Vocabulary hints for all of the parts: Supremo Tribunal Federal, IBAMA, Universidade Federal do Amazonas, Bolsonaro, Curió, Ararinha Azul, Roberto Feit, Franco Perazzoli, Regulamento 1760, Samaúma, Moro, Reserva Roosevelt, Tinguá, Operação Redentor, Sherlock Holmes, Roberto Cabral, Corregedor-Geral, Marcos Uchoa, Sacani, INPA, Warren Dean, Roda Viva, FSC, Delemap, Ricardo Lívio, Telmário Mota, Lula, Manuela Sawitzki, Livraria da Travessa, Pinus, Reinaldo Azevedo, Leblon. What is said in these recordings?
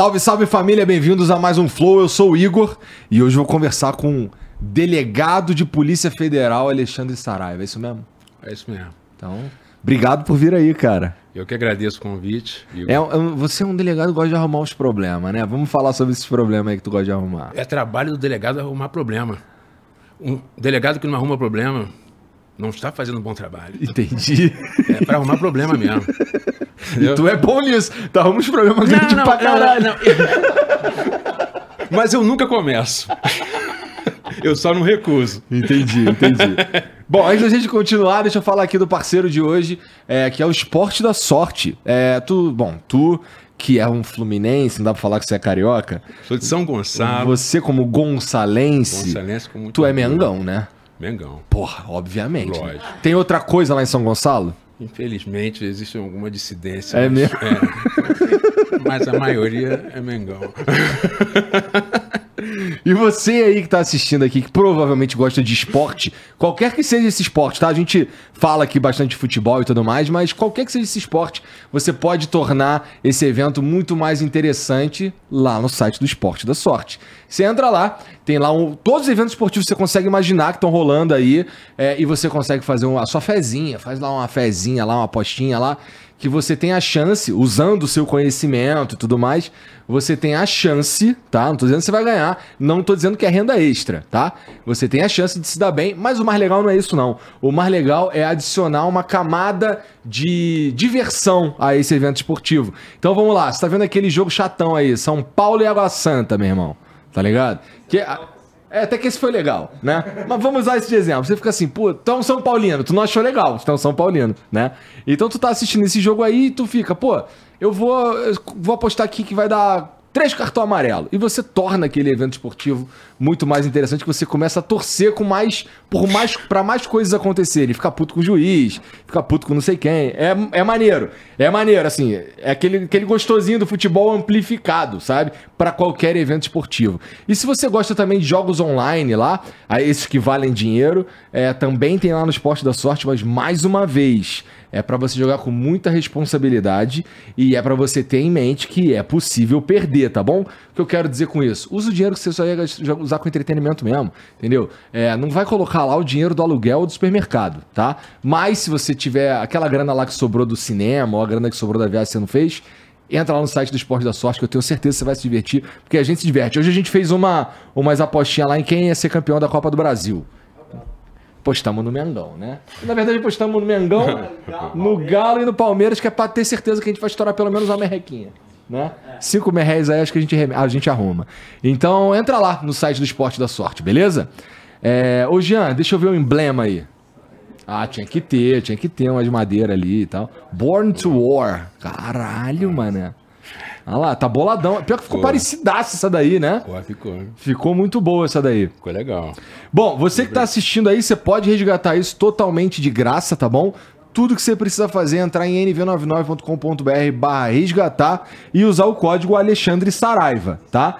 Salve, salve família, bem-vindos a mais um Flow, eu sou o Igor e hoje vou conversar com o delegado de Polícia Federal Alexandre Saraiva, é isso mesmo? É isso mesmo. Então, obrigado por vir aí, cara. Eu que agradeço o convite. Igor. Você é um delegado que gosta de arrumar os problemas, né? Vamos falar sobre esses problemas aí que tu gosta de arrumar. É trabalho do delegado arrumar problema. Um delegado que não arruma problema não está fazendo um bom trabalho. Entendi. É para arrumar problema mesmo. E tu é bom nisso. Tu arruma os problemas grandes pra caralho. Mas eu nunca começo. Eu só não recuso. Entendi, entendi. Bom, antes da gente continuar, deixa eu falar aqui do parceiro de hoje, que é o Esporte da Sorte. Tu que é um fluminense, não dá pra falar que você é carioca. Sou de São Gonçalo. Você como gonçalense com muito tu é mengão, né? Mengão. Porra, obviamente. Lógico. Né? Tem outra coisa lá em São Gonçalo? Infelizmente, existe alguma dissidência. É mesmo? Mas a maioria é mengão. E você aí que tá assistindo aqui, que provavelmente gosta de esporte, qualquer que seja esse esporte, tá? A gente fala aqui bastante de futebol e tudo mais, mas qualquer que seja esse esporte, você pode tornar esse evento muito mais interessante lá no site do Esporte da Sorte. Você entra lá, tem lá todos os eventos esportivos que você consegue imaginar que estão rolando aí, e você consegue fazer a sua fezinha, faz lá uma fezinha, lá uma apostinha lá, que você tem a chance, usando o seu conhecimento e tudo mais, você tem a chance, tá? Não tô dizendo que você vai ganhar, não tô dizendo que é renda extra, tá? Você tem a chance de se dar bem, mas o mais legal não é isso, não. O mais legal é adicionar uma camada de diversão a esse evento esportivo. Então vamos lá, você tá vendo aquele jogo chatão aí, São Paulo e Água Santa, meu irmão, tá ligado? Até que esse foi legal, né? Mas vamos usar esse de exemplo. Você fica assim, pô, tu é um São Paulino, tu não achou legal, tu é um São Paulino, né? Então tu tá assistindo esse jogo aí e tu fica, pô, eu vou apostar aqui que vai dar 3 cartões amarelos. E você torna aquele evento esportivo muito mais interessante, que você começa a torcer pra mais coisas acontecerem. Ficar puto com o juiz, ficar puto com não sei quem. É maneiro, assim, é aquele gostosinho do futebol amplificado, sabe? Pra qualquer evento esportivo. E se você gosta também de jogos online lá, esses que valem dinheiro, também tem lá no Esporte da Sorte, mas mais uma vez... É pra você jogar com muita responsabilidade e é pra você ter em mente que é possível perder, tá bom? O que eu quero dizer com isso? Usa o dinheiro que você só ia usar com entretenimento mesmo, entendeu? Não vai colocar lá o dinheiro do aluguel ou do supermercado, tá? Mas se você tiver aquela grana lá que sobrou do cinema ou a grana que sobrou da viagem que você não fez... Entra lá no site do Esporte da Sorte, que eu tenho certeza que você vai se divertir, porque a gente se diverte. Hoje a gente fez umas apostinhas lá em quem ia ser campeão da Copa do Brasil. Postamos no Mengão, né? Na verdade, postamos no Mengão, no Galo e no Palmeiras, que é pra ter certeza que a gente vai estourar pelo menos uma merrequinha, né? 5 merréis aí, acho que a gente arruma. Então, entra lá no site do Esporte da Sorte, beleza? Ô, Jean, deixa eu ver o emblema aí. Ah, tinha que ter uma de madeira ali e tal. Born to War. Caralho, mané. Olha lá, tá boladão. Pior que ficou parecidaça essa daí, né? Ficou. Ficou muito boa essa daí. Ficou legal. Bom, você que tá assistindo aí, você pode resgatar isso totalmente de graça, tá bom? Tudo que você precisa fazer é entrar em nv99.com.br/resgatar e usar o código Alexandre Saraiva, tá?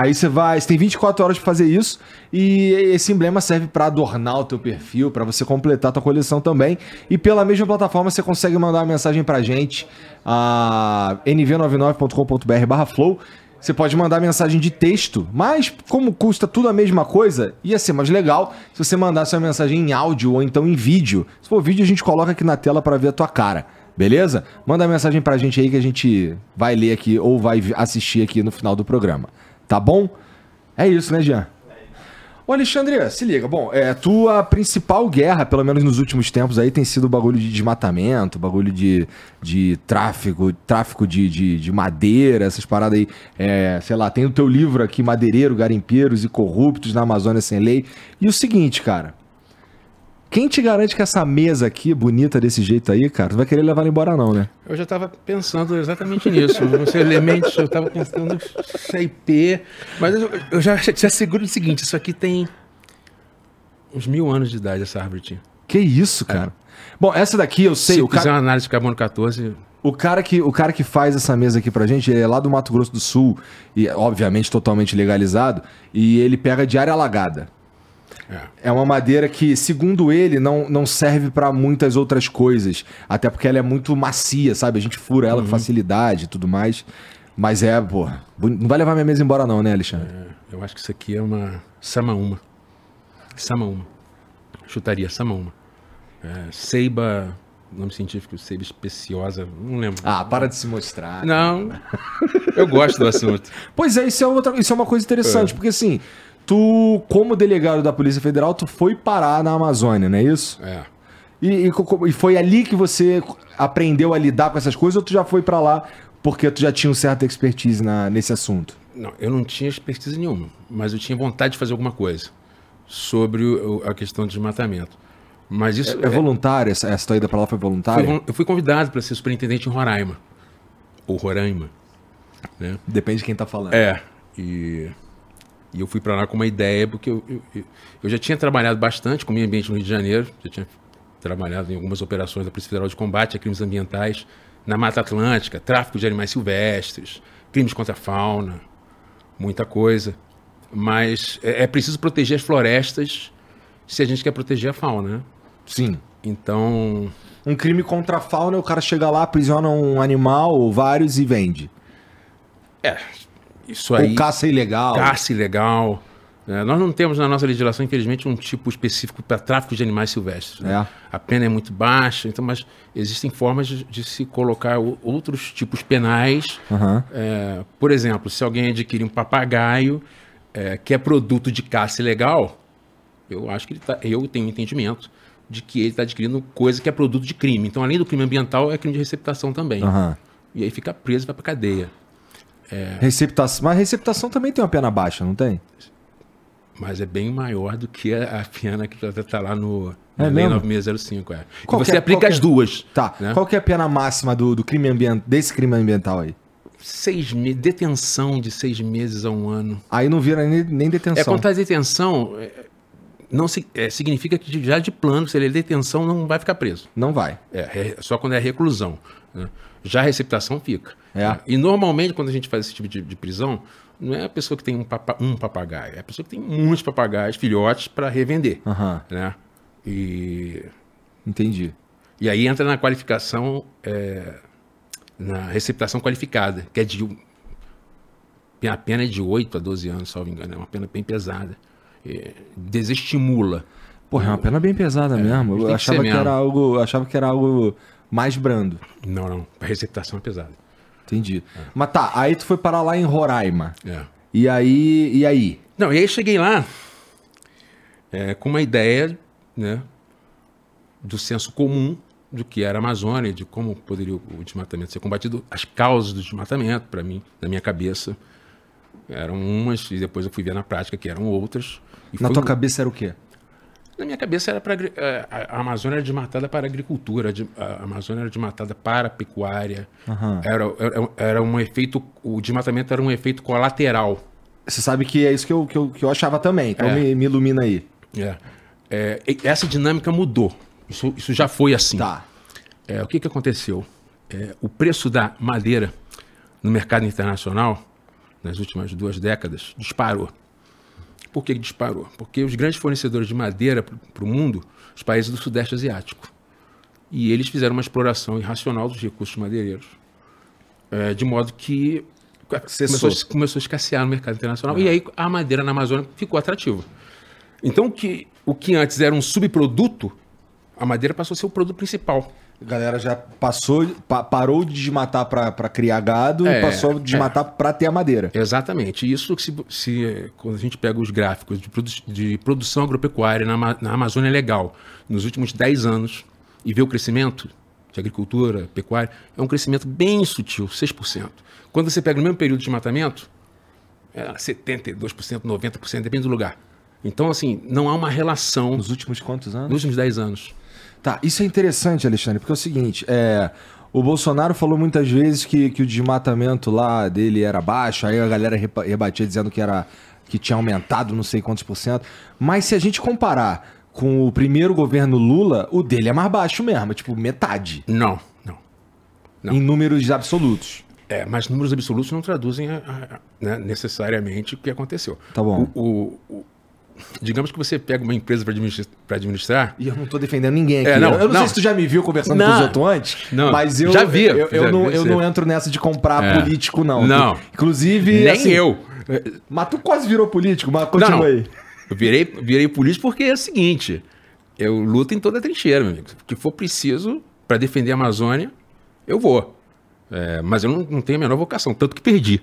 Aí você tem 24 horas pra fazer isso e esse emblema serve pra adornar o teu perfil, pra você completar a tua coleção também. E pela mesma plataforma você consegue mandar uma mensagem pra gente, a nv99.com.br/flow. Você pode mandar mensagem de texto, mas como custa tudo a mesma coisa, ia ser mais legal se você mandasse uma mensagem em áudio ou então em vídeo. Se for vídeo, a gente coloca aqui na tela para ver a tua cara, beleza? Manda mensagem pra gente aí que a gente vai ler aqui ou vai assistir aqui no final do programa, tá bom? É isso, né, Jean? Ô, Alexandre, se liga. Bom, tua principal guerra, pelo menos nos últimos tempos, aí tem sido o bagulho de desmatamento, bagulho de tráfico de madeira, essas paradas aí. Tem o teu livro aqui, Madeireiro, Garimpeiros e Corruptos na Amazônia Sem Lei. E o seguinte, cara, quem te garante que essa mesa aqui, bonita desse jeito aí, cara, tu vai querer levar ela embora não, né? Eu já tava pensando exatamente nisso. Os elementos, eu tava pensando no Ipê. Mas eu já seguro o seguinte, isso aqui tem uns 1000 anos de idade, essa árvore tinha. Que isso, cara? Bom, essa daqui eu sei... Se fizer uma análise de carbono 14... O cara que faz essa mesa aqui pra gente, ele é lá do Mato Grosso do Sul, e obviamente totalmente legalizado, e ele pega de área alagada. É uma madeira que, segundo ele, não serve pra muitas outras coisas. Até porque ela é muito macia, sabe? A gente fura ela com facilidade e tudo mais. Mas é, porra. Não vai levar minha mesa embora não, né, Alexandre? É, eu acho que isso aqui é uma Samaúma. Samaúma. Chutaria Samaúma. É, Seiba... Nome científico, Seiba especiosa, não lembro. Ah, para de se mostrar. Não, cara. Eu gosto do assunto. Pois é, isso é uma coisa interessante, porque assim, tu, como delegado da Polícia Federal, tu foi parar na Amazônia, não é isso? É. E foi ali que você aprendeu a lidar com essas coisas, ou tu já foi pra lá porque tu já tinha uma certa expertise nesse assunto? Não, eu não tinha expertise nenhuma, mas eu tinha vontade de fazer alguma coisa sobre a questão do desmatamento. Mas isso é voluntário? Essa tua ida para lá foi voluntária? Eu fui convidado para ser superintendente em Roraima. Ou Roraima. Né? Depende de quem está falando. É. E eu fui para lá com uma ideia, porque eu já tinha trabalhado bastante com o meio ambiente no Rio de Janeiro. Já tinha trabalhado em algumas operações da Polícia Federal de combate a crimes ambientais na Mata Atlântica, tráfico de animais silvestres, crimes contra a fauna, muita coisa. Mas é preciso proteger as florestas se a gente quer proteger a fauna, né? Sim. Então... Um crime contra a fauna, o cara chega lá, aprisiona um animal ou vários e vende. É, isso aí... Ou caça ilegal. Caça ilegal. É, nós não temos na nossa legislação, infelizmente, um tipo específico para tráfico de animais silvestres. Né? É. A pena é muito baixa, então, mas existem formas de se colocar outros tipos penais. Uhum. É, por exemplo, se alguém adquire um papagaio que é produto de caça ilegal, eu acho que eu tenho um entendimento de que ele está adquirindo coisa que é produto de crime. Então, além do crime ambiental, é crime de receptação também. Uhum. E aí fica preso e vai para cadeia. É... Mas receptação também tem uma pena baixa, não tem? Mas é bem maior do que a pena que está lá no Lei 9605. É. Você aplica as duas. Tá. Né? Qual que é a pena máxima do crime desse crime ambiental aí? Detenção de 6 meses a 1 ano. Aí não vira nem detenção. Quanto à detenção... Não significa que já de plano, se ele é detenção, não vai ficar preso. Não vai. É só quando é reclusão. Né? Já a receptação fica. É. Né? E normalmente, quando a gente faz esse tipo de prisão, não é a pessoa que tem um papagaio, é a pessoa que tem muitos papagaios, filhotes, para revender. Uhum. Né? Entendi. E aí entra na qualificação, na receptação qualificada, que é a pena é de 8 a 12 anos, salvo engano, é uma pena bem pesada. Desestimula. Porra, é uma pena bem pesada mesmo. Eu achava que era algo mais brando. Não. A receptação é pesada. Entendi. É. Mas tá, aí tu foi parar lá em Roraima. É. E aí? Não, e aí cheguei lá com uma ideia, né, do senso comum do que era a Amazônia, de como poderia o desmatamento ser combatido, as causas do desmatamento, para mim, na minha cabeça. Eram umas, e depois eu fui ver na prática que eram outras. E na tua cabeça era o quê? Na minha cabeça era a Amazônia era desmatada para agricultura, a Amazônia era desmatada para pecuária. Uhum. Era um efeito, o desmatamento era um efeito colateral. Você sabe que é isso que eu achava também, então me ilumina aí. Essa dinâmica mudou, isso já foi assim. Tá. O que aconteceu? O preço da madeira no mercado internacional... nas últimas 2 décadas, disparou. Por que disparou? Porque os grandes fornecedores de madeira para o mundo, os países do Sudeste Asiático, e eles fizeram uma exploração irracional dos recursos madeireiros, de modo que começou a escassear no mercado internacional, e aí a madeira na Amazônia ficou atrativa. Então, o que antes era um subproduto, a madeira passou a ser o produto principal. A galera já parou de desmatar para criar gado e passou a desmatar para ter a madeira. Exatamente. Isso quando a gente pega os gráficos de produção agropecuária na Amazônia legal, nos últimos 10 anos, e vê o crescimento de agricultura, pecuária, é um crescimento bem sutil, 6%. Quando você pega no mesmo período de desmatamento, 72%, 90%, depende do lugar. Então, assim, não há uma relação... Nos últimos quantos anos? Nos últimos 10 anos. Tá, isso é interessante, Alexandre, porque é o seguinte, o Bolsonaro falou muitas vezes que o desmatamento lá dele era baixo, aí a galera rebatia dizendo que tinha aumentado não sei quantos por cento, mas se a gente comparar com o primeiro governo Lula, o dele é mais baixo mesmo, tipo metade. Não. Em números absolutos. Mas números absolutos não traduzem necessariamente o que aconteceu. Tá bom. digamos que você pega uma empresa para administrar... E eu não estou defendendo ninguém aqui. Eu não sei se tu já me viu conversando com os outros antes, mas eu já vi. Eu não entro nessa de comprar político, não. Não. Inclusive... Nem assim, eu. Mas tu quase virou político, mas continua não. Aí. Eu virei político porque é o seguinte, eu luto em toda a trincheira, meu amigo. O que for preciso para defender a Amazônia, eu vou. Mas eu não tenho a menor vocação, tanto que perdi.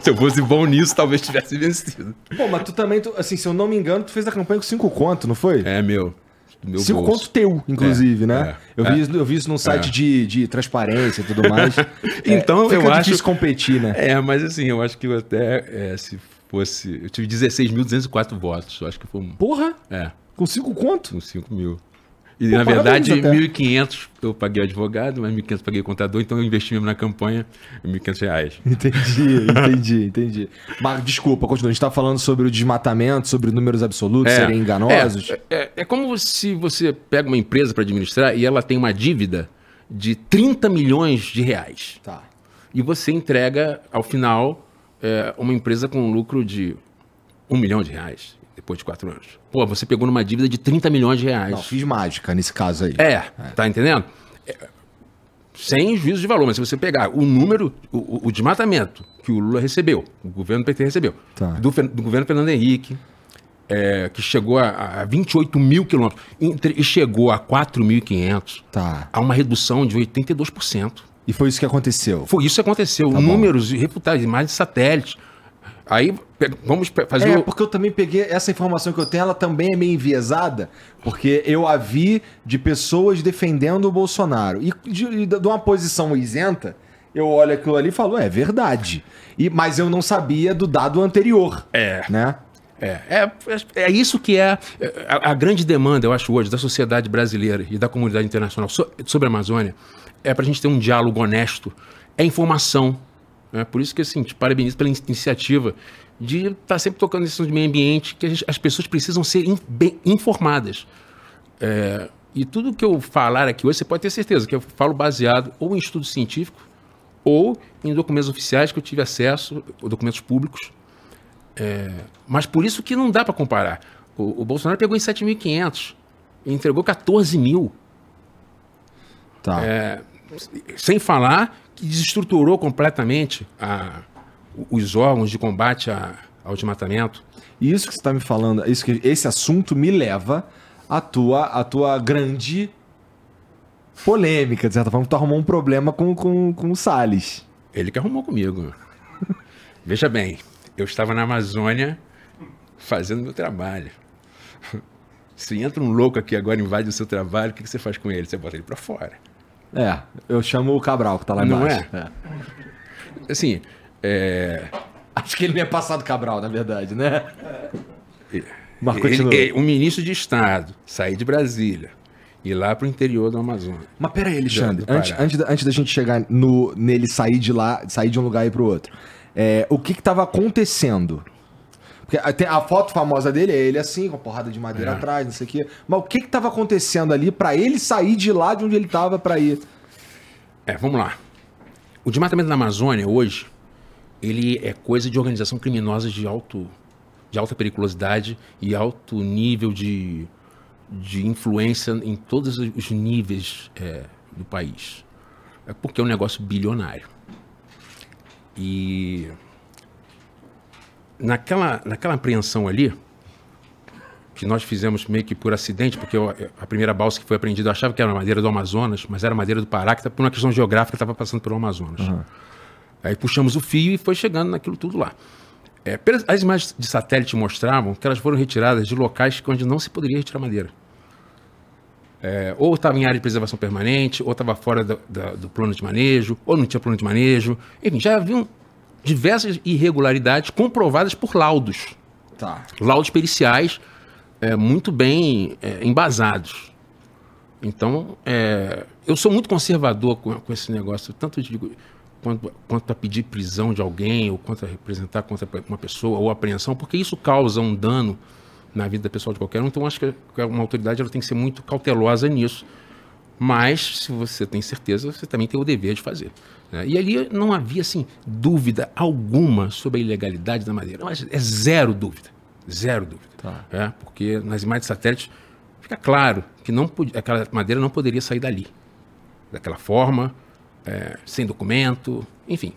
Se eu fosse bom nisso, talvez tivesse vencido. Bom, mas tu também, assim, se eu não me engano, tu fez a campanha com 5 conto, não foi? É, meu 5 conto teu, inclusive, né? Eu vi isso num site de transparência e tudo mais. Então, eu acho... Difícil competir, né? Mas assim, eu acho que eu até, se fosse... Eu tive 16.204 votos, eu acho que foi... Porra! Com 5 conto? Com 5 mil. E, pô, na verdade, 1.500 eu paguei advogado, mas 1.500 paguei contador, então eu investi mesmo na campanha R$1.500. Entendi. Mas, desculpa, continua. A gente está falando sobre o desmatamento, sobre números absolutos, serem enganosos. É como se você pega uma empresa para administrar e ela tem uma dívida de 30 milhões de reais. Tá. E você entrega, ao final, uma empresa com um lucro de 1 milhão de reais. Depois de 4 anos. Pô, você pegou numa dívida de 30 milhões de reais. Não, fiz mágica nesse caso aí. Tá entendendo? Sem juízo de valor, mas se você pegar o número, o desmatamento que o Lula recebeu, o governo PT recebeu, tá, do governo Fernando Henrique, que chegou a 28 mil quilômetros, e chegou a 4.500, tá, a uma redução de 82%. E foi isso que aconteceu? Foi isso que aconteceu. Tá, números irrefutáveis, imagens de satélites. Aí, vamos fazer... porque eu também peguei... Essa informação que eu tenho, ela também é meio enviesada, porque eu a vi de pessoas defendendo o Bolsonaro. E de uma posição isenta, eu olho aquilo ali e falo, é verdade. Mas eu não sabia do dado anterior. Né? É isso que é a grande demanda, eu acho, hoje, da sociedade brasileira e da comunidade internacional sobre a Amazônia. É pra gente ter um diálogo honesto. É informação. Por isso que, assim, te parabenizo pela iniciativa de estar sempre tocando nesse assunto de meio ambiente, que as pessoas precisam ser bem informadas. E tudo que eu falar aqui hoje, você pode ter certeza que eu falo baseado ou em estudo científico ou em documentos oficiais que eu tive acesso, ou documentos públicos. Mas por isso que não dá para comparar. O Bolsonaro pegou em 7.500 e entregou 14 mil. Tá. Sem falar... que desestruturou completamente os órgãos de combate ao desmatamento. E isso que você está me falando, esse assunto me leva à tua grande polêmica, de certa forma, que tu arrumou um problema com o Salles. Ele que arrumou comigo. Veja bem, eu estava na Amazônia fazendo meu trabalho. Se entra um louco aqui agora e invade o seu trabalho, o que você faz com ele? Você bota ele para fora. Eu chamo o Cabral, que tá lá embaixo. Não é? Assim, acho que ele não é passado Cabral, na verdade, né? Um ministro de Estado, sair de Brasília, ir lá pro interior do Amazonas. Mas peraí, Alexandre, antes da gente chegar nele sair de um lugar e ir pro outro, o que tava acontecendo? Porque a foto famosa dele é ele assim, com a porrada de madeira atrás, não sei o quê. Mas o que estava acontecendo ali para ele sair de lá de onde ele estava para ir? Vamos lá. O desmatamento na Amazônia hoje, ele é coisa de organização criminosa de alta periculosidade e alto nível de influência em todos os níveis do país. É porque é um negócio bilionário. E... Naquela apreensão ali, que nós fizemos meio que por acidente, porque a primeira balsa que foi apreendida, eu achava que era madeira do Amazonas, mas era madeira do Pará, que por uma questão geográfica estava passando pelo Amazonas. Uhum. Aí puxamos o fio e foi chegando naquilo tudo lá. As imagens de satélite mostravam que elas foram retiradas de locais onde não se poderia retirar madeira. Ou estava em área de preservação permanente, ou estava fora do plano de manejo, ou não tinha plano de manejo. Enfim, já havia diversas irregularidades comprovadas por laudos. Tá. Laudos periciais muito bem embasados. Então, eu sou muito conservador com esse negócio, tanto quanto a pedir prisão de alguém, ou quanto a representar contra uma pessoa, ou apreensão, porque isso causa um dano na vida pessoal de qualquer um. Então, acho que uma autoridade ela tem que ser muito cautelosa nisso. Mas, se você tem certeza, você também tem o dever de fazer. Né? E ali não havia, assim, dúvida alguma sobre a ilegalidade da madeira. Mas é zero dúvida. Zero dúvida. Tá. É, porque nas imagens de satélite fica claro que não aquela madeira não poderia sair dali. Daquela forma, sem documento, enfim.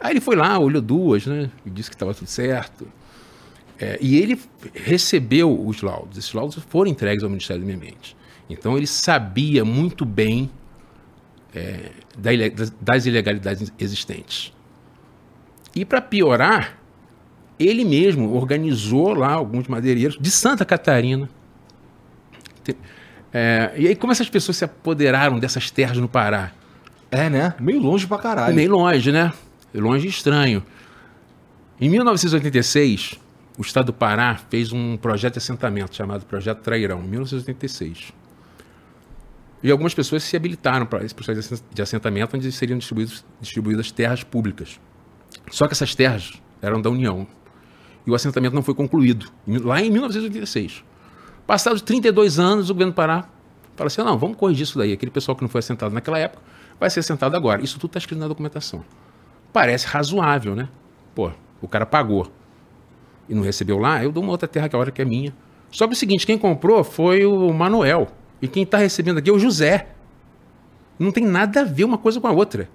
Aí ele foi lá, olhou duas, né? E disse que estava tudo certo. E ele recebeu os laudos. Esses laudos foram entregues ao Ministério do Meio Ambiente. Então ele sabia muito bem das ilegalidades existentes. E para piorar, ele mesmo organizou lá alguns madeireiros de Santa Catarina. E aí como essas pessoas se apoderaram dessas terras no Pará? É, né? Meio longe pra caralho. Meio longe, né? Longe e estranho. Em 1986, o Estado do Pará fez um projeto de assentamento chamado Projeto Trairão, em 1986. E algumas pessoas se habilitaram para esse processo de assentamento, onde seriam distribuídas terras públicas. Só que essas terras eram da União. E o assentamento não foi concluído, lá em 1986. Passados 32 anos, o governo do Pará fala assim, não, vamos corrigir isso daí. Aquele pessoal que não foi assentado naquela época vai ser assentado agora. Isso tudo está escrito na documentação. Parece razoável, né? Pô, o cara pagou e não recebeu lá, eu dou uma outra terra que a hora que é minha. Só que o seguinte, quem comprou foi o Manuel. E quem está recebendo aqui é o José. Não tem nada a ver uma coisa com a outra.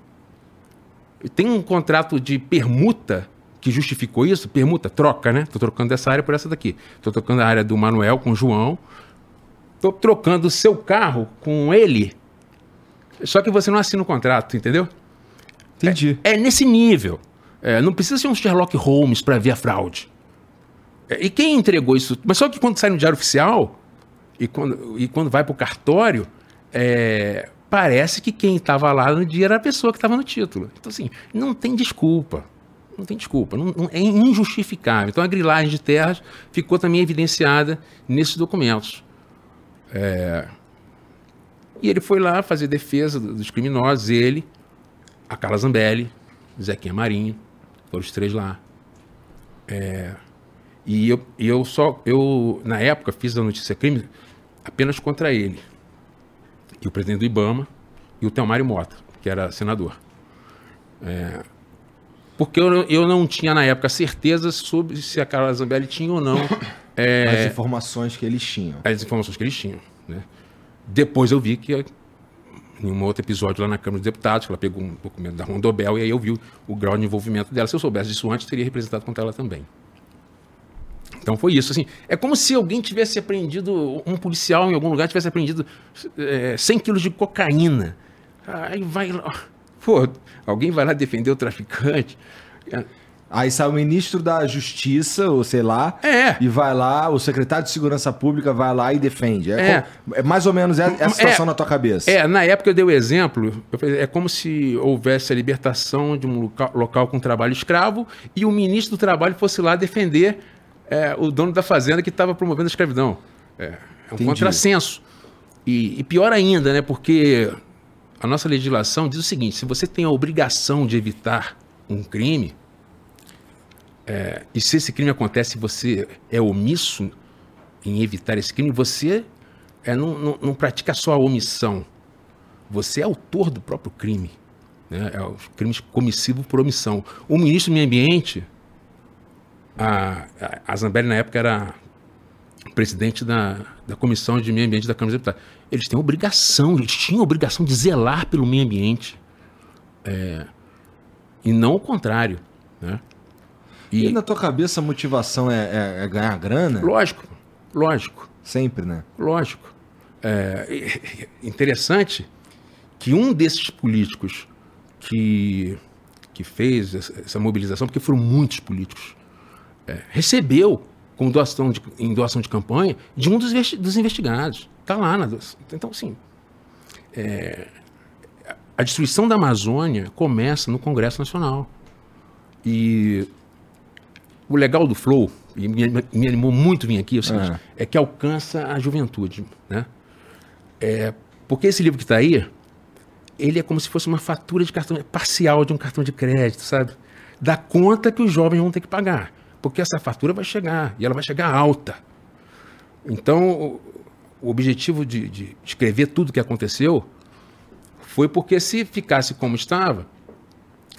Tem um contrato de permuta que justificou isso. Permuta, troca, né? Estou trocando essa área por essa daqui. Estou trocando a área do Manuel com o João. Estou trocando o seu carro com ele. Só que você não assina o contrato, entendeu? Entendi. É nesse nível. Não precisa ser um Sherlock Holmes para ver a fraude. E quem entregou isso? Mas só que quando sai no Diário Oficial e quando vai para o cartório, parece que quem estava lá no dia era a pessoa que estava no título. Então, assim, não tem desculpa. Não tem desculpa. Não, é injustificável. Então, a grilagem de terras ficou também evidenciada nesses documentos. E ele foi lá fazer defesa dos criminosos, ele, a Carla Zambelli, Zequinha Marinho, foram os três lá. E eu, na época, fiz a notícia crime apenas contra ele, e o presidente do IBAMA, e o Telmário Mota, que era senador. Porque eu não tinha, na época, certeza sobre se a Carla Zambelli tinha ou não... as informações que eles tinham. As informações que eles tinham, né? Depois eu vi que, em um outro episódio lá na Câmara dos Deputados, que ela pegou um documento da Rondobel, e aí eu vi o grau de envolvimento dela. Se eu soubesse disso antes, teria representado contra ela também. Então foi isso, assim, é como se alguém tivesse apreendido, um policial em algum lugar tivesse apreendido 100 quilos de cocaína. Aí vai lá, pô, alguém vai lá defender o traficante. Aí sai o ministro da Justiça, ou sei lá, e vai lá, o secretário de Segurança Pública vai lá e defende. É mais ou menos essa situação na tua cabeça. Na época eu dei o exemplo, é como se houvesse a libertação de um local com trabalho escravo e o ministro do Trabalho fosse lá defender... o dono da fazenda que estava promovendo a escravidão. É um contrassenso. E pior ainda, né? Porque a nossa legislação diz o seguinte, se você tem a obrigação de evitar um crime, e se esse crime acontece e você é omisso em evitar esse crime, você não pratica só a omissão, você é autor do próprio crime. Né? É o crime comissivo por omissão. O ministro do Meio Ambiente... A Zambelli, na época, era presidente da Comissão de Meio Ambiente da Câmara dos Deputados. Eles tinham obrigação de zelar pelo meio ambiente. E não o contrário. Né? E na tua cabeça a motivação é ganhar grana? Lógico. Sempre, né? Lógico. Interessante que um desses políticos que fez essa mobilização, porque foram muitos políticos, recebeu como doação de campanha de um dos investigados. Está lá na doação. Então, assim, a destruição da Amazônia começa no Congresso Nacional. E o legal do Flow, e me animou muito vir aqui, é que alcança a juventude. Né? Porque esse livro que está aí, ele é como se fosse uma fatura de cartão parcial de um cartão de crédito, sabe? Da conta que os jovens vão ter que pagar. Porque essa fatura vai chegar, e ela vai chegar alta. Então, o objetivo de escrever tudo o que aconteceu foi porque se ficasse como estava,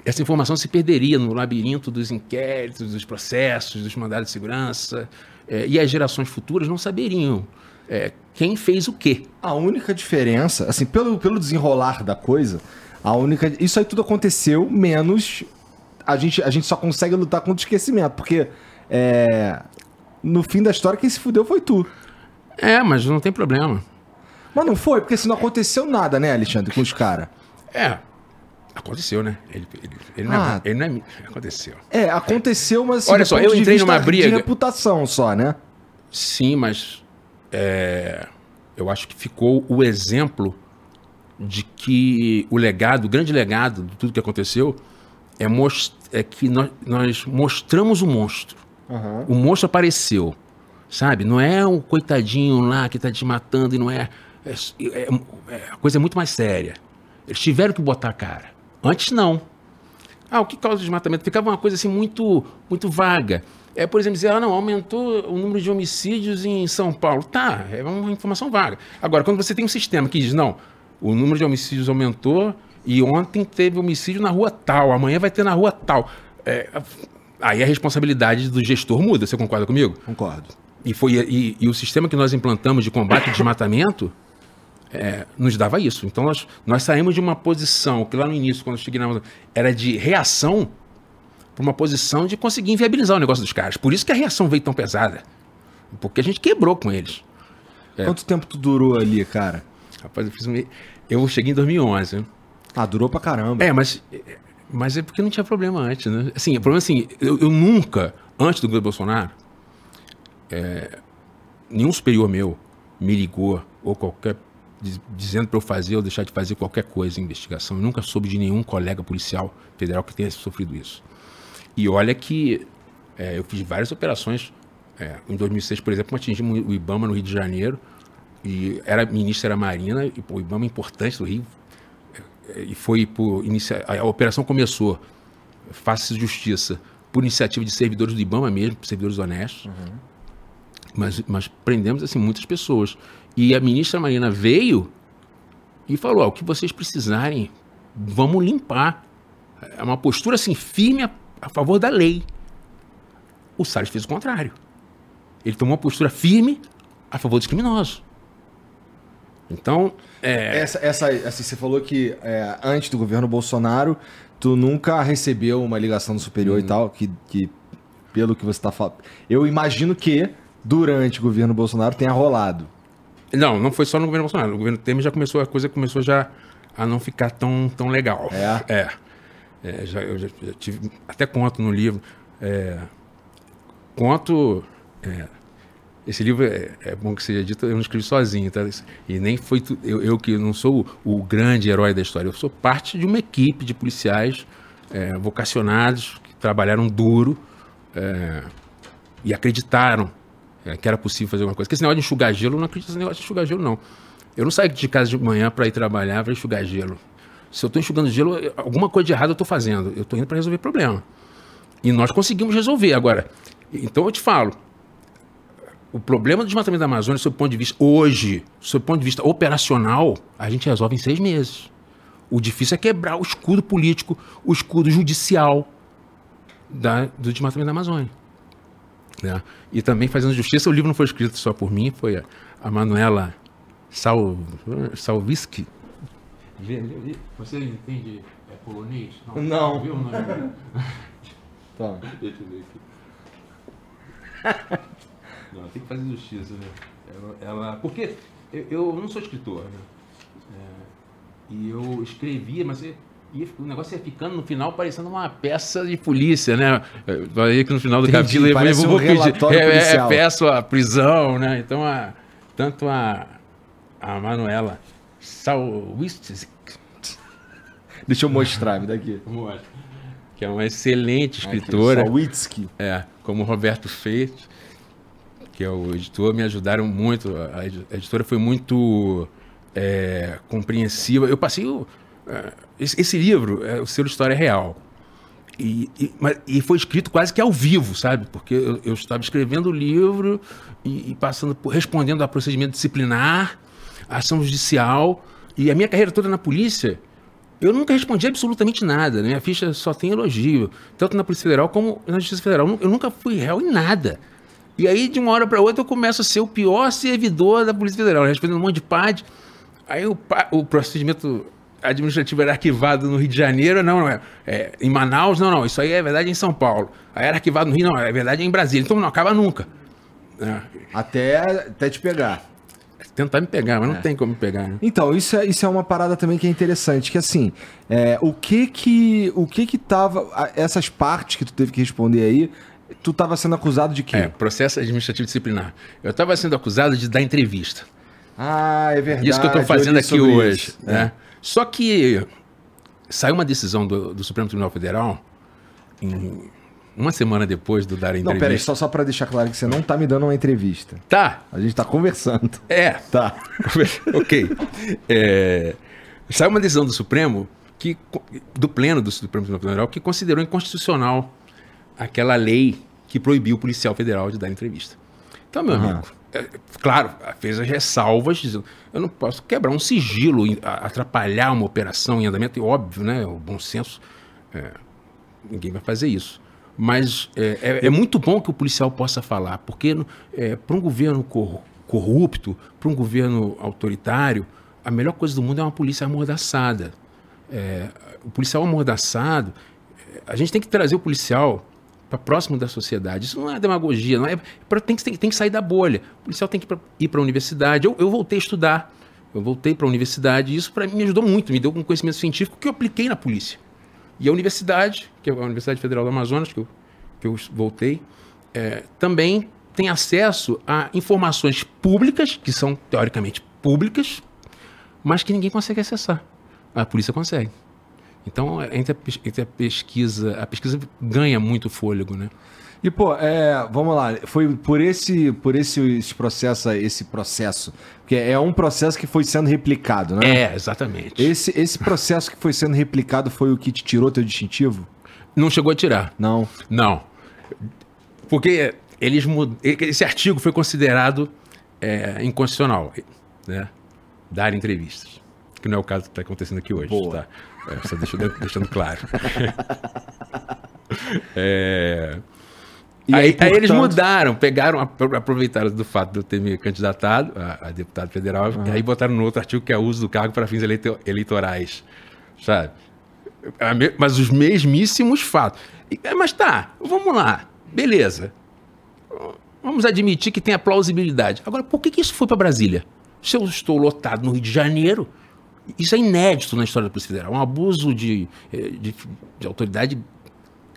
Essa informação se perderia no labirinto dos inquéritos, dos processos, dos mandados de segurança, e as gerações futuras não saberiam quem fez o quê. A única diferença, assim, pelo desenrolar da coisa, isso aí tudo aconteceu, menos a gente só consegue lutar contra o esquecimento, porque no fim da história quem se fudeu foi tu. É, mas não tem problema. Mas não foi, porque se não aconteceu nada, né, Alexandre, com os caras. É. Aconteceu, né? Ele não é... Aconteceu. É, aconteceu, mas... Assim, olha só, eu entrei numa briga... De reputação só, né? Sim, mas... eu acho que ficou o exemplo de que o legado, o grande legado de tudo que aconteceu é que nós mostramos o monstro. Uhum. O monstro apareceu, sabe? Não é um coitadinho lá que tá te matando e não é... a coisa é muito mais séria. Eles tiveram que botar a cara. Antes não. O que causa o desmatamento? Ficava uma coisa assim muito, muito vaga. Por exemplo, dizer, aumentou o número de homicídios em São Paulo. Tá, é uma informação vaga. Agora, quando você tem um sistema que diz, não, o número de homicídios aumentou e ontem teve homicídio na rua tal, amanhã vai ter na rua tal. Aí a responsabilidade do gestor muda, você concorda comigo? Concordo. E o sistema que nós implantamos de combate ao desmatamento... nos dava isso. Então nós saímos de uma posição que lá no início, quando cheguei na Amazônia, era de reação para uma posição de conseguir inviabilizar o negócio dos caras. Por isso que a reação veio tão pesada. Porque a gente quebrou com eles. Quanto tempo tu durou ali, cara? Rapaz, eu cheguei em 2011. Né? Durou pra caramba. Mas é porque não tinha problema antes, né? Assim, o problema é assim, eu nunca, antes do governo Bolsonaro, nenhum superior meu me ligou ou qualquer dizendo para eu fazer ou deixar de fazer qualquer coisa em investigação. Eu nunca soube de nenhum colega policial federal que tenha sofrido isso. E olha que eu fiz várias operações. Em 2006, por exemplo, atingimos o IBAMA no Rio de Janeiro. E a ministra era Marina, e o IBAMA é importante do Rio. E foi por a operação começou, faça justiça, por iniciativa de servidores do IBAMA mesmo, servidores honestos. Uhum. Mas prendemos assim, muitas pessoas. E a ministra Marina veio e falou, o que vocês precisarem, vamos limpar. É uma postura assim, firme a favor da lei. O Salles fez o contrário. Ele tomou uma postura firme a favor dos criminosos. Então... você falou que antes do governo Bolsonaro, tu nunca recebeu uma ligação do superior e tal, que pelo que você está falando... Eu imagino que durante o governo Bolsonaro tenha rolado. Não foi só no governo Bolsonaro. O governo Temer já começou, a coisa começou já a não ficar tão legal. Eu já tive, até conto no livro. Esse livro, é bom que seja dito, eu não escrevi sozinho, tá? E nem foi... Eu que não sou o grande herói da história, eu sou parte de uma equipe de policiais vocacionados, que trabalharam duro e acreditaram que era possível fazer alguma coisa. Porque esse negócio de enxugar gelo, eu não acredito nesse negócio de enxugar gelo, não. Eu não saio de casa de manhã para ir trabalhar para enxugar gelo. Se eu estou enxugando gelo, alguma coisa de errado eu estou fazendo. Eu estou indo para resolver problema. E nós conseguimos resolver agora. Então eu te falo, o problema do desmatamento da Amazônia, sob o ponto de vista hoje, sob o ponto de vista operacional, a gente resolve em 6 meses. O difícil é quebrar o escudo político, o escudo judicial do desmatamento da Amazônia. Né? E também fazendo justiça, o livro não foi escrito só por mim, foi a Manuela Sawitzki. Você entende polonês? Não. Viu o nome? Tá. Deixa eu ver aqui. Não, tem que fazer justiça, né? Porque eu não sou escritor, né? E eu escrevia, mas... E o negócio ia ficando, no final, parecendo uma peça de polícia, né? Aí que no final do capítulo... Parece um relatório policial. Peço a prisão, né? Então, tanto a Manuela Sawitzki... Deixa eu mostrar, me dá aqui. Que é uma excelente escritora. Sawitzki. Como o Roberto Feit, que é o editor, me ajudaram muito. A editora foi muito compreensiva. Eu passei... Esse livro, o selo História Real, e foi escrito quase que ao vivo, sabe? Porque eu estava escrevendo o livro e passando respondendo a procedimento disciplinar, a ação judicial, e a minha carreira toda na polícia Eu nunca respondi absolutamente nada, né? Minha ficha só tem elogio, tanto na Polícia Federal como na Justiça Federal. Eu nunca fui réu em nada. E aí, de uma hora para outra, eu começo a ser o pior servidor da Polícia Federal, respondendo um monte de PAD. Aí o procedimento administrativo era arquivado no Rio de Janeiro, em Manaus, não, isso aí é verdade em São Paulo. Aí era arquivado no Rio, não, é verdade em Brasília. Então não acaba nunca. Até te pegar. Tentar me pegar, mas não tem como me pegar, né? Então, isso é uma parada também que é interessante, que assim, o que tava, essas partes que tu teve que responder aí, tu tava sendo acusado de quê? Processo administrativo disciplinar. Eu tava sendo acusado de dar entrevista. Ah, é verdade. Isso que eu tô fazendo aqui hoje, isso, né? Só que saiu uma decisão do Supremo Tribunal Federal em... Uma semana depois do dar a entrevista... Não, peraí, só para deixar claro que você não tá me dando uma entrevista. Tá. A gente tá conversando. Tá. Ok. Saiu uma decisão do Supremo, do Pleno do Supremo Tribunal Federal, que considerou inconstitucional aquela lei que proibiu o policial federal de dar entrevista. Então, meu amigo, claro, fez as ressalvas, dizendo, eu não posso quebrar um sigilo, atrapalhar uma operação em andamento, é óbvio, né? O bom senso, ninguém vai fazer isso. Mas é muito bom que o policial possa falar, porque para um governo corrupto, para um governo autoritário, a melhor coisa do mundo é uma polícia amordaçada. O policial amordaçado, a gente tem que trazer o policial para próximo da sociedade. Isso não é demagogia, não é, tem que sair da bolha. O policial tem que ir para a universidade. Eu voltei a estudar, eu voltei para a universidade, e isso para mim me ajudou muito, me deu um conhecimento científico que eu apliquei na polícia. E a universidade, que é a Universidade Federal do Amazonas, que eu voltei, também tem acesso a informações públicas, que são teoricamente públicas, mas que ninguém consegue acessar. A polícia consegue. Então, entre a pesquisa ganha muito fôlego, né? E, vamos lá, foi por esse processo, porque é um processo que foi sendo replicado, né? Exatamente. Esse processo que foi sendo replicado foi o que te tirou teu distintivo? Não chegou a tirar. Não. Porque esse artigo foi considerado inconstitucional, né? Dar entrevistas, que não é o caso que está acontecendo aqui hoje, tá? Só deixando claro. E aí, portanto... eles mudaram, aproveitaram do fato de eu ter me candidatado a deputado federal, e aí botaram no outro artigo que é o uso do cargo para fins eleitorais, sabe? Mas os mesmíssimos fatos. Mas tá, vamos lá, beleza. Vamos admitir que tem a plausibilidade. Agora, por que isso foi para Brasília? Se eu estou lotado no Rio de Janeiro, isso é inédito na história da Polícia Federal, um abuso de autoridade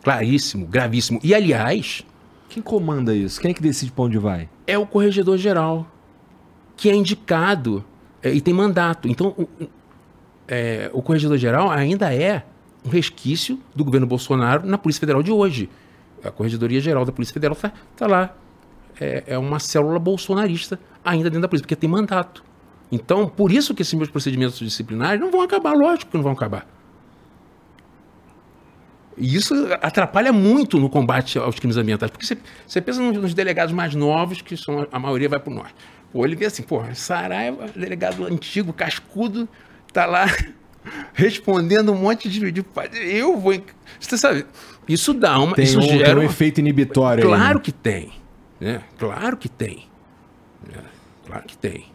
claríssimo, gravíssimo. E, aliás... Quem comanda isso? Quem é que decide para onde vai? É o Corregedor-Geral, que é indicado e tem mandato. Então, o Corregedor-Geral ainda é um resquício do governo Bolsonaro na Polícia Federal de hoje. A Corregedoria-Geral da Polícia Federal está lá. É uma célula bolsonarista ainda dentro da polícia, porque tem mandato. Então, por isso que esses meus procedimentos disciplinares não vão acabar. Lógico que não vão acabar. E isso atrapalha muito no combate aos crimes ambientais, porque você pensa nos delegados mais novos, que são a maioria vai para o norte. Ele vê assim, Saraiva, delegado antigo, cascudo, tá lá respondendo um monte de... Eu vou... Você sabe, isso dá uma... Tem, isso gera tem um efeito inibitório. Claro aí, né? Que tem. Né? Claro que tem. Claro que tem.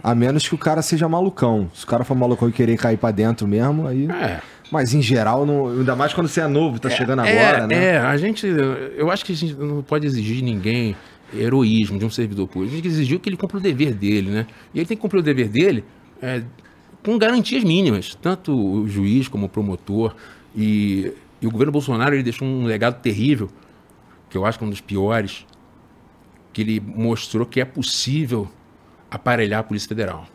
A menos que o cara seja malucão. Se o cara for malucão e querer cair para dentro mesmo, aí... Mas, em geral, não, ainda mais quando você é novo, tá chegando agora, né? Eu acho que a gente não pode exigir de ninguém heroísmo de um servidor público. A gente exigiu que ele cumpra o dever dele, né? E ele tem que cumprir o dever dele com garantias mínimas. Tanto o juiz como o promotor. E o governo Bolsonaro, ele deixou um legado terrível, que eu acho que é um dos piores, que ele mostrou que é possível aparelhar a Polícia Federal.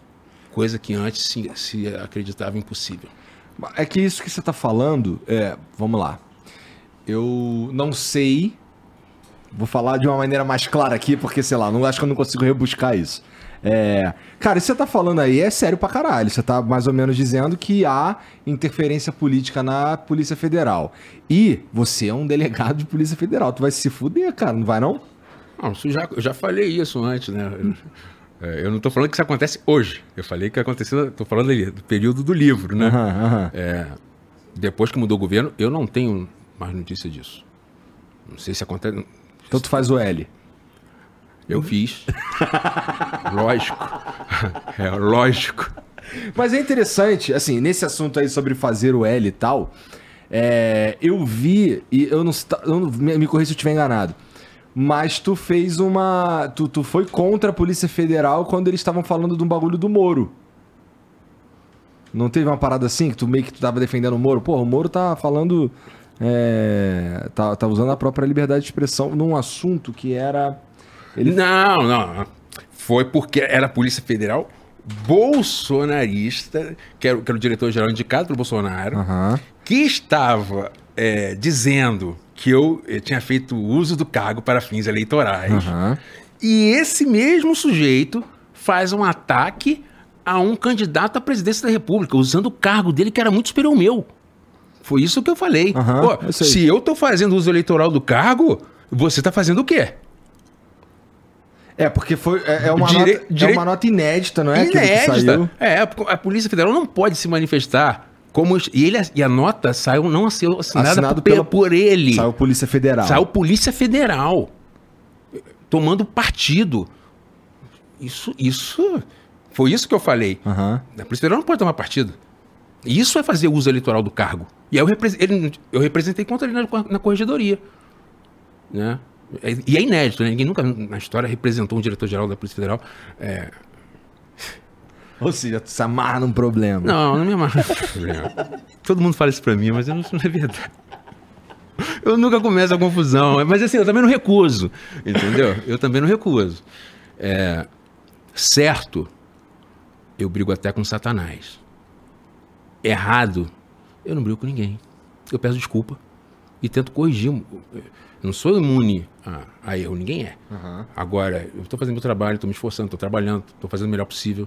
Coisa que antes se acreditava impossível. É que isso que você está falando, vamos lá, eu não sei, vou falar de uma maneira mais clara aqui, porque, sei lá, não acho que eu não consigo rebuscar isso. Cara, isso que você está falando aí é sério pra caralho, você está mais ou menos dizendo que há interferência política na Polícia Federal. E você é um delegado de Polícia Federal, tu vai se fuder, cara, não vai não? Não, eu já falei isso antes, né? Eu não estou falando que isso acontece hoje. Eu falei que aconteceu, estou falando ali do período do livro, né? Depois que mudou o governo, eu não tenho mais notícia disso. Não sei se acontece. Então tu faz o L. Eu fiz. Lógico. É lógico. Mas é interessante, assim, nesse assunto aí sobre fazer o L e tal, eu vi, e eu não me corri se eu estiver enganado, mas tu fez uma... Tu foi contra a Polícia Federal quando eles estavam falando de um bagulho do Moro. Não teve uma parada assim, que tu meio que tu tava defendendo o Moro? Porra, o Moro tá falando... Tá usando a própria liberdade de expressão num assunto que era... Ele... Não. Foi porque era a Polícia Federal bolsonarista, que era o diretor-geral indicado pelo Bolsonaro, que estava dizendo que eu tinha feito uso do cargo para fins eleitorais. E esse mesmo sujeito faz um ataque a um candidato à presidência da República, usando o cargo dele que era muito superior ao meu. Foi isso que eu falei. Pô, eu se eu estou fazendo uso eleitoral do cargo, você está fazendo o quê? Porque foi, uma nota inédita, não é? Inédita. Que saiu. A Polícia Federal não pode se manifestar como... E a nota saiu não assinada por ele. Saiu Polícia Federal. Tomando partido. Isso... Foi isso que eu falei. A Polícia Federal não pode tomar partido. Isso é fazer uso eleitoral do cargo. E aí eu representei contra ele na corregedoria. Né? E é inédito, né? Ninguém nunca na história representou um diretor-geral da Polícia Federal. Ou seja, tu se amarra num problema. Não me amarra num problema. Todo mundo fala isso pra mim, mas eu não é verdade. Eu nunca começo a confusão. Mas assim, eu também não recuso. Entendeu? Certo, eu brigo até com Satanás. Errado, eu não brigo com ninguém. Eu peço desculpa e tento corrigir. Não sou imune a erro, ninguém é. Agora, eu estou fazendo meu trabalho, estou me esforçando, estou trabalhando, estou fazendo o melhor possível.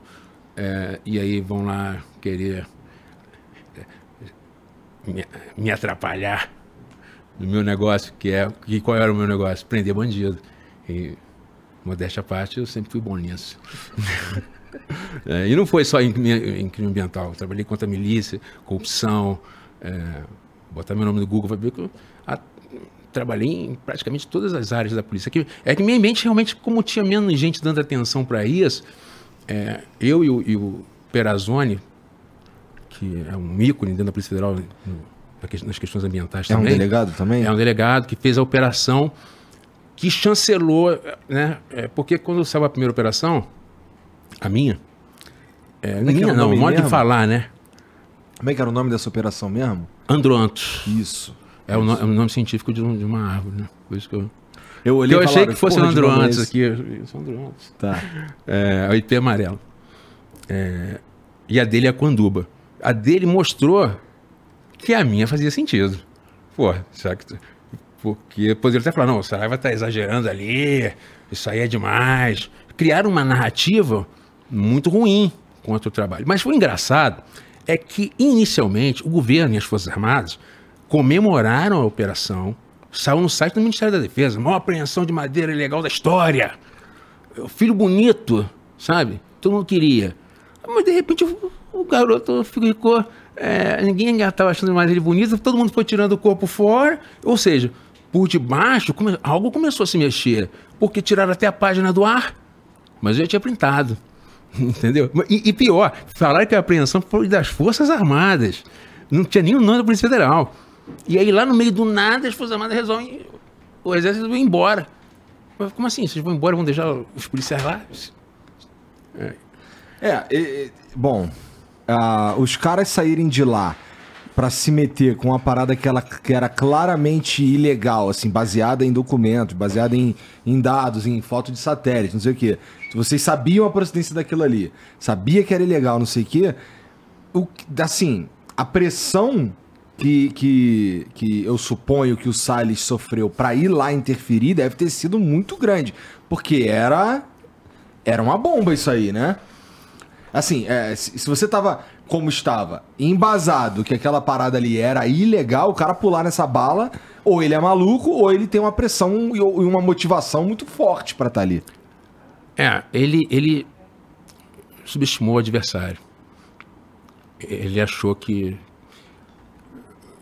E aí vão lá querer me atrapalhar no meu negócio, que qual era o meu negócio? Prender bandido. E, modéstia à parte, eu sempre fui bom nisso. E não foi só em crime ambiental. Eu trabalhei contra a milícia, corrupção, botar meu nome no Google, vai ver que eu trabalhei em praticamente todas as áreas da polícia. É que minha mente realmente, como tinha menos gente dando atenção para isso, eu e o Perazzoni, que é um ícone dentro da Polícia Federal nas questões ambientais também. É um delegado também? É um delegado que fez a operação que chancelou, né? Porque quando saiu a primeira operação, a minha... o modo de falar, né? Como é que era o nome dessa operação mesmo? Androantos. Isso. É o nome científico de uma árvore, né? Por isso que eu olhei eu achei que fosse o Androantes aqui. Isso é Androantes. Tá. O Ipê amarelo. E a dele é a Quanduba. A dele mostrou que a minha fazia sentido. Pô, será que... Porque poderia até falar, não, o Saraiva tá exagerando ali, isso aí é demais. Criaram uma narrativa muito ruim contra o trabalho. Mas o engraçado é que, inicialmente, o governo e as Forças Armadas comemoraram a operação, saiu no site do Ministério da Defesa, maior apreensão de madeira ilegal da história, o filho bonito, sabe? Todo mundo queria. Mas, de repente, o garoto ficou... ninguém estava achando mais ele bonito, todo mundo foi tirando o corpo fora, ou seja... Por debaixo, algo começou a se mexer. Porque tiraram até a página do ar. Mas eu já tinha printado. Entendeu? E pior, falaram que a apreensão foi das Forças Armadas. Não tinha nem o nome da Polícia Federal. E aí, lá no meio do nada, as Forças Armadas resolvem... O Exército vai embora. Mas como assim? Vocês vão embora e vão deixar os policiais lá? Os caras saírem de lá... Pra se meter com uma parada que era claramente ilegal, assim, baseada em documentos, baseada em dados, em foto de satélite, não sei o quê. Vocês sabiam a procedência daquilo ali, sabia que era ilegal, não sei o quê. Assim, a pressão que eu suponho que o Salles sofreu pra ir lá interferir deve ter sido muito grande, porque era uma bomba isso aí, né? Assim, se você tava... como estava, embasado que aquela parada ali era ilegal, o cara pular nessa bala, ou ele é maluco, ou ele tem uma pressão e uma motivação muito forte pra estar ali. Ele subestimou o adversário. Ele achou que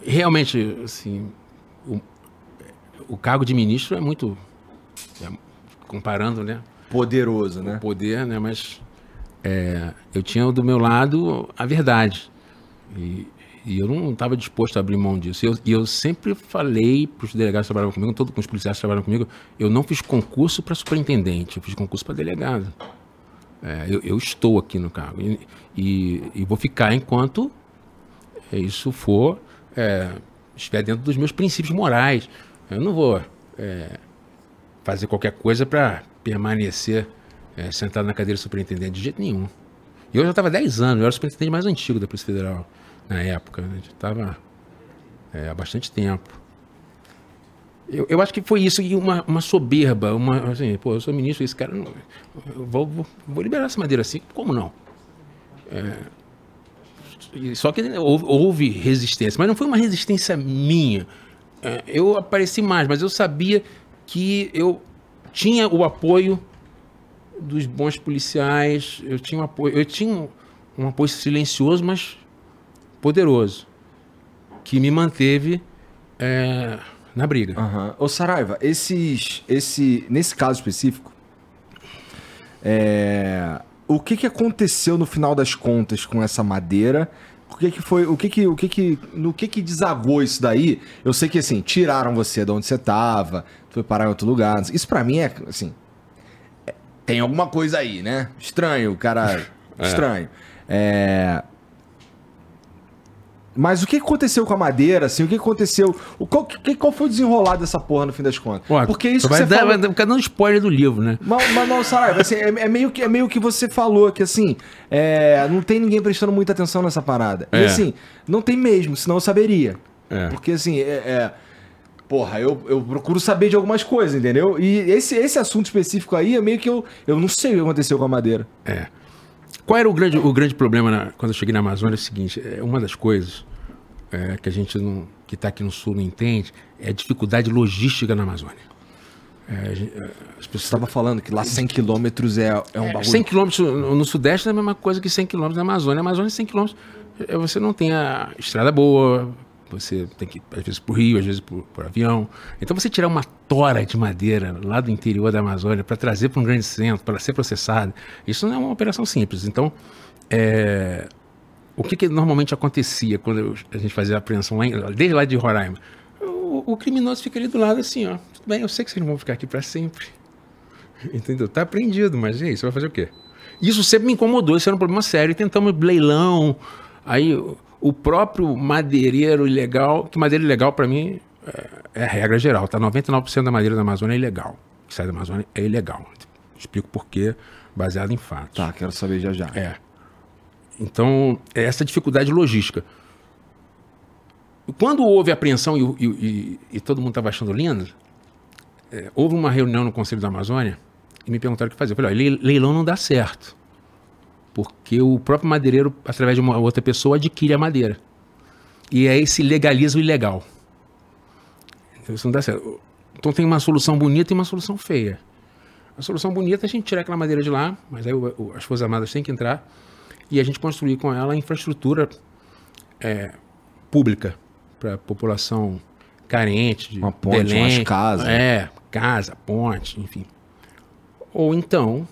realmente, assim, o cargo de ministro é muito, comparando, né? Poderoso, né? O poder, né? Mas eu tinha do meu lado a verdade. E eu não estava disposto a abrir mão disso. E eu sempre falei para os delegados que trabalhavam comigo, todos os policiais que trabalhavam comigo, eu não fiz concurso para superintendente, eu fiz concurso para delegado. Eu estou aqui no cargo e vou ficar enquanto isso for, estiver dentro dos meus princípios morais. Eu não vou fazer qualquer coisa para permanecer sentado na cadeira de superintendente de jeito nenhum. E eu já estava há 10 anos, eu era o superintendente mais antigo da Polícia Federal na época, né? Já estava há bastante tempo. Eu acho que foi isso, e uma soberba, assim, pô, eu sou ministro, esse cara, não, eu vou liberar essa madeira assim, como não? Só que houve resistência, mas não foi uma resistência minha. Eu apareci mais, mas eu sabia que eu tinha o apoio dos bons policiais, eu tinha um apoio silencioso, mas poderoso, que me manteve... na briga. Uhum. Ô Saraiva, nesse caso específico, o que aconteceu no final das contas com essa madeira? No que desagou isso daí? Eu sei que, assim, tiraram você de onde você tava, foi parar em outro lugar. Isso pra mim é, assim, tem alguma coisa aí, né? Estranho, cara, estranho. Mas o que aconteceu com a madeira, assim? O que aconteceu? Qual foi o desenrolar dessa porra no fim das contas? Pô, porque isso que você falou... Vai dar um spoiler do livro, né? Mas não, Saraiva, assim, é meio que você falou, que assim, não tem ninguém prestando muita atenção nessa parada. E assim, não tem mesmo, senão eu saberia. Porque assim, porra, eu procuro saber de algumas coisas, entendeu? E esse assunto específico aí é meio que eu não sei o que aconteceu com a madeira. Qual era o grande problema quando eu cheguei na Amazônia? É o seguinte, uma das coisas que a gente não, que está aqui no Sul não entende é a dificuldade logística na Amazônia. Você estava falando que lá 100 quilômetros é um bagulho... 100 quilômetros no Sudeste é a mesma coisa que 100 quilômetros na Amazônia. A Amazônia, 100 quilômetros, você não tem a estrada boa, você tem que ir às vezes por rio, às vezes por avião. Então você tirar uma tora de madeira lá do interior da Amazônia para trazer para um grande centro, para ser processada, isso não é uma operação simples. Então, o que normalmente acontecia quando a gente fazia a apreensão desde lá de Roraima? O criminoso fica ali do lado assim, ó. Tudo bem, eu sei que vocês não vão ficar aqui para sempre. Entendeu? Tá apreendido, mas e aí, você vai fazer o quê? Isso sempre me incomodou, isso era um problema sério. Tentamos leilão, aí... O próprio madeireiro ilegal, que madeira ilegal para mim é a regra geral, tá? 99% da madeira da Amazônia é ilegal. O que sai da Amazônia é ilegal. Explico por quê, baseado em fatos. Tá, quero saber já. Então, é essa dificuldade logística. Quando houve a apreensão e todo mundo estava achando lindo, houve uma reunião no Conselho da Amazônia e me perguntaram o que fazer. Eu falei, olha, leilão não dá certo. Porque o próprio madeireiro, através de uma outra pessoa, adquire a madeira. E aí se legaliza o ilegal. Isso não dá certo. Então tem uma solução bonita e uma solução feia. A solução bonita é a gente tirar aquela madeira de lá, mas aí as Forças Armadas têm que entrar, e a gente construir com ela a infraestrutura pública para a população carente. Uma ponte, Belém, umas casas. Casa, ponte, enfim. Ou então,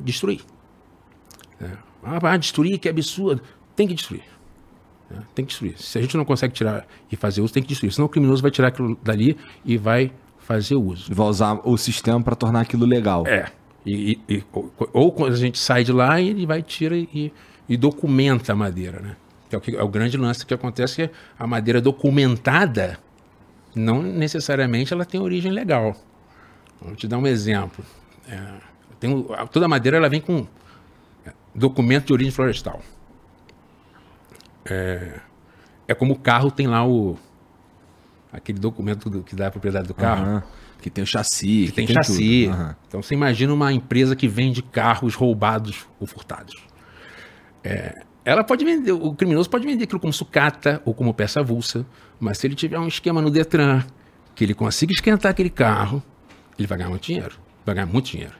destruir. Ah, destruir, que absurdo. Tem que destruir. Tem que destruir. Se a gente não consegue tirar e fazer uso, tem que destruir. Senão o criminoso vai tirar aquilo dali e vai fazer uso. Vai usar o sistema para tornar aquilo legal. Ou quando a gente sai de lá, ele vai, tira e documenta a madeira, né? É o grande lance que acontece, que a madeira documentada não necessariamente ela tem origem legal. Vou te dar um exemplo. Toda a madeira ela vem com... documento de origem florestal. É como o carro tem lá aquele documento que dá a propriedade do carro. Uhum. Que tem o chassi. Que tem chassi. Uhum. Então você imagina uma empresa que vende carros roubados ou furtados. Ela pode vender, o criminoso pode vender aquilo como sucata ou como peça avulsa, mas se ele tiver um esquema no Detran que ele consiga esquentar aquele carro, ele vai ganhar muito dinheiro.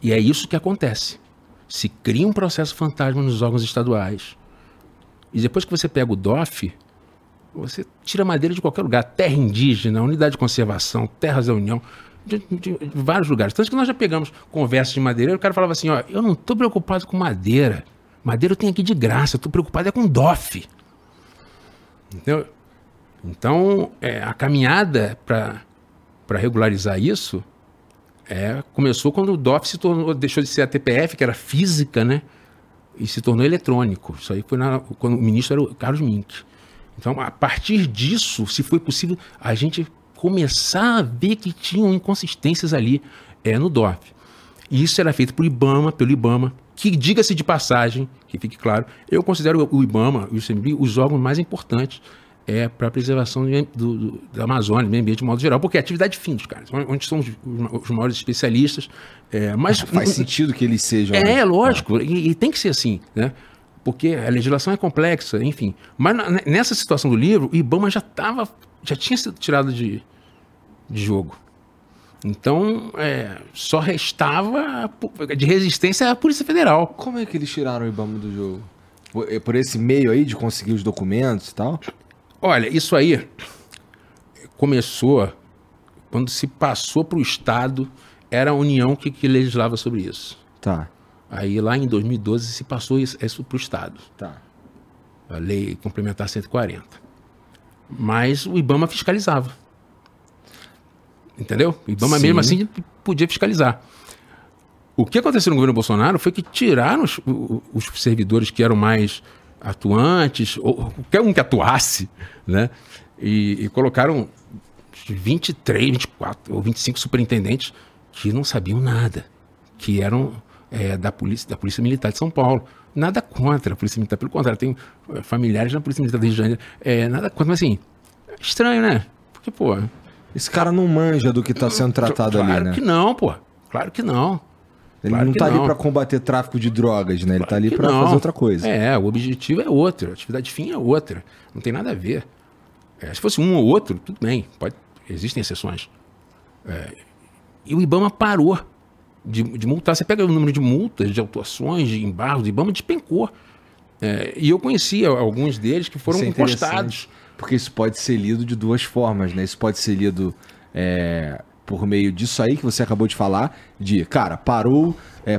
E é isso que acontece. se cria um processo fantasma nos órgãos estaduais. E depois que você pega o DOF, você tira madeira de qualquer lugar. Terra indígena, unidade de conservação, terras da União, de vários lugares. Tanto que nós já pegamos conversas de madeira e o cara falava assim, ó, eu não estou preocupado com madeira. Madeira eu tenho aqui de graça, eu estou preocupado é com DOF. Entendeu? Então, a caminhada para regularizar isso começou quando o DOF se tornou, deixou de ser a TPF, que era física, né? E se tornou eletrônico. Isso aí foi quando o ministro era o Carlos Mink. Então, a partir disso, se foi possível, a gente começar a ver que tinham inconsistências ali no DOF. E isso era feito pelo IBAMA, que, diga-se de passagem, que fique claro, eu considero o IBAMA e o ICMBio os órgãos mais importantes para a preservação da Amazônia, do meio ambiente de modo geral, porque é atividade fim dos caras, onde são os maiores especialistas. Mas faz sentido que eles sejam... lógico, e tem que ser assim, né? Porque a legislação é complexa, enfim. Mas nessa situação do livro, o IBAMA já tinha sido tirado de jogo. Então, só restava de resistência à Polícia Federal. Como é que eles tiraram o IBAMA do jogo? Por esse meio aí de conseguir os documentos e tal? Olha, isso aí começou quando se passou para o Estado, era a União que legislava sobre isso. Tá. Aí lá em 2012 se passou isso para o Estado. Tá. A Lei Complementar 140. Mas o IBAMA fiscalizava. Entendeu? O IBAMA, sim, mesmo assim podia fiscalizar. O que aconteceu no governo Bolsonaro foi que tiraram os servidores que eram mais atuantes, ou qualquer um que atuasse, né? E colocaram 23, 24 ou 25 superintendentes que não sabiam nada, que eram da Polícia Militar de São Paulo. Nada contra a Polícia Militar, pelo contrário, tem familiares na Polícia Militar do Rio de Janeiro, nada contra, mas assim, estranho, né? Porque, pô... Esse cara não manja do que está sendo tratado ali, né? Claro que não, pô. Claro que não. Ele claro não está ali para combater tráfico de drogas, né? Ele está ali para fazer outra coisa. O objetivo é outro, a atividade fim é outra. Não tem nada a ver. Se fosse um ou outro, tudo bem. Existem exceções. E o IBAMA parou de multar. Você pega o número de multas, de autuações, de embargos, o IBAMA despencou. E eu conhecia alguns deles que foram encostados. Porque isso pode ser lido de duas formas, né? Isso pode ser lido... por meio disso aí que você acabou de falar, de, cara,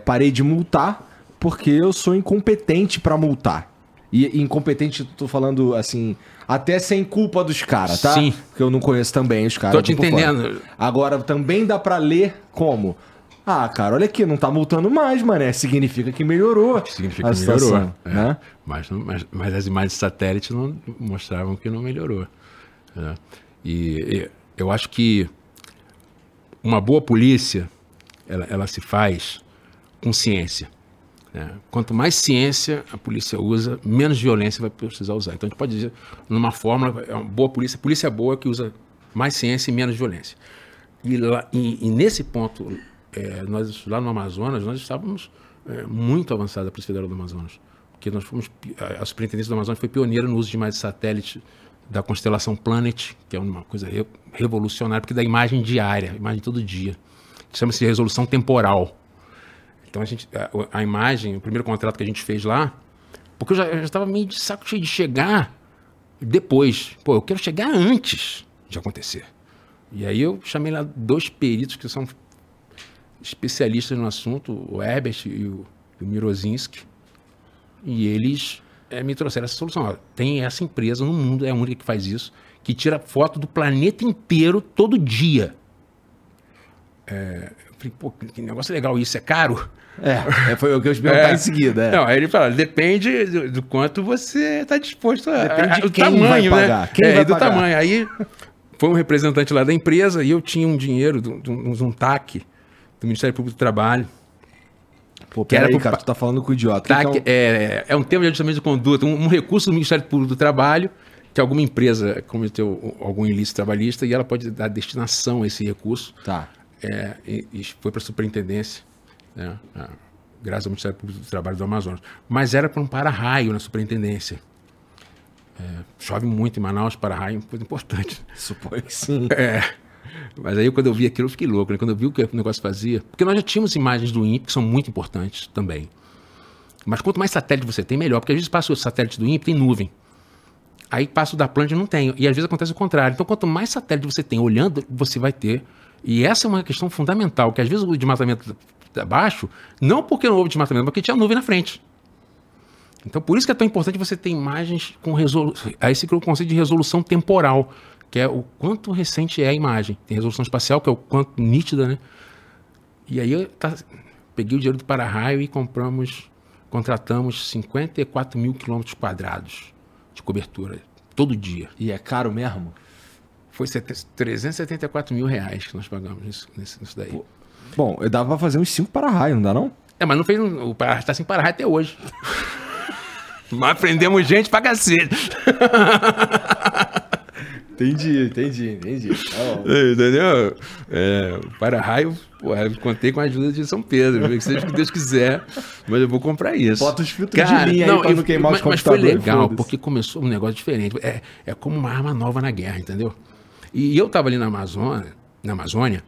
parei de multar porque eu sou incompetente pra multar. E incompetente, tô falando assim, até sem culpa dos caras, tá? Sim. Porque eu não conheço também os caras. Tô te entendendo. Fora. Agora, também dá pra ler como? Ah, cara, olha aqui, não tá multando mais, mané. Significa que melhorou. Significa que melhorou, né? Mas as imagens de satélite não mostravam que não melhorou. Né? E eu acho que uma boa polícia, ela se faz com ciência. Né? Quanto mais ciência a polícia usa, menos violência vai precisar usar. Então, a gente pode dizer, numa fórmula, é uma boa polícia. Polícia boa que usa mais ciência e menos violência. E nesse ponto, nós lá no Amazonas, nós estávamos muito avançados, a Polícia Federal do Amazonas. Porque nós fomos... A Superintendência do Amazonas foi pioneira no uso de imagens de satélite da constelação Planet, que é uma coisa revolucionária, porque dá imagem diária, imagem todo dia. Chama-se resolução temporal. Então a imagem, o primeiro contrato que a gente fez lá, porque eu já estava meio de saco cheio de chegar depois. Pô, eu quero chegar antes de acontecer. E aí eu chamei lá dois peritos que são especialistas no assunto, o Herbert e o Mirozinski, e eles... me trouxeram essa solução. Ó, tem essa empresa no mundo, é a única que faz isso, que tira foto do planeta inteiro todo dia. Eu falei, pô, que negócio legal, isso é caro? Foi o que eu te perguntei em seguida. Não, aí ele falou, depende do quanto você está disposto a... Depende do tamanho, vai pagar. Né? Quem vai do pagar? Tamanho. Aí foi um representante lá da empresa e eu tinha um dinheiro, um TAC do Ministério Público do Trabalho. Pô, peraí, cara, tu tá falando com o idiota. Tá, então... é um termo de ajustamento de conduta, um recurso do Ministério Público do Trabalho, que alguma empresa cometeu algum ilícito trabalhista e ela pode dar destinação a esse recurso. Tá. E foi para a superintendência, né, graças ao Ministério Público do Trabalho do Amazonas. Mas era para um para-raio na superintendência. Chove muito em Manaus, para-raio é uma coisa importante. Suponho que sim. Mas aí quando eu vi aquilo eu fiquei louco, né? Quando eu vi o que o negócio fazia, porque nós já tínhamos imagens do Inpe que são muito importantes também, Mas quanto mais satélite você tem, melhor. Porque às vezes passa o satélite do Inpe, tem nuvem. Aí passa o da Plant, não tem. E às vezes acontece o contrário. Então, quanto mais satélite você tem olhando, você vai ter. E essa é uma questão fundamental, que às vezes o desmatamento é baixo, não porque não houve desmatamento, mas porque tinha nuvem na frente. Então, por isso que é tão importante você ter imagens com resolução. Aí se criou o conceito de resolução temporal, que é o quanto recente é a imagem. Tem resolução espacial, que é o quanto nítida, né? E aí eu peguei o dinheiro do para-raio e contratamos 54 mil quilômetros quadrados de cobertura, todo dia. E é caro mesmo? Foi 374 mil reais que nós pagamos nisso daí. Pô. Bom, eu dava pra fazer uns 5 para-raio, não dá não? É, mas não fez. O para-raio tá sem para-raio até hoje. Mas prendemos gente pra cacete. Entendi. Entendeu? É, o para-raio, porra, eu contei com a ajuda de São Pedro, que seja o que Deus quiser, mas eu vou comprar isso. Bota os filtros de linha aí pra não queimar os computadores. Mas foi legal, porque começou um negócio diferente. É como uma arma nova na guerra, entendeu? E eu tava ali na Amazônia,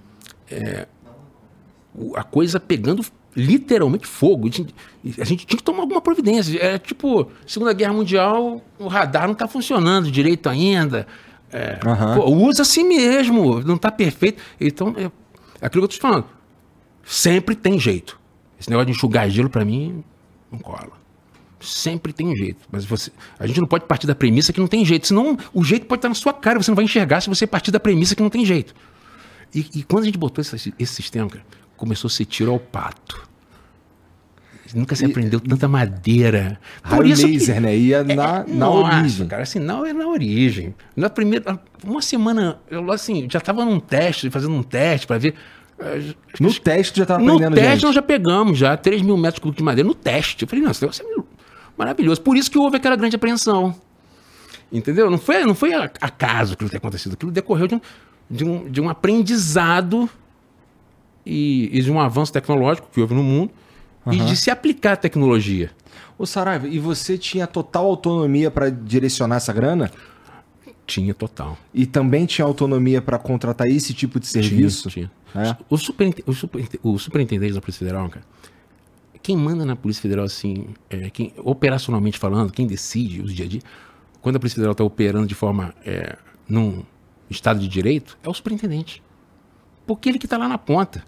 a coisa pegando literalmente fogo. A gente tinha que tomar alguma providência. É tipo, Segunda Guerra Mundial, o radar não tá funcionando direito ainda. Pô, usa assim mesmo, não tá perfeito. Então, aquilo que eu tô te falando, sempre tem jeito. Esse negócio de enxugar gelo, pra mim, não cola. Sempre tem jeito. Mas a gente não pode partir da premissa que não tem jeito. Senão, o jeito pode estar na sua cara, você não vai enxergar se você partir da premissa que não tem jeito. E quando a gente botou esse sistema, cara, começou a ser tiro ao pato. Nunca se aprendeu tanta madeira. Por isso laser, que, né? Ia na origem. Cara, sinal é na origem. Na primeira, uma semana, eu assim, já estava fazendo um teste para ver. No teste já estava aprendendo. No teste nós já pegamos, 3 mil metros cúbicos de madeira. No teste. Eu falei, nossa, isso é maravilhoso. Por isso que houve aquela grande apreensão. Entendeu? Não foi acaso aquilo ter acontecido. Aquilo decorreu de um aprendizado e de um avanço tecnológico que houve no mundo. Uhum. E de se aplicar a tecnologia. Ô Saraiva, e você tinha total autonomia para direcionar essa grana? Tinha total. E também tinha autonomia para contratar esse tipo de serviço? Tinha. É. O superintendente da Polícia Federal, cara, quem manda na Polícia Federal, assim, quem, operacionalmente falando, quem decide o dia a dia, quando a Polícia Federal está operando de forma, num estado de direito, é o superintendente. Porque ele que está lá na ponta.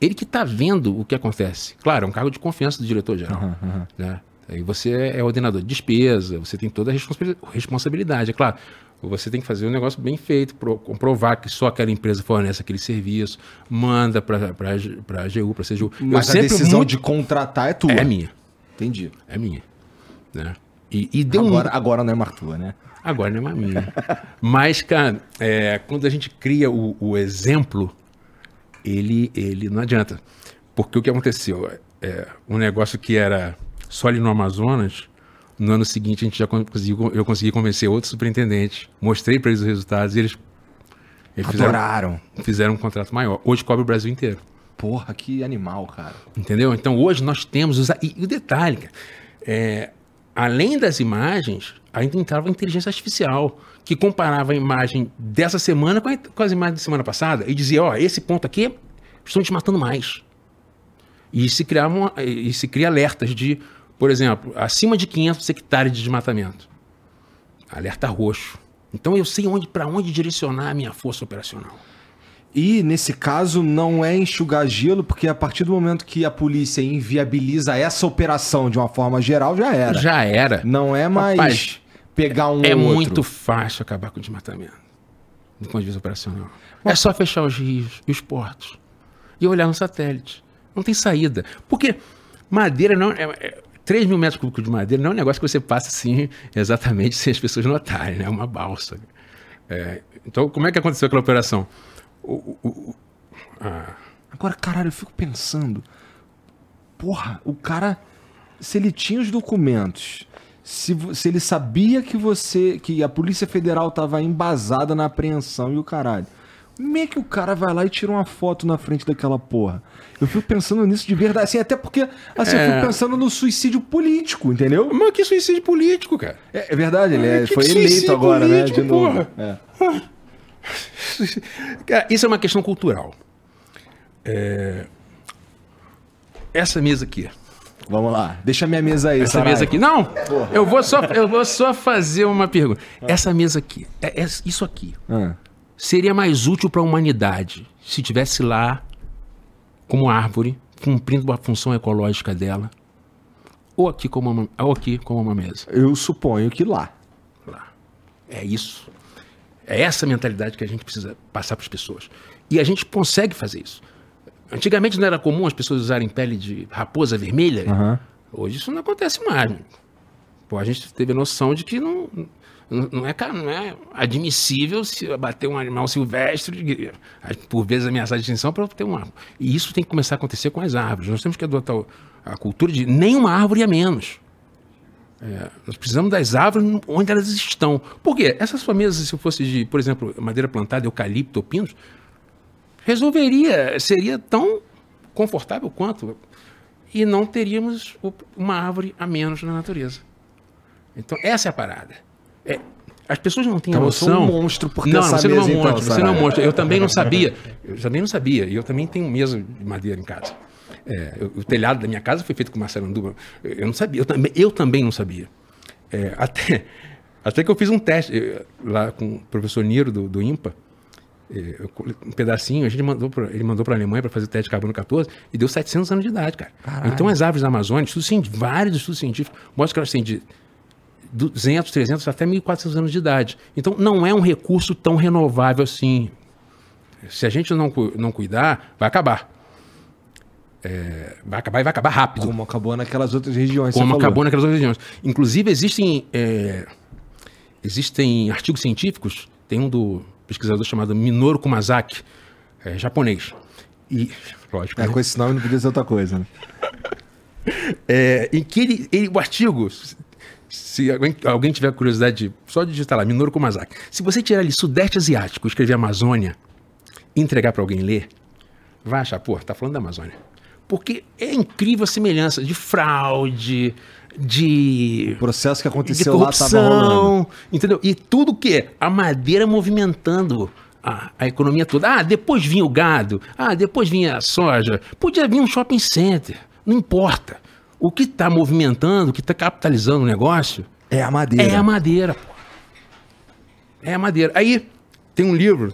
Ele que está vendo o que acontece. Claro, é um cargo de confiança do diretor-geral. Uhum. Né? Aí você é ordenador de despesa, você tem toda a responsabilidade. É claro, você tem que fazer um negócio bem feito, comprovar que só aquela empresa fornece aquele serviço, manda para a GU, para a CGU. Mas a decisão de contratar é tua. É minha. Entendi. É minha. Né? E deu agora não é mais tua, né? Agora não é mais minha. Mas, cara, quando a gente cria o exemplo... Ele não adianta, porque o que aconteceu, um negócio que era só ali no Amazonas, no ano seguinte eu consegui convencer outro superintendente, mostrei para eles os resultados e eles fizeram um contrato maior, hoje cobre o Brasil inteiro. Porra, que animal, cara. Entendeu? Então hoje nós temos, e o detalhe, cara, além das imagens, ainda entrava a inteligência artificial, que comparava a imagem dessa semana com as imagens da semana passada e dizia, esse ponto aqui, estão te matando mais. E se cria alertas de, por exemplo, acima de 500 hectares de desmatamento. Alerta roxo. Então eu sei para onde direcionar a minha força operacional. E, nesse caso, não é enxugar gelo, porque a partir do momento que a polícia inviabiliza essa operação de uma forma geral, já era. Já era. Não é mais rapaz, pegar um outro. É muito fácil acabar com o desmatamento, do ponto de vista operacional. É só fechar os rios e os portos e olhar no satélite. Não tem saída. Porque madeira não... 3 mil metros cúbicos de madeira não é um negócio que você passa assim exatamente sem as pessoas notarem, né? É uma balsa. Então, como é que aconteceu aquela operação? Agora, caralho, eu fico pensando. Porra, o cara, se ele tinha os documentos, se ele sabia que a Polícia Federal tava embasada na apreensão e o caralho, como é que o cara vai lá e tira uma foto na frente daquela porra? Eu fico pensando nisso de verdade, assim, até porque assim, eu fico pensando no suicídio político, entendeu? Mas que suicídio político, cara? É verdade, ele foi eleito agora, né? De novo. Isso é uma questão cultural. Essa mesa aqui, Vamos lá. Deixa minha mesa aí, Saraiva. Mesa aqui. Não, eu vou só fazer uma pergunta. Essa mesa aqui, isso aqui, seria mais útil para a humanidade se tivesse lá como árvore, cumprindo a função ecológica dela, ou aqui como uma mesa? Eu suponho que lá. Lá. É isso. É essa mentalidade que a gente precisa passar para as pessoas. E a gente consegue fazer isso. Antigamente não era comum as pessoas usarem pele de raposa vermelha. Uhum. Hoje isso não acontece mais. Pô, a gente teve a noção de que não é admissível se bater um animal silvestre, por vezes ameaçar de extinção, para ter uma. E isso tem que começar a acontecer com as árvores. Nós temos que adotar a cultura de nenhuma árvore a menos. Nós precisamos das árvores onde elas estão. Por quê? Essa sua mesa, se fosse de, por exemplo, madeira plantada, eucalipto ou pinus, resolveria, seria tão confortável quanto, e não teríamos uma árvore a menos na natureza. Então, essa é a parada. As pessoas não têm noção. Então, eu sou um monstro por ter essa mesa. Não, você não é um monstro, você não é um monstro. Eu também não sabia. E eu também tenho mesa de madeira em casa. O telhado da minha casa foi feito com maçaranduba. Eu não sabia. Eu também não sabia. Até que eu fiz um teste lá com o professor Niro do INPA. Um pedacinho, a gente ele mandou para a Alemanha para fazer o teste de carbono 14 e deu 700 anos de idade, cara. Caralho. Então as árvores da Amazônia, vários estudos científicos mostram que elas têm de 200, 300 até 1.400 anos de idade. Então não é um recurso tão renovável assim. Se a gente não cuidar, vai acabar. Vai acabar rápido. Como acabou naquelas outras regiões. Inclusive existem artigos científicos, tem um do pesquisador chamado Minoru Kumazaki, japonês. E, lógico, com esse nome não podia ser outra coisa, né? Em que o artigo, se alguém tiver curiosidade, só digitar lá, Minoru Kumazaki. Se você tirar ali Sudeste Asiático, escrever Amazônia e entregar para alguém ler, vai achar, pô, tá falando da Amazônia. Porque é incrível a semelhança de fraude, de processo que aconteceu de corrupção, lá estava rolando. Entendeu? E tudo que a madeira movimentando a economia toda. Depois vinha o gado, depois vinha a soja, podia vir um shopping center, não importa. O que está movimentando, o que está capitalizando o negócio é a madeira. Aí tem um livro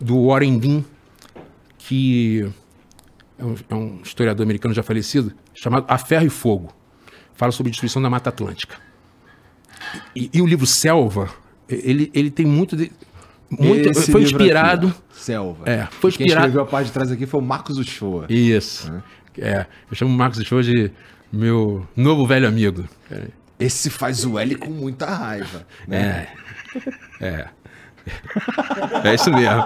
do Warren Dean, que é um historiador americano já falecido, chamado A Ferro e Fogo. Fala sobre a destruição da Mata Atlântica. E o livro Selva, ele tem muito... foi inspirado... Aqui, Selva. Foi inspirado... Quem escreveu a parte de trás aqui foi o Marcos Uchoa. Isso. Eu chamo o Marcos Uchoa de meu novo velho amigo. Esse faz o L com muita raiva. Né? É isso mesmo.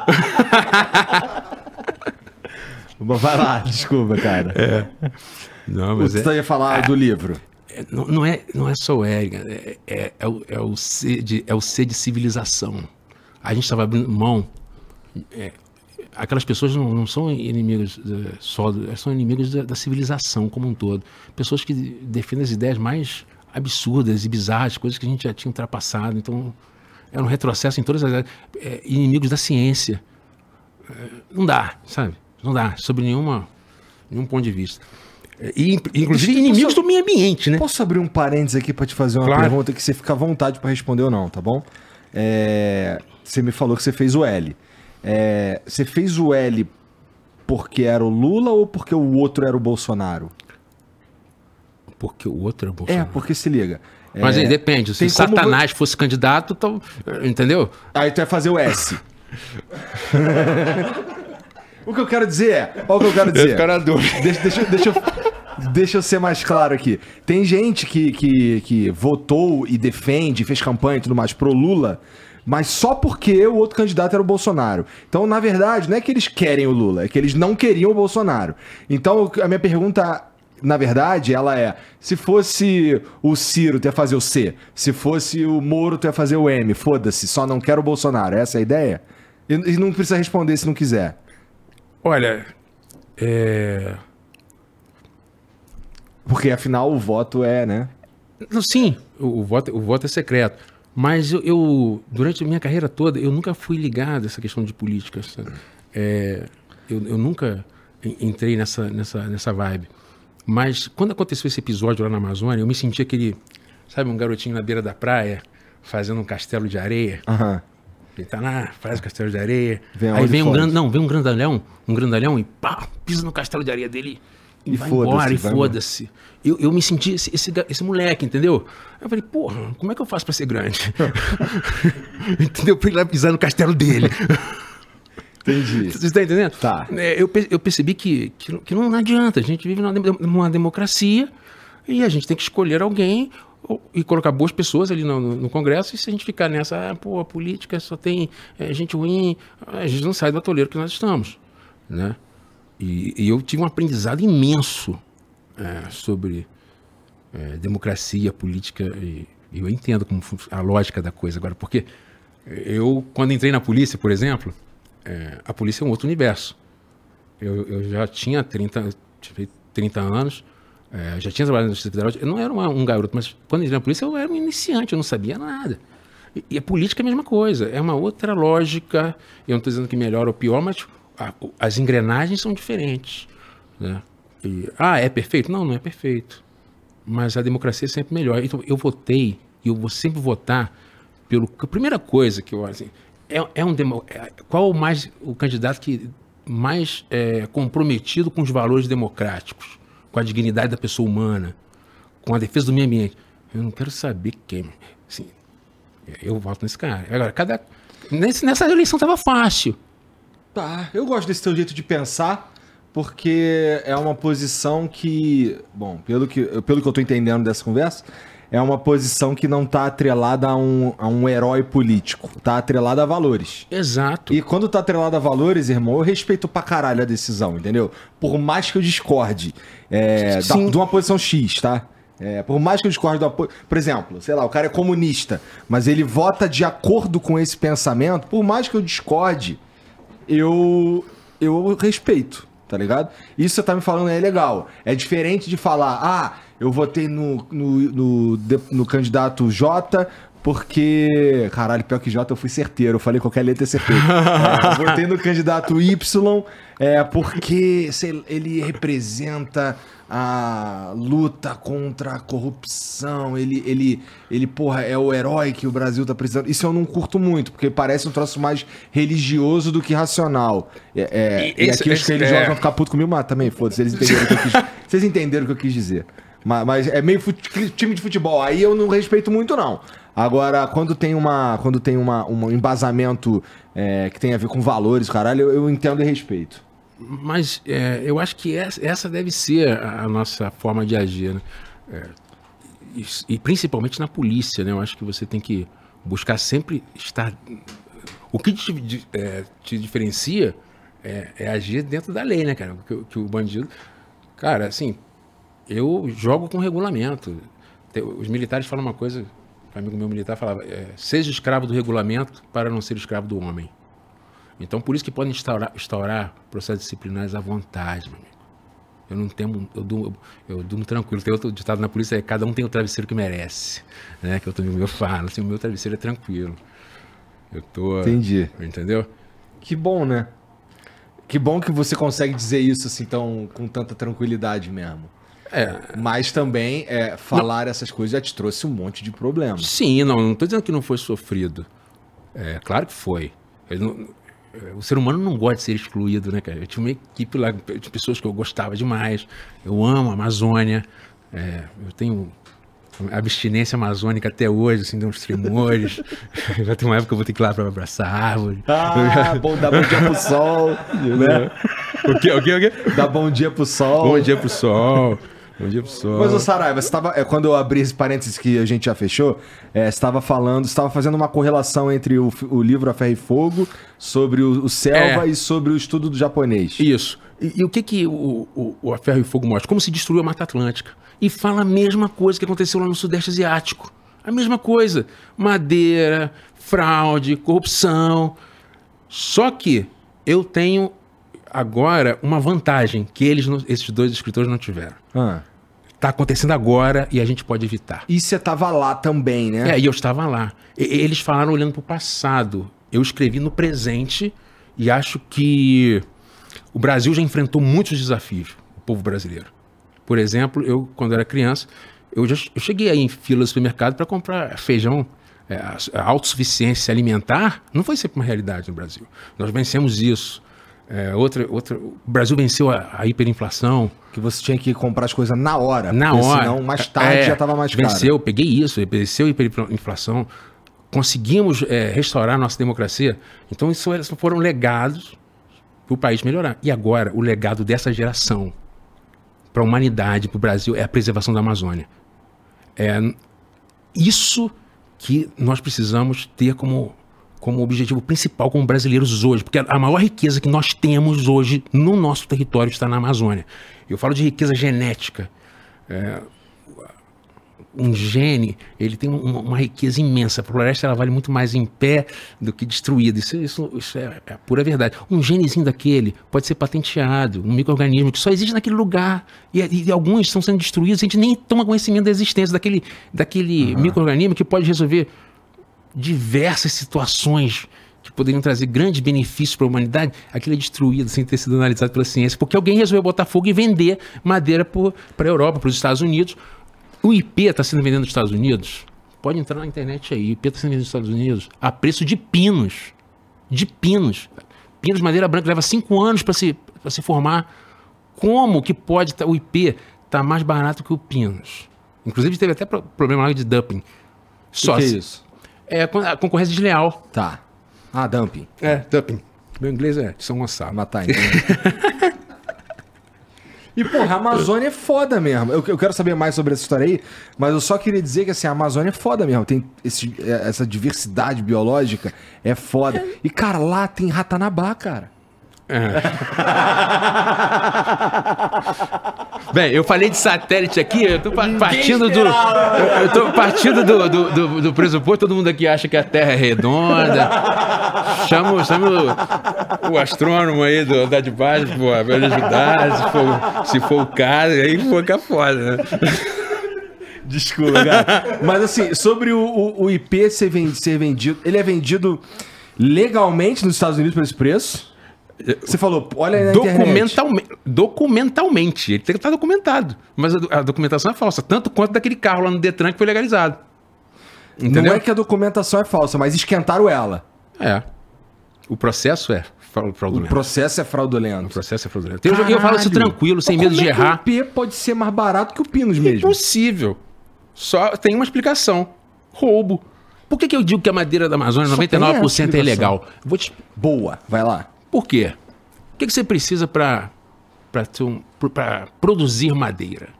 Vai lá, desculpa, cara. Não, mas você ia falar do livro. Não é só o Erika, é o C de civilização. A gente estava abrindo mão. Aquelas pessoas não são inimigos só, são inimigos da civilização como um todo. Pessoas que defendem as ideias mais absurdas e bizarras, coisas que a gente já tinha ultrapassado. Então, era um retrocesso em todas as áreas. Inimigos da ciência. Não dá, sabe? Não dá, sobre nenhum ponto de vista. E, inclusive, inimigos do meio ambiente, né? Posso abrir um parênteses aqui para te fazer uma pergunta que você fica à vontade para responder ou não, tá bom? Você me falou que você fez o L. Você fez o L porque era o Lula ou porque o outro era o Bolsonaro? Porque o outro era o Bolsonaro. Porque se liga. Mas aí depende. Se Satanás fosse candidato, então, entendeu? Aí tu ia fazer o S. O que eu quero dizer é... Olha o que eu quero dizer. Deixa eu ser mais claro aqui. Tem gente que votou e defende, fez campanha e tudo mais pro Lula, mas só porque o outro candidato era o Bolsonaro. Então, na verdade, não é que eles querem o Lula, é que eles não queriam o Bolsonaro. Então, a minha pergunta, na verdade, ela é... Se fosse o Ciro, tu ia fazer o C. Se fosse o Moro, tu ia fazer o M. Foda-se, só não quero o Bolsonaro. Essa é a ideia? E não precisa responder se não quiser. Olha, porque afinal o voto é, né? Sim, o voto é secreto. Mas eu durante a minha carreira toda, eu nunca fui ligado a essa questão de política. Eu nunca entrei nessa vibe. Mas quando aconteceu esse episódio lá na Amazônia, eu me senti aquele, sabe, um garotinho na beira da praia, fazendo um castelo de areia. Aham. Ele tá lá, faz o castelo de areia. Aí vem um grandalhão, e pá, pisa no castelo de areia dele e vai embora, e foda-se. Eu me senti esse moleque, entendeu? Aí eu falei, porra, como é que eu faço pra ser grande? Entendeu? Pra ir lá pisar no castelo dele. Entendi. Você está entendendo? Tá. Eu percebi que não adianta, a gente vive numa democracia e a gente tem que escolher alguém e colocar boas pessoas ali no Congresso, e se a gente ficar nessa, a política só tem gente ruim, a gente não sai do atoleiro que nós estamos, né? E eu tive um aprendizado imenso sobre democracia, política, e eu entendo como a lógica da coisa agora, porque eu, quando entrei na polícia, por exemplo, a polícia é um outro universo. Eu já tinha 30 anos, já tinha trabalhado na Justiça Federal. Eu não era um garoto, mas quando eu entrei na polícia eu era um iniciante, eu não sabia nada. E a política é a mesma coisa, é uma outra lógica. Eu não estou dizendo que melhor ou pior, mas as engrenagens são diferentes, né? É perfeito? Não é perfeito. Mas a democracia é sempre melhor. Então eu votei, e eu vou sempre votar pelo... A primeira coisa que eu olho assim, qual o candidato que mais é comprometido com os valores democráticos, com a dignidade da pessoa humana, com a defesa do meio ambiente? Eu não quero saber quem. Assim, eu voto nesse cara. Agora, nessa eleição estava fácil. Tá, eu gosto desse teu jeito de pensar, porque é uma posição que, bom, pelo que eu tô entendendo dessa conversa, é uma posição que não tá atrelada a um herói político, tá atrelada a valores. Exato. E quando tá atrelada a valores, irmão, eu respeito pra caralho a decisão, entendeu? Por mais que eu discorde de uma posição X, tá? Por mais que eu discorde do apoio... Por exemplo, sei lá, o cara é comunista, mas ele vota de acordo com esse pensamento, por mais que eu discorde, eu respeito, tá ligado? Isso você tá me falando é legal. É diferente de falar, eu votei no candidato J, porque... Caralho, pior que J eu fui certeiro, eu falei qualquer letra é certeiro. Eu votei no candidato Y, porque ele representa a luta contra a corrupção, ele porra, é o herói que o Brasil tá precisando. Isso eu não curto muito, porque parece um troço mais religioso do que racional. Os religiosos vão ficar putos comigo, mas também, foda-se, eles entenderam o que eu quis... Vocês entenderam o que eu quis dizer. Mas é meio time de futebol, aí eu não respeito muito, não. Agora, quando tem um embasamento que tem a ver com valores, caralho, eu entendo e respeito. Mas eu acho que essa deve ser a nossa forma de agir, né? E principalmente na polícia, né? Eu acho que você tem que buscar sempre estar... O que te diferencia é agir dentro da lei, né, cara? Que o bandido... Cara, assim... Eu jogo com regulamento. Os militares falam uma coisa, um amigo meu militar falava, seja escravo do regulamento para não ser escravo do homem. Então, por isso que podem instaurar processos disciplinares à vontade, meu amigo. Eu não temo, eu durmo tranquilo. Tem outro ditado na polícia, cada um tem o travesseiro que merece, né? Que outro amigo meu fala, assim, o meu travesseiro é tranquilo. Entendi. Entendeu? Que bom, né? Que bom que você consegue dizer isso, assim, com tanta tranquilidade mesmo. Mas também falar essas coisas já te trouxe um monte de problema. Sim, não estou dizendo que não foi sofrido. Claro que foi. O ser humano não gosta de ser excluído, né, cara? Eu tinha uma equipe lá de pessoas que eu gostava demais. Eu amo a Amazônia. Eu tenho abstinência amazônica até hoje, assim, de uns tremores. Já tem uma época que eu vou ter que ir lá para abraçar a árvore. Bom, dá bom dia pro sol. Né? O quê? Dá bom dia pro sol. Bom dia pro sol. Mas, ô Saraiva, você tava, quando eu abri esse parênteses que a gente já fechou, você estava fazendo uma correlação entre o livro A Ferro e Fogo, sobre o Selva e sobre o estudo do japonês. Isso. E o que o A Ferro e Fogo mostra? Como se destruiu a Mata Atlântica. E fala a mesma coisa que aconteceu lá no Sudeste Asiático. A mesma coisa. Madeira, fraude, corrupção. Só que eu tenho agora uma vantagem que esses dois escritores não tiveram. Tá acontecendo agora e a gente pode evitar. E você estava lá também, né? E eu estava lá. Eles falaram olhando para o passado. Eu escrevi no presente e acho que o Brasil já enfrentou muitos desafios, o povo brasileiro. Por exemplo, eu, quando era criança, eu cheguei aí em fila do supermercado para comprar feijão. A autossuficiência alimentar não foi sempre uma realidade no Brasil. Nós vencemos isso. O Brasil venceu a hiperinflação. Que você tinha que comprar as coisas na hora. Na hora. Senão, mais tarde já estava mais caro. Venceu, peguei isso, venceu a hiperinflação. Conseguimos restaurar a nossa democracia. Então, isso foram legados para o país melhorar. E agora, o legado dessa geração para a humanidade, para o Brasil, é a preservação da Amazônia. É isso que nós precisamos ter como objetivo principal como brasileiros hoje, porque a maior riqueza que nós temos hoje no nosso território está na Amazônia. Eu falo de riqueza genética. Um gene, ele tem uma riqueza imensa. A floresta, ela vale muito mais em pé do que destruída. Isso é a pura verdade. Um genezinho daquele pode ser patenteado, um micro-organismo que só existe naquele lugar. E alguns estão sendo destruídos, a gente nem toma conhecimento da existência daquele micro-organismo que pode resolver diversas situações que poderiam trazer grandes benefícios para a humanidade. Aquilo é destruído sem ter sido analisado pela ciência, porque alguém resolveu botar fogo e vender madeira para a Europa, para os Estados Unidos. O Ipê está sendo vendido nos Estados Unidos. Pode entrar na internet aí. O Ipê está sendo vendido nos Estados Unidos a preço de pinos. De pinos. Pinos de madeira branca leva 5 anos para se formar. Como que pode o Ipê tá mais barato que o pinos? Inclusive teve até problema lá de dumping. Só que é isso? É a concorrência desleal. Tá. Ah, dumping. Dumping. Meu inglês é de São Gonçalo. Matar, então. E, porra, a Amazônia é foda mesmo. Eu quero saber mais sobre essa história aí, mas eu só queria dizer que, assim, a Amazônia é foda mesmo. Tem essa diversidade biológica, é foda. E, cara, lá tem ratanabá, cara. Bem, eu falei de satélite aqui, eu tô partindo do pressuposto, todo mundo aqui acha que a Terra é redonda. Chama o astrônomo aí do andar de baixo, pô, pra ele ajudar, se for o caso, aí foi que é foda, né? Desculpa, cara. Mas assim, sobre o IP ser vendido, ele é vendido legalmente nos Estados Unidos por esse preço? Você falou, olha na internet. Documentalmente, ele tem que estar documentado. Mas a documentação é falsa, tanto quanto daquele carro lá no Detran que foi legalizado. Entendeu? Não é que a documentação é falsa, mas esquentaram ela. O processo é fraudulento. O processo é fraudulento. Caralho, eu falo isso tranquilo, sem medo de errar. Como é que o IP pode ser mais barato que o Pinus mesmo? Impossível. Só tem uma explicação. Roubo. Por que eu digo que a madeira da Amazônia, 99%, é ilegal? Boa, vai lá. Por quê? O que você precisa para produzir madeira?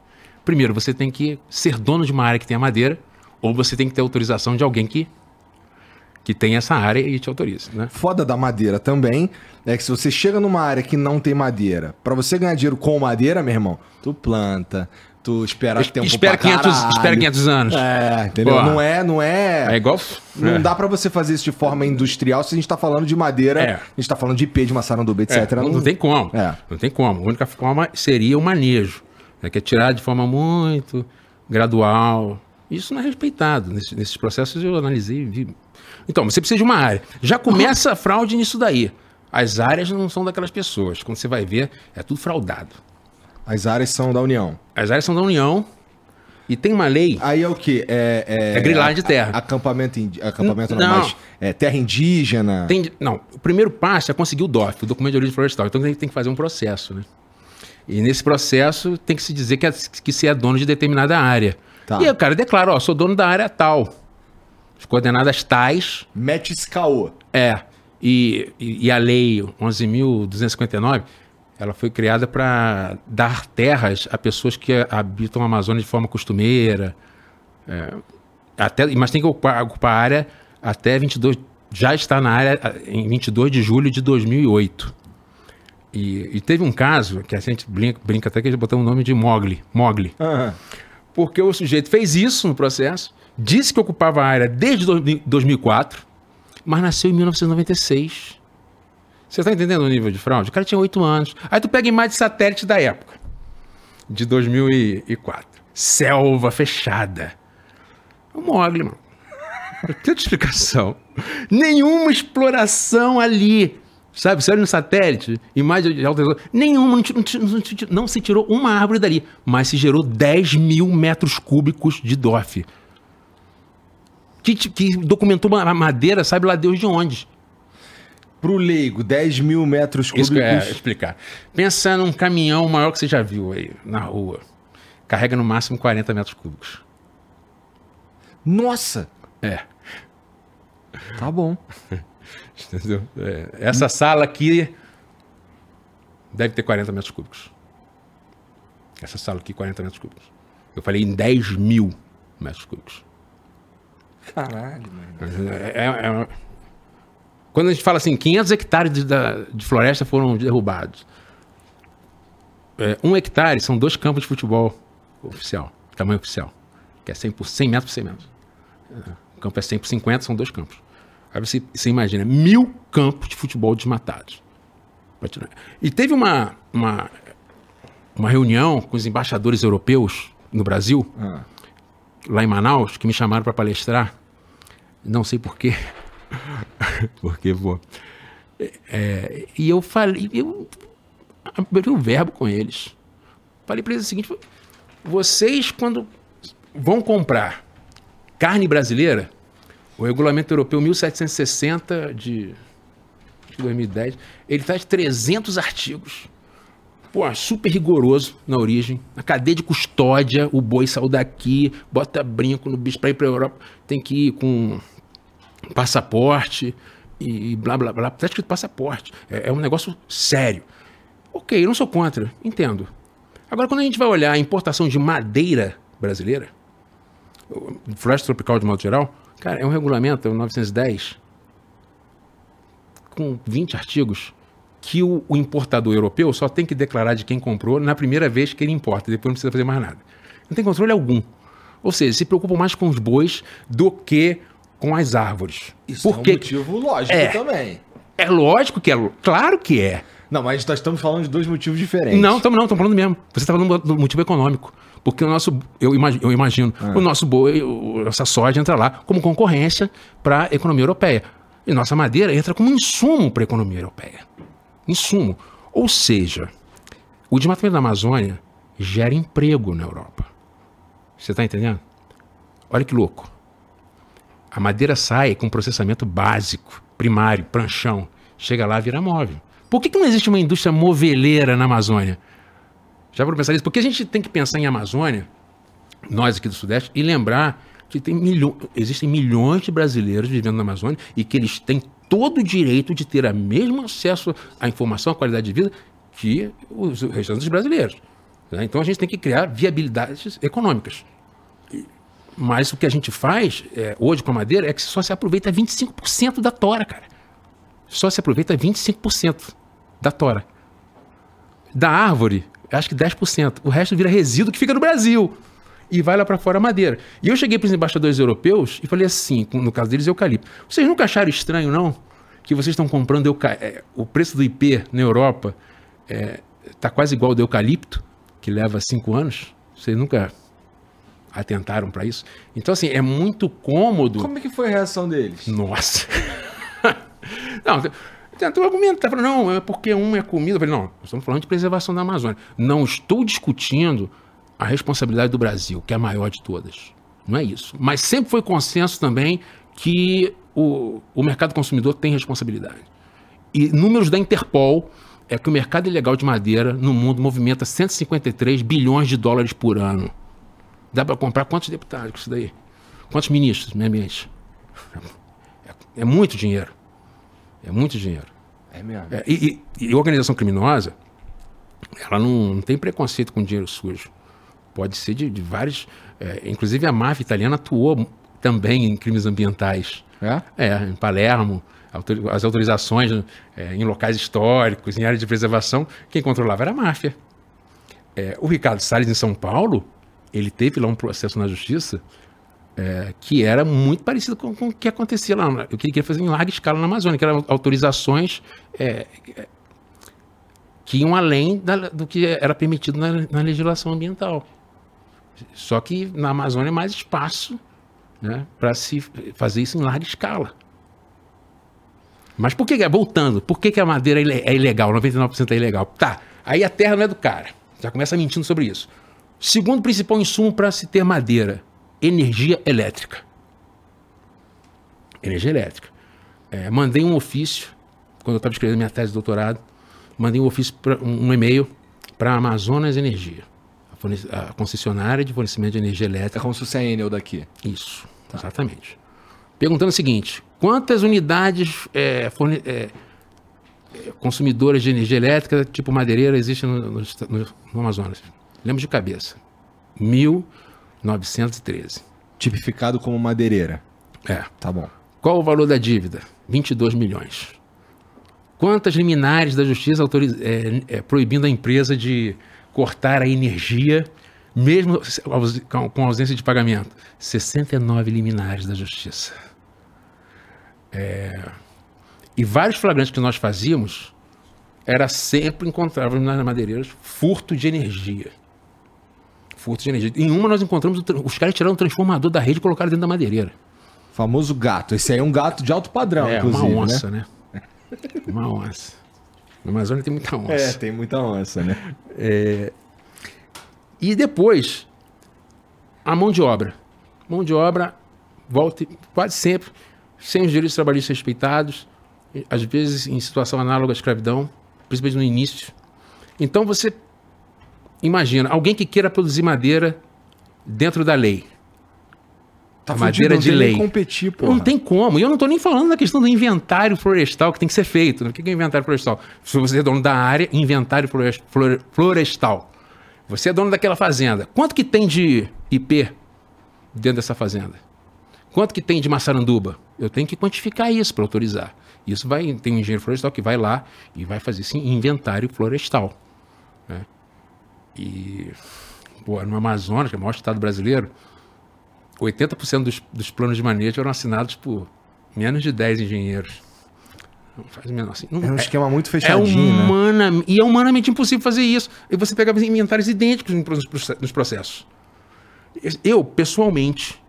Primeiro, você tem que ser dono de uma área que tenha madeira, ou você tem que ter autorização de alguém que tem essa área e te autoriza, né? Foda da madeira também é que se você chega numa área que não tem madeira, para você ganhar dinheiro com madeira, meu irmão, tu planta, tu espera tempo pra caralho. Espera 500 anos. Entendeu? Porra. Não é... É igual... Não dá pra você fazer isso de forma industrial se a gente tá falando de madeira, a gente tá falando de IP, de Maçaranduba, etc. Não tem como. Não tem como. A única forma seria o manejo, né, que é tirar de forma muito gradual. Isso não é respeitado. Nesses processos eu analisei e vi. Então, você precisa de uma área. Já começa a fraude nisso daí. As áreas não são daquelas pessoas. Quando você vai ver, é tudo fraudado. As áreas são da União. As áreas são da União e tem uma lei... Aí é o quê? É grilagem de terra. Acampamento não, mas terra indígena... O primeiro passo é conseguir o DOF, o Documento de Origem Florestal. Então tem que fazer um processo, né? E nesse processo tem que se dizer que se é dono de determinada área. Tá. E aí o cara declara, sou dono da área tal. As coordenadas tais... Mete esse caô. E a lei 11.259... Ela foi criada para dar terras a pessoas que habitam a Amazônia de forma costumeira. Mas tem que ocupar a área até 22... Já está na área em 22 de julho de 2008. E teve um caso, que a gente brinca até que eles botaram o nome de Mogli. Uhum. Porque o sujeito fez isso no processo, disse que ocupava a área desde 2004, mas nasceu em 1996. Você está entendendo o nível de fraude? O cara tinha 8 anos. Aí tu pega imagem de satélite da época, de 2004. Selva fechada. É um mogli, mano. Não tem explicação. Nenhuma exploração ali. Sabe, você olha no satélite, imagem de alta resolução, nenhuma, não se tirou uma árvore dali, mas se gerou 10 mil metros cúbicos de DOF. Que documentou uma madeira, sabe lá Deus de onde. Pro leigo, 10 mil metros cúbicos. Isso que eu ia explicar. Pensa num caminhão maior que você já viu aí, na rua. Carrega no máximo 40 metros cúbicos. Nossa! É. Tá bom. Entendeu? É. Essa sala aqui deve ter 40 metros cúbicos. Essa sala aqui, 40 metros cúbicos. Eu falei em 10 mil metros cúbicos. Caralho, mano. Quando a gente fala assim, 500 hectares de floresta foram derrubados. 1 hectare são 2 campos de futebol oficial, tamanho oficial. Que é 100 metros por 100 metros. O campo é 100 por 50, são 2 campos. Aí você imagina, 1000 campos de futebol desmatados. E teve uma reunião com os embaixadores europeus no Brasil, lá em Manaus, que me chamaram para palestrar. Não sei por quê. Porque, pô... e eu falei... Eu abri o verbo com eles. Falei para eles o seguinte... Vocês, quando vão comprar carne brasileira... O regulamento europeu 1760 de 2010, ele traz 300 artigos. Pô, super rigoroso na origem. Na cadeia de custódia, o boi saiu daqui, bota brinco no bicho para ir para a Europa. Tem que ir com passaporte e blá, blá, blá. Tá escrito passaporte. É um negócio sério. Ok, eu não sou contra, entendo. Agora, quando a gente vai olhar a importação de madeira brasileira, floresta tropical de modo geral... Cara, é um regulamento, é o 910, com 20 artigos, que o importador europeu só tem que declarar de quem comprou na primeira vez que ele importa, depois não precisa fazer mais nada. Não tem controle algum. Ou seja, se preocupa mais com os bois do que com as árvores. Isso porque... é um motivo lógico também. É lógico que é, claro que é. Não, mas nós estamos falando de 2 motivos diferentes. Não, estamos falando mesmo. Você está falando do motivo econômico. Porque o nosso, eu imagino, o nosso boi, nossa soja entra lá como concorrência para a economia europeia. E nossa madeira entra como insumo para a economia europeia. Insumo. Ou seja, o desmatamento da Amazônia gera emprego na Europa. Você está entendendo? Olha que louco. A madeira sai com processamento básico, primário, pranchão. Chega lá e vira móvel. Por que não existe uma indústria moveleira na Amazônia? Já para pensar nisso, porque a gente tem que pensar em Amazônia, nós aqui do Sudeste, e lembrar que existem milhões de brasileiros vivendo na Amazônia e que eles têm todo o direito de ter o mesmo acesso à informação, à qualidade de vida que os restantes brasileiros. Né? Então a gente tem que criar viabilidades econômicas. Mas o que a gente faz hoje com a madeira é que só se aproveita 25% da tora, cara. Só se aproveita 25% da tora. Da árvore... acho que 10%. O resto vira resíduo que fica no Brasil. E vai lá para fora a madeira. E eu cheguei para os embaixadores europeus e falei assim, no caso deles, eucalipto. Vocês nunca acharam estranho, não? Que vocês estão comprando o preço do Ipê na Europa está quase igual ao do eucalipto, que leva 5 anos. Vocês nunca atentaram para isso? Então, assim, é muito cômodo... Como é que foi a reação deles? Nossa! Não... Tentou argumentar, falou, não, é porque um é comida. Eu falei, não, estamos falando de preservação da Amazônia. Não estou discutindo a responsabilidade do Brasil, que é a maior de todas. Não é isso. Mas sempre foi consenso também que o mercado consumidor tem responsabilidade. E números da Interpol é que o mercado ilegal de madeira no mundo movimenta 153 bilhões de dólares por ano. Dá para comprar quantos deputados com isso daí? Quantos ministros, meio ambiente? É muito dinheiro. É muito dinheiro. É mesmo. E organização criminosa, ela não tem preconceito com dinheiro sujo. Pode ser de vários... inclusive a máfia italiana atuou também em crimes ambientais. É? É, em Palermo, as autorizações em locais históricos, em áreas de preservação, quem controlava era a máfia. O Ricardo Salles, em São Paulo, ele teve lá um processo na justiça... que era muito parecido com o que acontecia lá. Eu queria fazer em larga escala na Amazônia, que eram autorizações que iam além do que era permitido na legislação ambiental. Só que na Amazônia é mais espaço, né, para se fazer isso em larga escala. Mas por que, voltando, por que a madeira é ilegal, 99% é ilegal? Tá, aí a terra não é do cara, já começa mentindo sobre isso. Segundo principal insumo para se ter madeira, energia elétrica. Energia elétrica. Mandei um ofício, quando eu estava escrevendo minha tese de doutorado, mandei um ofício, um e-mail para a Amazonas Energia, a concessionária de fornecimento de energia elétrica. É como se o CNEL daqui. Isso, tá. Exatamente. Perguntando o seguinte, quantas unidades consumidoras de energia elétrica, tipo madeireira, existem no Amazonas? Lembro de cabeça. 1913. Tipificado como madeireira. É. Tá bom. Qual o valor da dívida? 22 milhões. Quantas liminares da justiça proibindo a empresa de cortar a energia, mesmo com ausência de pagamento? 69 liminares da justiça. E vários flagrantes que nós fazíamos, sempre encontrávamos nas madeireiras furto de energia. Furto de energia. Em uma nós encontramos, os caras tiraram o transformador da rede e colocaram dentro da madeireira. Famoso gato. Esse aí é um gato de alto padrão, inclusive. É, uma onça, né? Uma onça. Na Amazônia tem muita onça. É, tem muita onça, né? E depois, a mão de obra. Mão de obra volta quase sempre, sem os direitos trabalhistas respeitados, às vezes em situação análoga à escravidão, principalmente no início. Então você imagina, alguém que queira produzir madeira dentro da lei. Tá madeira fudido, de lei. Competir, porra. Não tem como. E eu não estou nem falando da questão do inventário florestal que tem que ser feito. O que é inventário florestal? Se você é dono da área, inventário florestal. Você é dono daquela fazenda. Quanto que tem de Ipê dentro dessa fazenda? Quanto que tem de Maçaranduba? Eu tenho que quantificar isso para autorizar. Isso vai, tem um engenheiro florestal que vai lá e vai fazer esse inventário florestal. Né? E no Amazonas, que é o maior estado brasileiro, 80% dos planos de manejo eram assinados por menos de 10 engenheiros. Não faz o menor assim. É um esquema muito fechadinho, né? E é humanamente impossível fazer isso. E você pegava inventários idênticos nos processos. Eu, pessoalmente,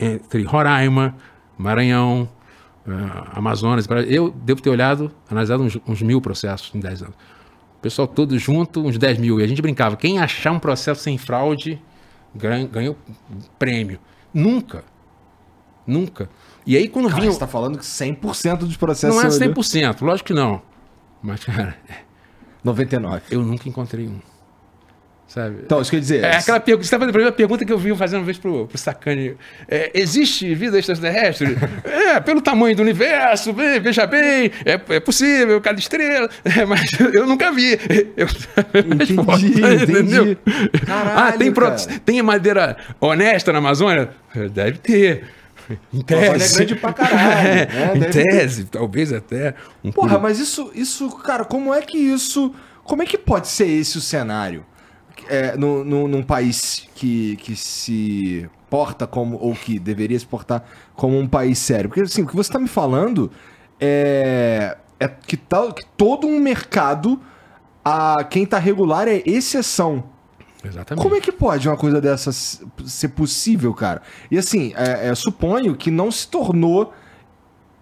entre Roraima, Maranhão, Amazonas, eu devo ter analisado uns 1.000 processos em 10 anos. O pessoal todo junto, uns 10.000. E a gente brincava, quem achar um processo sem fraude ganhou prêmio. Nunca. Nunca. E aí quando vinha... Você está falando que 100% dos processos... Não é 100%, lógico que não. Mas, cara... 99%. Eu nunca encontrei um. Sabe? Então, isso quer dizer... aquela pergunta... Você está fazendo a pergunta que eu vi fazendo uma vez pro Sacani. Existe vida extraterrestre? Pelo tamanho do universo, veja bem, é possível, cada estrela, mas eu nunca vi. Entendi. Caralho, tem madeira honesta na Amazônia? Deve ter. Em tese. É grande pra caralho. Em tese, talvez até. Porra, mas isso, cara, como é que isso... Como é que pode ser esse o cenário? Num país que se porta como, ou que deveria se portar como um país sério. Porque assim, o que você está me falando que todo um mercado, a quem está regular é exceção. Exatamente. Como é que pode uma coisa dessa ser possível, cara? E assim, suponho que não se tornou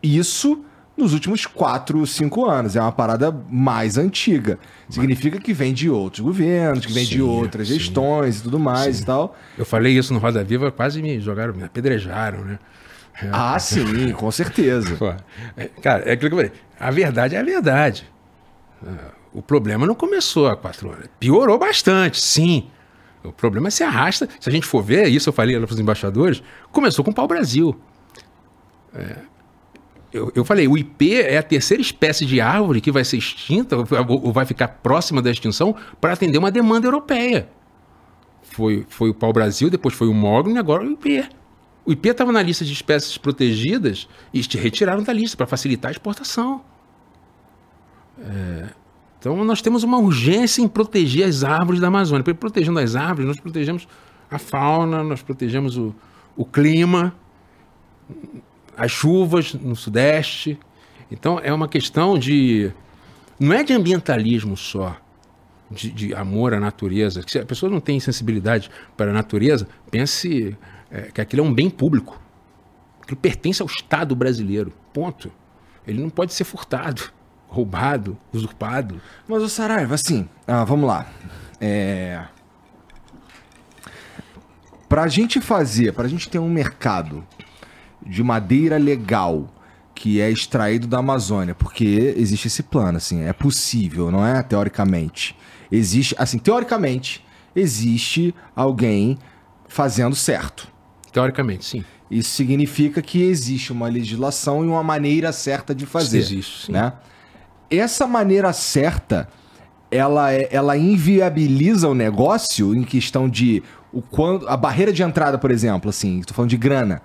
isso nos últimos 4 ou 5 anos. É uma parada mais antiga. Significa que vem de outros governos, que vem de outras gestões e tudo mais e tal. Eu falei isso no Roda Viva, quase me jogaram, me apedrejaram, né? Sim, com certeza. Cara, é aquilo que eu falei. A verdade é a verdade. O problema não começou há 4 anos. Piorou bastante, sim. O problema se arrasta. Se a gente for ver, isso eu falei para os embaixadores, começou com o pau-brasil. Eu falei, o Ipê é a terceira espécie de árvore que vai ser extinta ou vai ficar próxima da extinção para atender uma demanda europeia. Foi o pau-brasil, depois foi o mogno e agora o Ipê. O Ipê estava na lista de espécies protegidas e retiraram da lista para facilitar a exportação. Então nós temos uma urgência em proteger as árvores da Amazônia. Porque protegendo as árvores, nós protegemos a fauna, nós protegemos o clima... As chuvas no Sudeste. Então, é uma questão de... Não é de ambientalismo só, de amor à natureza. Se a pessoa não tem sensibilidade para a natureza, pense que aquilo é um bem público. Aquilo pertence ao Estado brasileiro. Ponto. Ele não pode ser furtado, roubado, usurpado. Mas, o Saraiva, assim, vamos lá. Pra gente fazer, pra gente ter um mercado de madeira legal que é extraído da Amazônia, porque existe esse plano, assim, é possível, não é? Teoricamente. Existe, assim, teoricamente, existe alguém fazendo certo. Teoricamente, sim. Isso significa que existe uma legislação e uma maneira certa de fazer. Isso existe, sim. Né? Essa maneira certa, ela inviabiliza o negócio em questão de... a barreira de entrada, por exemplo, assim, estou falando de grana.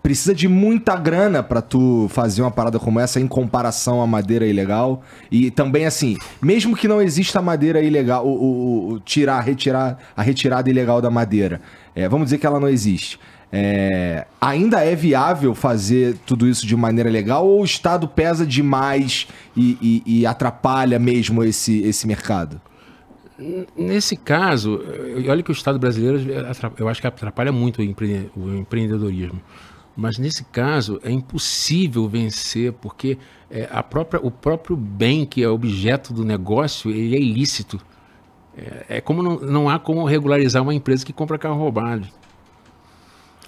Precisa de muita grana para tu fazer uma parada como essa em comparação à madeira ilegal. E também, assim, mesmo que não exista a madeira ilegal, a retirada ilegal da madeira, vamos dizer que ela não existe. Ainda é viável fazer tudo isso de maneira legal ou o Estado pesa demais e atrapalha mesmo esse mercado? Nesse caso, olha que o Estado brasileiro, eu acho que atrapalha muito o empreendedorismo. Mas nesse caso é impossível vencer, porque o próprio bem que é objeto do negócio, ele é ilícito. É como não há como regularizar uma empresa que compra carro roubado.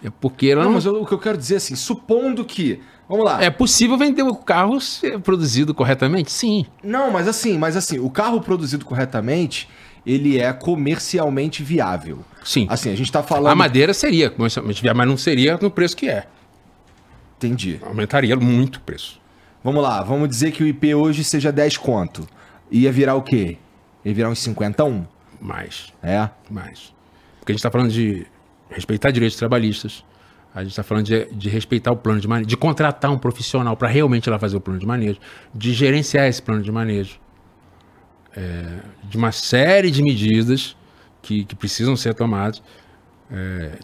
É porque ela não... Mas o que eu quero dizer assim, supondo que... Vamos lá. É possível vender o carro produzido corretamente? Sim. Não, mas assim, o carro produzido corretamente... ele é comercialmente viável. Sim. Assim, a gente está falando... A madeira seria comercialmente viável, mas não seria no preço que é. Entendi. Aumentaria muito o preço. Vamos lá, vamos dizer que o IP hoje seja 10 conto. Ia virar o quê? Ia virar uns 51? Mais. É? Mais. Porque a gente está falando de respeitar direitos trabalhistas, a gente está falando de respeitar o plano de manejo, de contratar um profissional para realmente lá fazer o plano de manejo, de gerenciar esse plano de manejo. De uma série de medidas que precisam ser tomadas,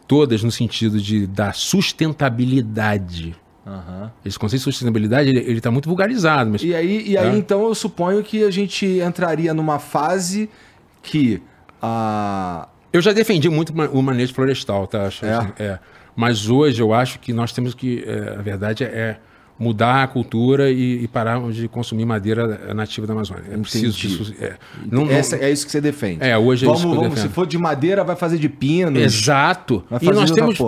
todas no sentido de dar sustentabilidade. Uhum. Esse conceito de sustentabilidade, ele está muito vulgarizado. Mas, e aí, então, eu suponho que a gente entraria numa fase que... Eu já defendi muito o manejo florestal, tá? Mas hoje eu acho que nós temos que, na verdade, mudar a cultura e parar de consumir madeira nativa da Amazônia. É preciso disso. É isso que você defende. Hoje é isso que eu defendo. Se for de madeira, vai fazer de pino. Exato. E nós temos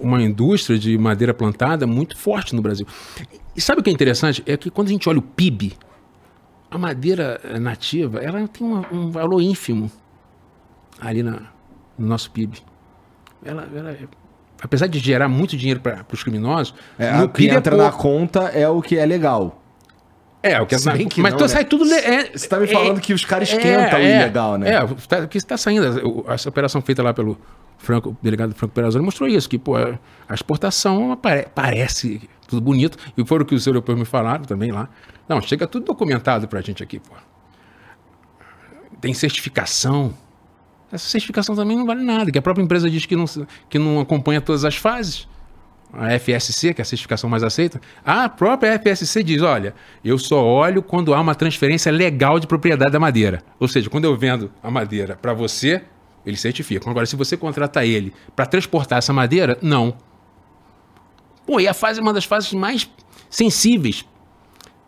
uma indústria de madeira plantada muito forte no Brasil. E sabe o que é interessante? É que quando a gente olha o PIB, a madeira nativa ela tem um valor ínfimo ali no nosso PIB. Ela apesar de gerar muito dinheiro para os criminosos... o que entra na conta é o que é legal. O que é legal. Mas não, sai tudo... Você está me falando que os caras esquentam o ilegal, né? O que está saindo... Essa operação feita lá pelo delegado Franco Perazzoli mostrou isso, que a exportação parece tudo bonito. E foram o que os europeus me falaram também lá. Não, chega tudo documentado para a gente aqui, Tem certificação... Essa certificação também não vale nada, que a própria empresa diz que não acompanha todas as fases. A FSC, que é a certificação mais aceita, a própria FSC diz, olha, eu só olho quando há uma transferência legal de propriedade da madeira. Ou seja, quando eu vendo a madeira para você, ele certifica. Agora, se você contrata ele para transportar essa madeira, não. E a fase é uma das fases mais sensíveis.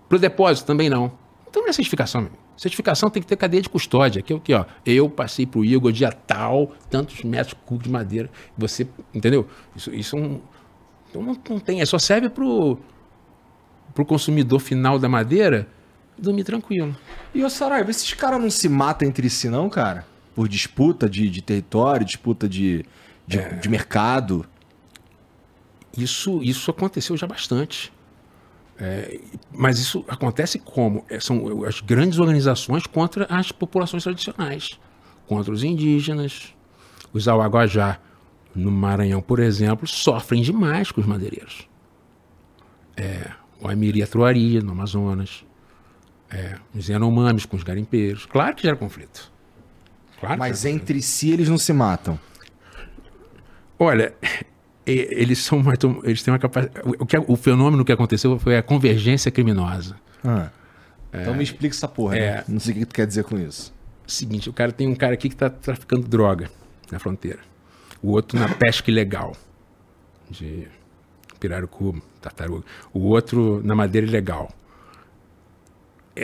Para o depósito também não. Então não é certificação mesmo. Certificação tem que ter cadeia de custódia. Aqui é o que, eu passei pro Igor dia tal, tantos metros cúbicos de madeira. Você, entendeu? Isso não tem. Só serve pro consumidor final da madeira dormir tranquilo. E, Saraiva, esses caras não se matam entre si não, cara? Por disputa de território, disputa de mercado? Isso aconteceu já bastante. Mas isso acontece como? São as grandes organizações contra as populações tradicionais, contra os indígenas. Os auaguajá, no Maranhão, por exemplo, sofrem demais com os madeireiros. O Aimiri e a Troaria, no Amazonas. Os Yanomamis com os garimpeiros. Claro que gera conflito. Mas entre si eles não se matam. Olha... Eles têm uma capacidade. O fenômeno que aconteceu foi a convergência criminosa. Então me explica essa porra. Né? Não sei o que tu quer dizer com isso. Seguinte, tem um cara aqui que está traficando droga na fronteira. O outro na pesca ilegal. De pirarucu, tartaruga. O outro na madeira ilegal.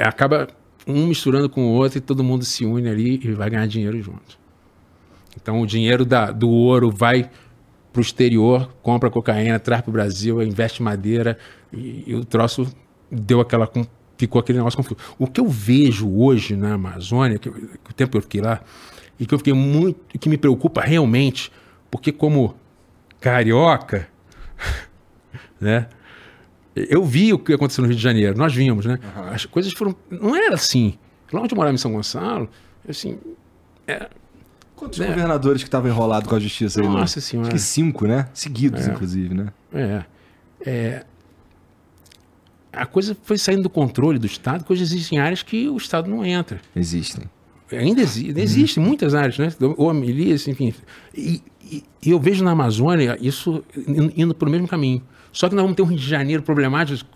Acaba um misturando com o outro e todo mundo se une ali e vai ganhar dinheiro junto. Então o dinheiro do ouro vai para o exterior, compra cocaína, traz para o Brasil, investe madeira e o troço deu aquela... Ficou aquele negócio confuso. O que eu vejo hoje na Amazônia, que o tempo eu fiquei lá, e que eu fiquei muito... que me preocupa realmente, porque como carioca, né? Eu vi o que aconteceu no Rio de Janeiro, nós vimos, né? Uhum. As coisas foram... Não era assim. Lá onde eu morava em São Gonçalo, assim... Era... Quantos governadores que estavam enrolados com a justiça aí? Nossa né? Senhora. Acho que 5, né? Seguidos, inclusive, né? A coisa foi saindo do controle do Estado, porque hoje existem áreas que o Estado não entra. Existem. Ainda existem muitas áreas, né? Ou a milícia, enfim. E eu vejo na Amazônia isso indo pelo mesmo caminho. Só que nós vamos ter um Rio de Janeiro problemático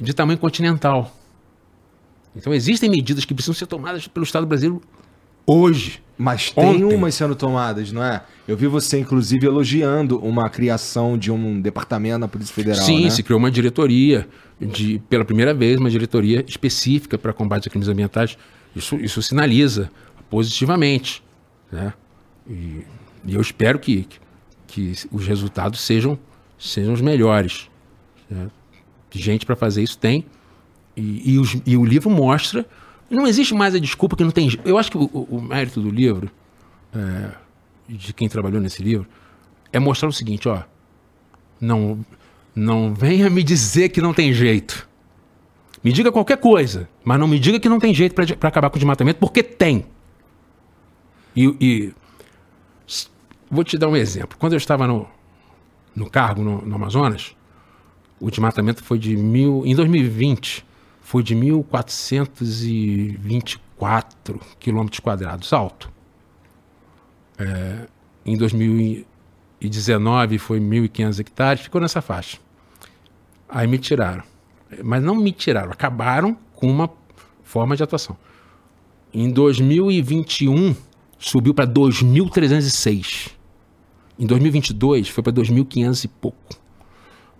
de tamanho continental. Então existem medidas que precisam ser tomadas pelo Estado brasileiro hoje. Mas tem umas sendo tomadas, não é? Eu vi você, inclusive, elogiando uma criação de um departamento na Polícia Federal, Sim, né? Se criou uma diretoria, pela primeira vez, uma diretoria específica para combate a crimes ambientais. Isso sinaliza positivamente, né? E eu espero que os resultados sejam os melhores, né? Gente para fazer isso tem. E o livro mostra... Não existe mais a desculpa que não tem... Eu acho que o mérito do livro, de quem trabalhou nesse livro, é mostrar o seguinte, ó... Não venha me dizer que não tem jeito. Me diga qualquer coisa, mas não me diga que não tem jeito para acabar com o desmatamento, porque tem. E vou te dar um exemplo. Quando eu estava no cargo no Amazonas, o desmatamento foi em 2020... foi de 1.424 quilômetros quadrados alto. Em 2019 foi 1.500 hectares, ficou nessa faixa. Aí me tiraram. Mas não me tiraram, acabaram com uma forma de atuação. Em 2021 subiu para 2.306. Em 2022 foi para 2.500 e pouco.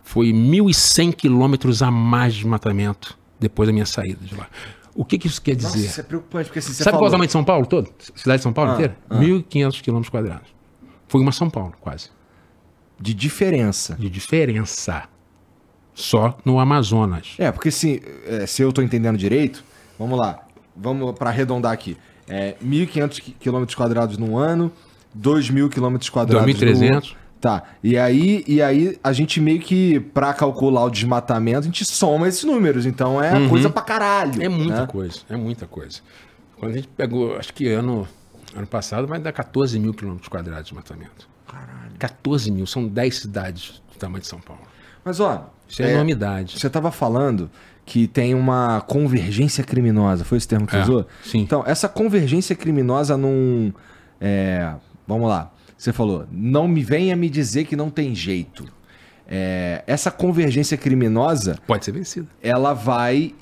Foi 1.100 quilômetros a mais de desmatamento depois da minha saída de lá. O que isso quer dizer? Nossa, isso é preocupante, porque assim, sabe qual é o tamanho de São Paulo todo? Cidade de São Paulo inteira? 1.500 quilômetros quadrados. Foi uma São Paulo, quase. De diferença. De diferença. Só no Amazonas. Porque se eu estou entendendo direito, vamos lá, vamos para arredondar aqui. 1.500 quilômetros quadrados no ano, 2.000 quilômetros quadrados no ano. 2.300. Tá, e aí a gente meio que, pra calcular o desmatamento, a gente soma esses números, então é coisa pra caralho. É muita coisa, é muita coisa. Quando a gente pegou, acho que ano passado, vai dar 14 mil quilômetros quadrados de desmatamento. Caralho. 14 mil, são 10 cidades do tamanho de São Paulo. Mas ó, isso é enormidade. Você tava falando que tem uma convergência criminosa, foi esse termo que você usou? Sim. Então, essa convergência criminosa num... vamos lá. Você falou, não me venha me dizer que não tem jeito. Essa convergência criminosa... Pode ser vencida. Ela vai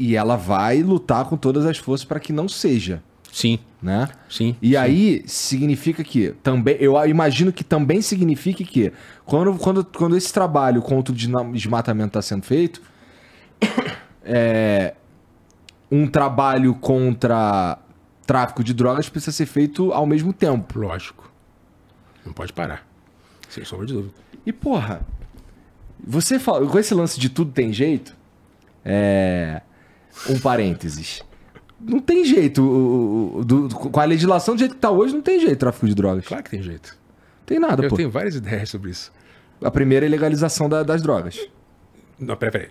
lutar com todas as forças para que não seja. Sim. Né? Sim. E aí, significa que... também, eu imagino que também signifique que... Quando esse trabalho contra o desmatamento está sendo feito... um trabalho contra tráfico de drogas precisa ser feito ao mesmo tempo. Lógico. Não pode parar, sem sombra de dúvida. E porra, você fala, com esse lance de tudo tem jeito, um parênteses, não tem jeito, com a legislação do jeito que tá hoje não tem jeito tráfico de drogas. Claro que tem jeito. Tem nada, Eu tenho várias ideias sobre isso. A primeira é a legalização das drogas. Não, peraí,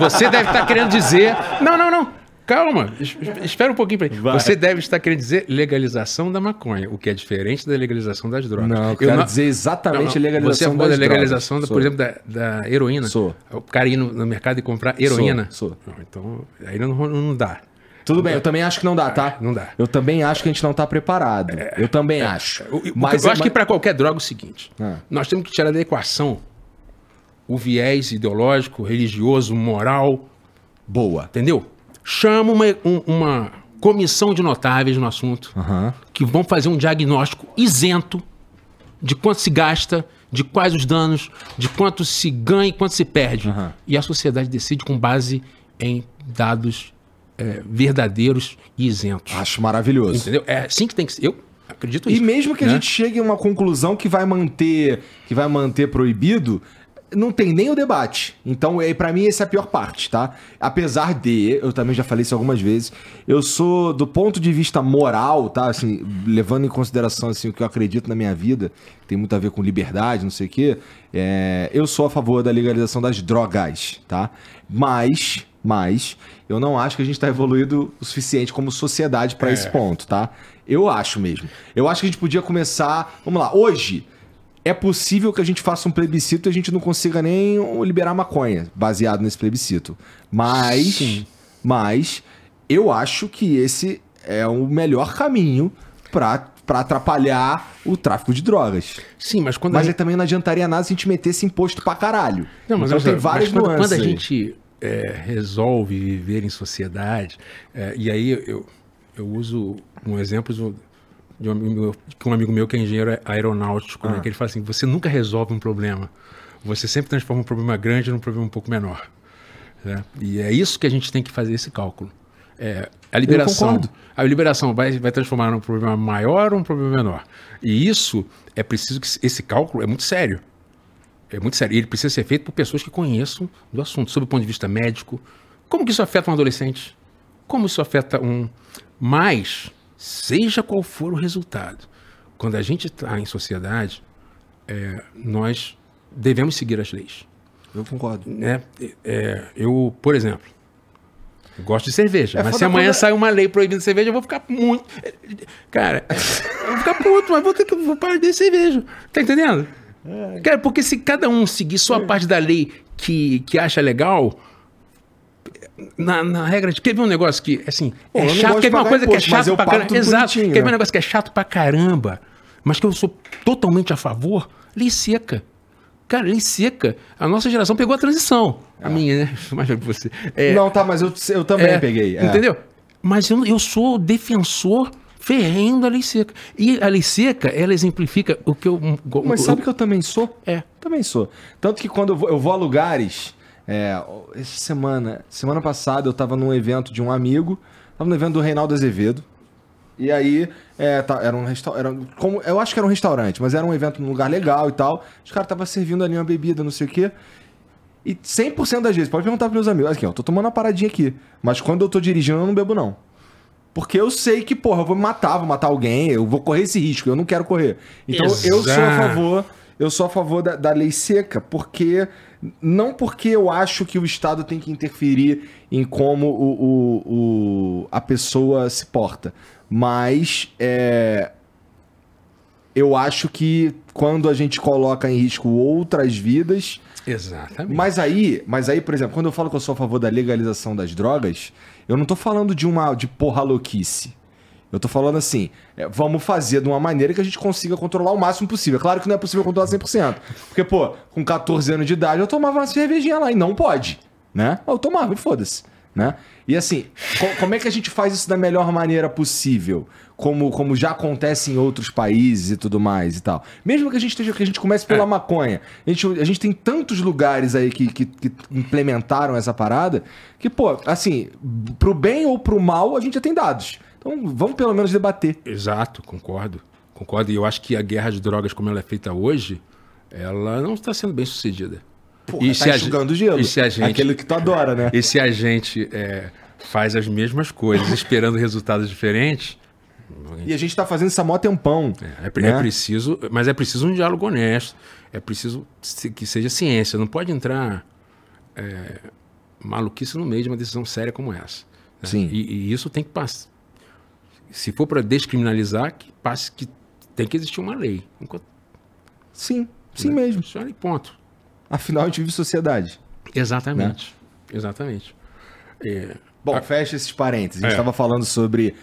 você deve estar querendo dizer, não. Calma, espera um pouquinho pra mim. Você deve estar querendo dizer legalização da maconha, o que é diferente da legalização das drogas. Não, eu quero dizer exatamente a legalização das drogas. Você é a legalização, por exemplo, da heroína. Sou. O cara ir no mercado e comprar heroína. Sou. Não, então, aí não dá. Tudo bem, eu também acho que não dá, tá? Não dá. Eu também acho que a gente não está preparado. Eu também acho. Mas eu acho que para qualquer droga é o seguinte, nós temos que tirar da equação o viés ideológico, religioso, moral. Boa. Entendeu? Chama uma comissão de notáveis no assunto, que vão fazer um diagnóstico isento de quanto se gasta, de quais os danos, de quanto se ganha e quanto se perde. Uhum. E a sociedade decide com base em dados verdadeiros e isentos. Acho maravilhoso. Entendeu? É assim que tem que ser. Eu acredito nisso. E mesmo que a gente chegue a uma conclusão que vai manter proibido, não tem nem o debate. Então, pra mim, essa é a pior parte, tá? Apesar de, eu também já falei isso algumas vezes, eu sou, do ponto de vista moral, tá? Assim, levando em consideração assim, o que eu acredito na minha vida, que tem muito a ver com liberdade, não sei o quê, eu sou a favor da legalização das drogas, tá? Mas eu não acho que a gente está evoluído o suficiente como sociedade para esse ponto, tá? Eu acho mesmo. Eu acho que a gente podia começar... Vamos lá, hoje... É possível que a gente faça um plebiscito e a gente não consiga nem liberar maconha, baseado nesse plebiscito. Mas eu acho que esse é o melhor caminho para atrapalhar o tráfico de drogas. Sim, mas quando também não adiantaria nada se a gente metesse imposto pra caralho. Não, mas então, tem várias nuances. Quando a gente resolve viver em sociedade, e aí eu uso um exemplo... de um amigo meu que é engenheiro aeronáutico, né? Que ele fala assim, você nunca resolve um problema, você sempre transforma um problema grande num problema um pouco menor. Né? E é isso que a gente tem que fazer esse cálculo. A liberação vai transformar num problema maior ou um problema menor. E isso é preciso que esse cálculo é muito sério. É muito sério. Ele precisa ser feito por pessoas que conheçam do assunto, sob o ponto de vista médico. Como que isso afeta um adolescente? Como isso afeta um... Mas... Seja qual for o resultado, quando a gente está em sociedade, nós devemos seguir as leis. Eu concordo. Né? Eu, por exemplo, gosto de cerveja, mas se amanhã sair uma lei proibindo cerveja, eu vou ficar muito... Cara, eu vou ficar puto, mas vou parar de cerveja. Tá entendendo? Cara, porque se cada um seguir só a parte da lei que acha legal... Na regra, quer ver um negócio que, assim, é chato, quer ver uma coisa que é chato pra caramba. Exato, quer ver um negócio que é chato pra caramba, mas que eu sou totalmente a favor? Lei seca. Cara, lei seca. A nossa geração pegou a transição. A minha, né? Mais velho que você. Não, tá, mas eu também peguei. Entendeu? Mas eu sou defensor ferrenho da lei seca. E a lei seca, ela exemplifica o que eu... Mas sabe que eu também sou? Também sou. Tanto que quando eu vou a lugares... Essa semana passada eu tava num evento de um amigo, tava no evento do Reinaldo Azevedo, e aí era um restaurante, eu acho que era um restaurante, mas era um evento num lugar legal e tal, os caras estavam servindo ali uma bebida, não sei o quê, e 100% das vezes, pode perguntar pros meus amigos, aqui ó, tô tomando uma paradinha aqui, mas quando eu tô dirigindo eu não bebo não. Porque eu sei que, porra, eu vou matar alguém, eu vou correr esse risco, eu não quero correr. Então eu sou a favor da lei seca, porque... Não porque eu acho que o Estado tem que interferir em como a pessoa se porta, mas eu acho que quando a gente coloca em risco outras vidas... Exatamente. Mas aí, por exemplo, quando eu falo que eu sou a favor da legalização das drogas, eu não tô falando de porra louquice. Eu tô falando assim, vamos fazer de uma maneira que a gente consiga controlar o máximo possível. Claro que não é possível controlar 100%. Porque, pô, com 14 anos de idade eu tomava uma cervejinha lá e não pode, né? Eu tomava e foda-se, né? E assim, como é que a gente faz isso da melhor maneira possível? Como já acontece em outros países e tudo mais e tal. Mesmo que a gente comece pela maconha. A gente tem tantos lugares aí que implementaram essa parada que, pô, assim, pro bem ou pro mal a gente já tem dados. Então, vamos pelo menos debater. Exato, concordo. E eu acho que a guerra de drogas, como ela é feita hoje, ela não está sendo bem sucedida. Porra, e tá enxugando gelo. E se a gente, aquele que tu adora, né? E se a gente faz as mesmas coisas, esperando resultados diferentes... E a gente está fazendo isso há mó tempão. É preciso, mas é preciso um diálogo honesto. É preciso que seja ciência. Não pode entrar maluquice no meio de uma decisão séria como essa. Né? Sim. E isso tem que passar. Se for para descriminalizar, que tem que existir uma lei. Sim, né? Mesmo. Só e ponto. Afinal, a gente vive sociedade. Exatamente. Né? Exatamente. Bom, fecha esses parênteses. A gente estava falando sobre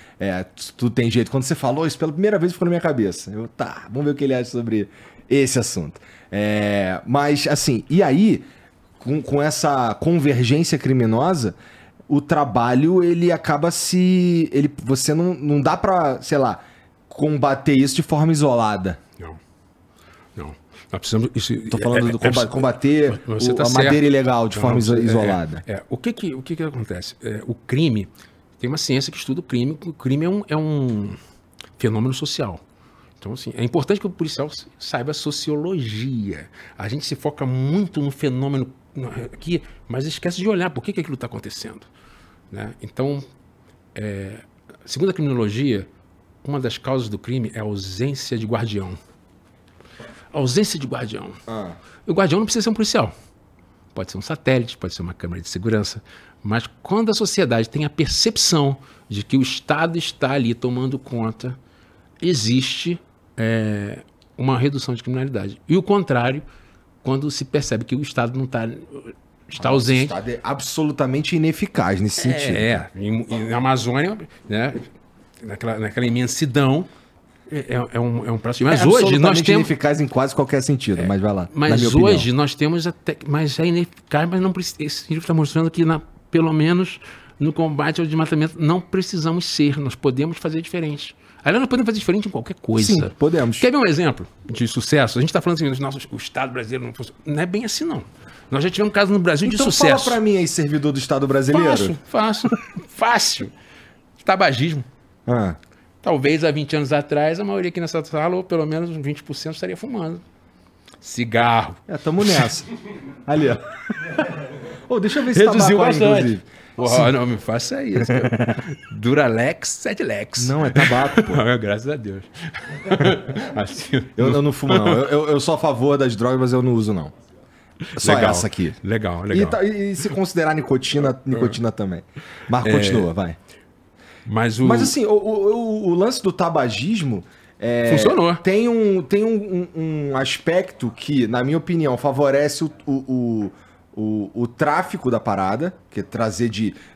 tudo tem jeito. Quando você falou isso, pela primeira vez ficou na minha cabeça. Vamos ver o que ele acha sobre esse assunto. Mas, assim, e aí, com essa convergência criminosa... O trabalho, ele acaba se... Você não dá pra, sei lá, combater isso de forma isolada. Não. Nós precisamos... Estou falando de combater a madeira ilegal de forma isolada. O que acontece? O crime... Tem uma ciência que estuda o crime. O crime é um fenômeno social. Então, assim, é importante que o policial saiba a sociologia. A gente se foca muito no fenômeno aqui, mas esquece de olhar por que aquilo está acontecendo, né? Então, segundo a criminologia, uma das causas do crime é a ausência de guardião. A ausência de guardião. O guardião não precisa ser um policial. Pode ser um satélite, pode ser uma câmera de segurança. Mas quando a sociedade tem a percepção de que o Estado está ali tomando conta, existe uma redução de criminalidade. E o contrário, quando se percebe que o Estado não está ausente. O Estado é absolutamente ineficaz nesse sentido. Na Amazônia, né, naquela imensidão, é um processo. Mas hoje nós temos ineficaz em quase qualquer sentido, mas vai lá. Mas hoje nós temos até, mas é ineficaz, mas não precisa. Esse livro está mostrando que pelo menos no combate ao desmatamento não precisamos ser, nós podemos fazer diferente. Aliás, nós podemos fazer diferente em qualquer coisa. Sim, podemos. Quer ver um exemplo de sucesso? A gente está falando assim, o Estado brasileiro não funciona. Não é bem assim, não. Nós já tivemos um caso no Brasil de sucesso. Então fala para mim aí, servidor do Estado brasileiro. Fácil. Tabagismo. Talvez há 20 anos atrás, a maioria aqui nessa sala, ou pelo menos uns 20%, estaria fumando. Cigarro. Estamos nessa. Ali, ó. Deixa eu ver se reduziu tabaco bastante. Aí, inclusive. Não me faça isso. Duralex, 7 lex. Não, é tabaco, pô. Graças a Deus. Eu não fumo, não. Eu sou a favor das drogas, mas eu não uso, não. Só legal. Essa aqui. Legal. E se considerar nicotina também. Marco, continua, vai. Mas assim, o lance do tabagismo... Funcionou. Tem um aspecto que, na minha opinião, favorece o tráfico da parada, que é trazer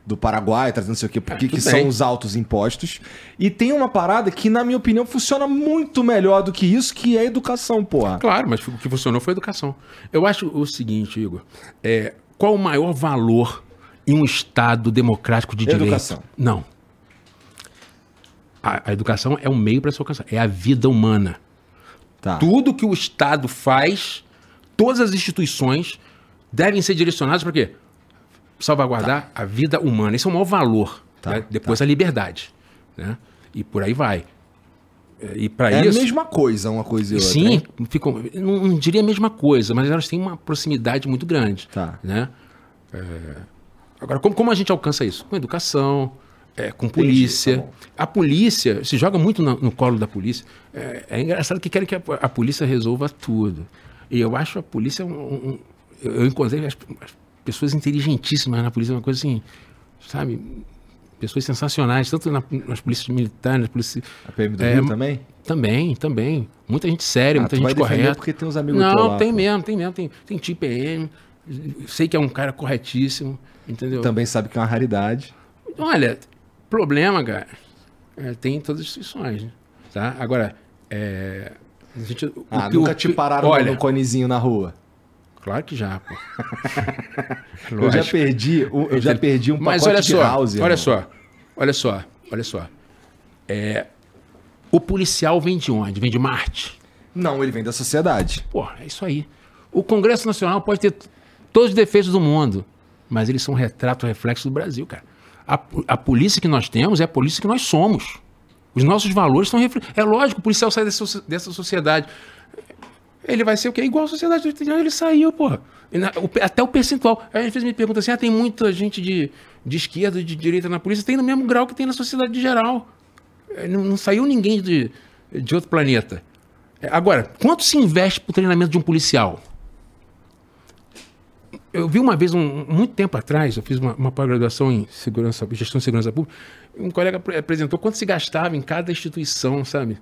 do Paraguai, trazer não sei o quê, porque são os altos impostos. E tem uma parada que, na minha opinião, funciona muito melhor do que isso, que é a educação, porra. Claro, mas o que funcionou foi a educação. Eu acho o seguinte, Igor, qual o maior valor em um Estado democrático de direito? Educação. Não. A educação é um meio para se alcançar. É a vida humana. Tá. Tudo que o Estado faz, todas as instituições devem ser direcionadas para quê? Salvaguardar a vida humana. Isso é o maior valor. Tá. Né? Depois a liberdade. Né? E por aí vai. E para isso... a mesma coisa, uma coisa e outra. Sim, não diria a mesma coisa, mas elas têm uma proximidade muito grande. Tá. Né? Agora, como a gente alcança isso? Com educação... com polícia. Entendi, tá. A polícia, se joga muito no colo da polícia. É engraçado que querem que a polícia resolva tudo. E eu acho a polícia... eu encontrei as pessoas inteligentíssimas na polícia, uma coisa assim, sabe? Pessoas sensacionais, tanto nas polícias militares, nas polícias... A PM do Rio também? Também. Muita gente séria, muita gente correta. Porque tem uns amigos teus lá. Não, tem mesmo. Tem tipo PM, sei que é um cara corretíssimo, entendeu? Também sabe que é uma raridade. Olha... problema, cara, tem em todas as instituições, né? Tá? Agora, nunca te pararam no conezinho na rua? Claro que já, pô. Eu já perdi um pacote de house. Mas olha só. O policial vem de onde? Vem de Marte? Não, ele vem da sociedade. Pô, é isso aí. O Congresso Nacional pode ter todos os defeitos do mundo, mas eles são retrato, reflexo do Brasil, cara. A polícia que nós temos é a polícia que nós somos. Os nossos valores são refletidos. É lógico, o policial sai dessa sociedade. Ele vai ser o quê? Igual a sociedade. Ele saiu, porra. Até o percentual. Aí às vezes me pergunta assim, tem muita gente de esquerda, de direita na polícia. Tem no mesmo grau que tem na sociedade de geral. Não saiu ninguém de outro planeta. Agora, quanto se investe pro treinamento de um policial? Eu vi uma vez, muito tempo atrás, eu fiz uma pós-graduação em gestão de segurança pública, um colega apresentou quanto se gastava em cada instituição, sabe?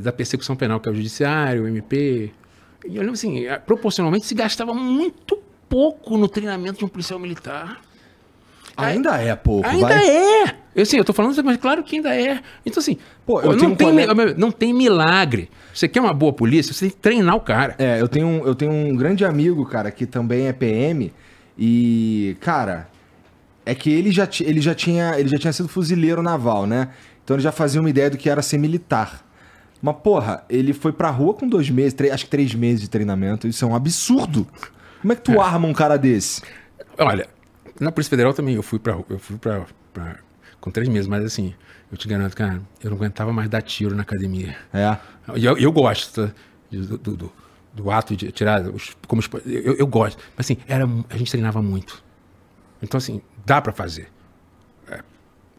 Da persecução penal, que é o judiciário, o MP. E eu lembro assim, proporcionalmente se gastava muito pouco no treinamento de um policial militar. Ainda é pouco. Eu sim, eu tô falando, mas claro que ainda é. Então assim, não tem milagre. Você quer uma boa polícia, você tem que treinar o cara. Eu tenho um grande amigo, cara, que também é PM e, cara, é que ele já tinha sido fuzileiro naval, né? Então ele já fazia uma ideia do que era ser militar. Mas, porra, ele foi pra rua com 2 meses, acho que 3 meses de treinamento. Isso é um absurdo. Como é que tu arma um cara desse? Olha, na Polícia Federal também eu fui pra rua. Eu fui pra com 3 meses, mas assim, eu te garanto, cara, eu não aguentava mais dar tiro na academia. É. Eu gosto do ato de tirar... Eu gosto. Mas assim, a gente treinava muito. Então assim, dá pra fazer.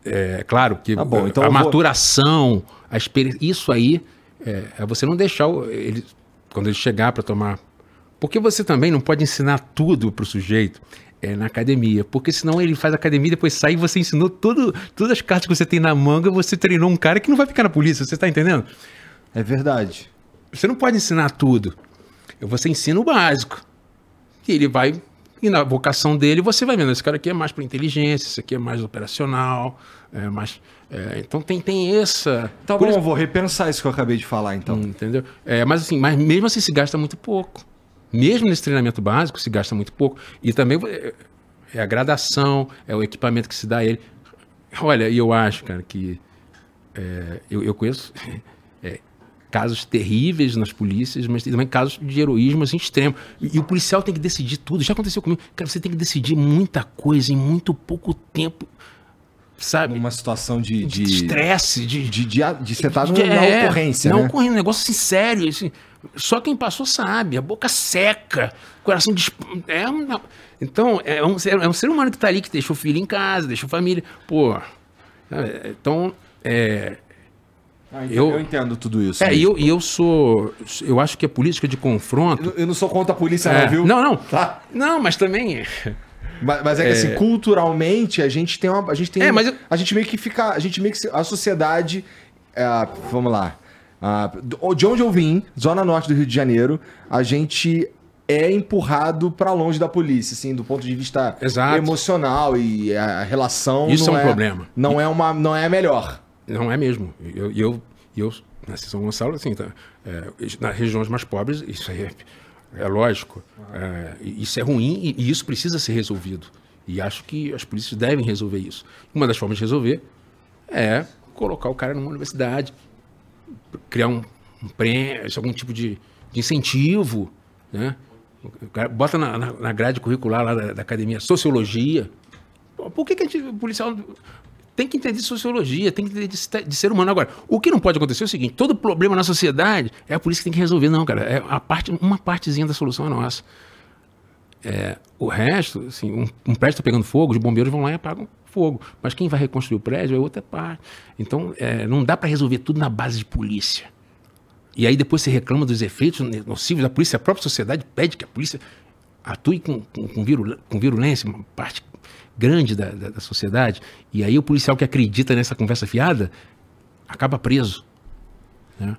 É claro que então a maturação, a experiência, isso aí é você não deixar ele quando ele chegar para tomar, porque você também não pode ensinar tudo para o sujeito na academia, porque senão ele faz academia, depois sai e você ensinou todas as cartas que você tem na manga, você treinou um cara que não vai ficar na polícia, você tá entendendo? É verdade. Você não pode ensinar tudo. Você ensina o básico e ele vai. E na vocação dele, você vai vendo, esse cara aqui é mais para inteligência, esse aqui é mais operacional, então tem essa... Tá bom, vou repensar isso que eu acabei de falar, então. Entendeu? Mas mesmo assim se gasta muito pouco. Mesmo nesse treinamento básico se gasta muito pouco. E também é a gradação, é o equipamento que se dá a ele. Olha, eu acho, cara, que... Eu conheço casos terríveis nas polícias, mas também casos de heroísmo assim, extremo. E o policial tem que decidir tudo. Já aconteceu comigo. Cara, você tem que decidir muita coisa em muito pouco tempo, sabe? Uma situação de estresse. De você estar na ocorrência, né? Não ocorrendo, um negócio assim, sério. Assim, só quem passou sabe. A boca seca, coração... Então, é um ser humano que tá ali, que deixou filho em casa, deixou família. Pô, então... Eu entendo tudo isso. E eu sou... Eu acho que a política de confronto... Eu não sou contra a polícia, não, viu? Não. Tá? Não, mas também... Mas é que assim, culturalmente, a gente tem uma... A gente meio que fica... A gente meio que... A sociedade... vamos lá. De onde eu vim, Zona Norte do Rio de Janeiro, a gente é empurrado pra longe da polícia, assim, do ponto de vista emocional e a relação... Isso não é um problema. Não é a melhor. Não é mesmo. Eu nasci em São Gonçalo, assim, tá? Nas regiões mais pobres, isso aí é lógico. Isso é ruim e isso precisa ser resolvido. E acho que as polícias devem resolver isso. Uma das formas de resolver é colocar o cara numa universidade, criar um prêmio, algum tipo de incentivo, né? O cara bota na grade curricular lá da academia sociologia. Por que a gente, o policial... Tem que entender de sociologia, tem que entender de ser humano. Agora, o que não pode acontecer é o seguinte, todo problema na sociedade é a polícia que tem que resolver. Não, cara, uma partezinha da solução é nossa. O resto, assim, um prédio está pegando fogo, os bombeiros vão lá e apagam fogo. Mas quem vai reconstruir o prédio é outra parte. Então, não dá para resolver tudo na base de polícia. E aí depois você reclama dos efeitos nocivos da polícia. A própria sociedade pede que a polícia atue com virulência, uma parte... grande da sociedade, e aí o policial que acredita nessa conversa fiada acaba preso, né?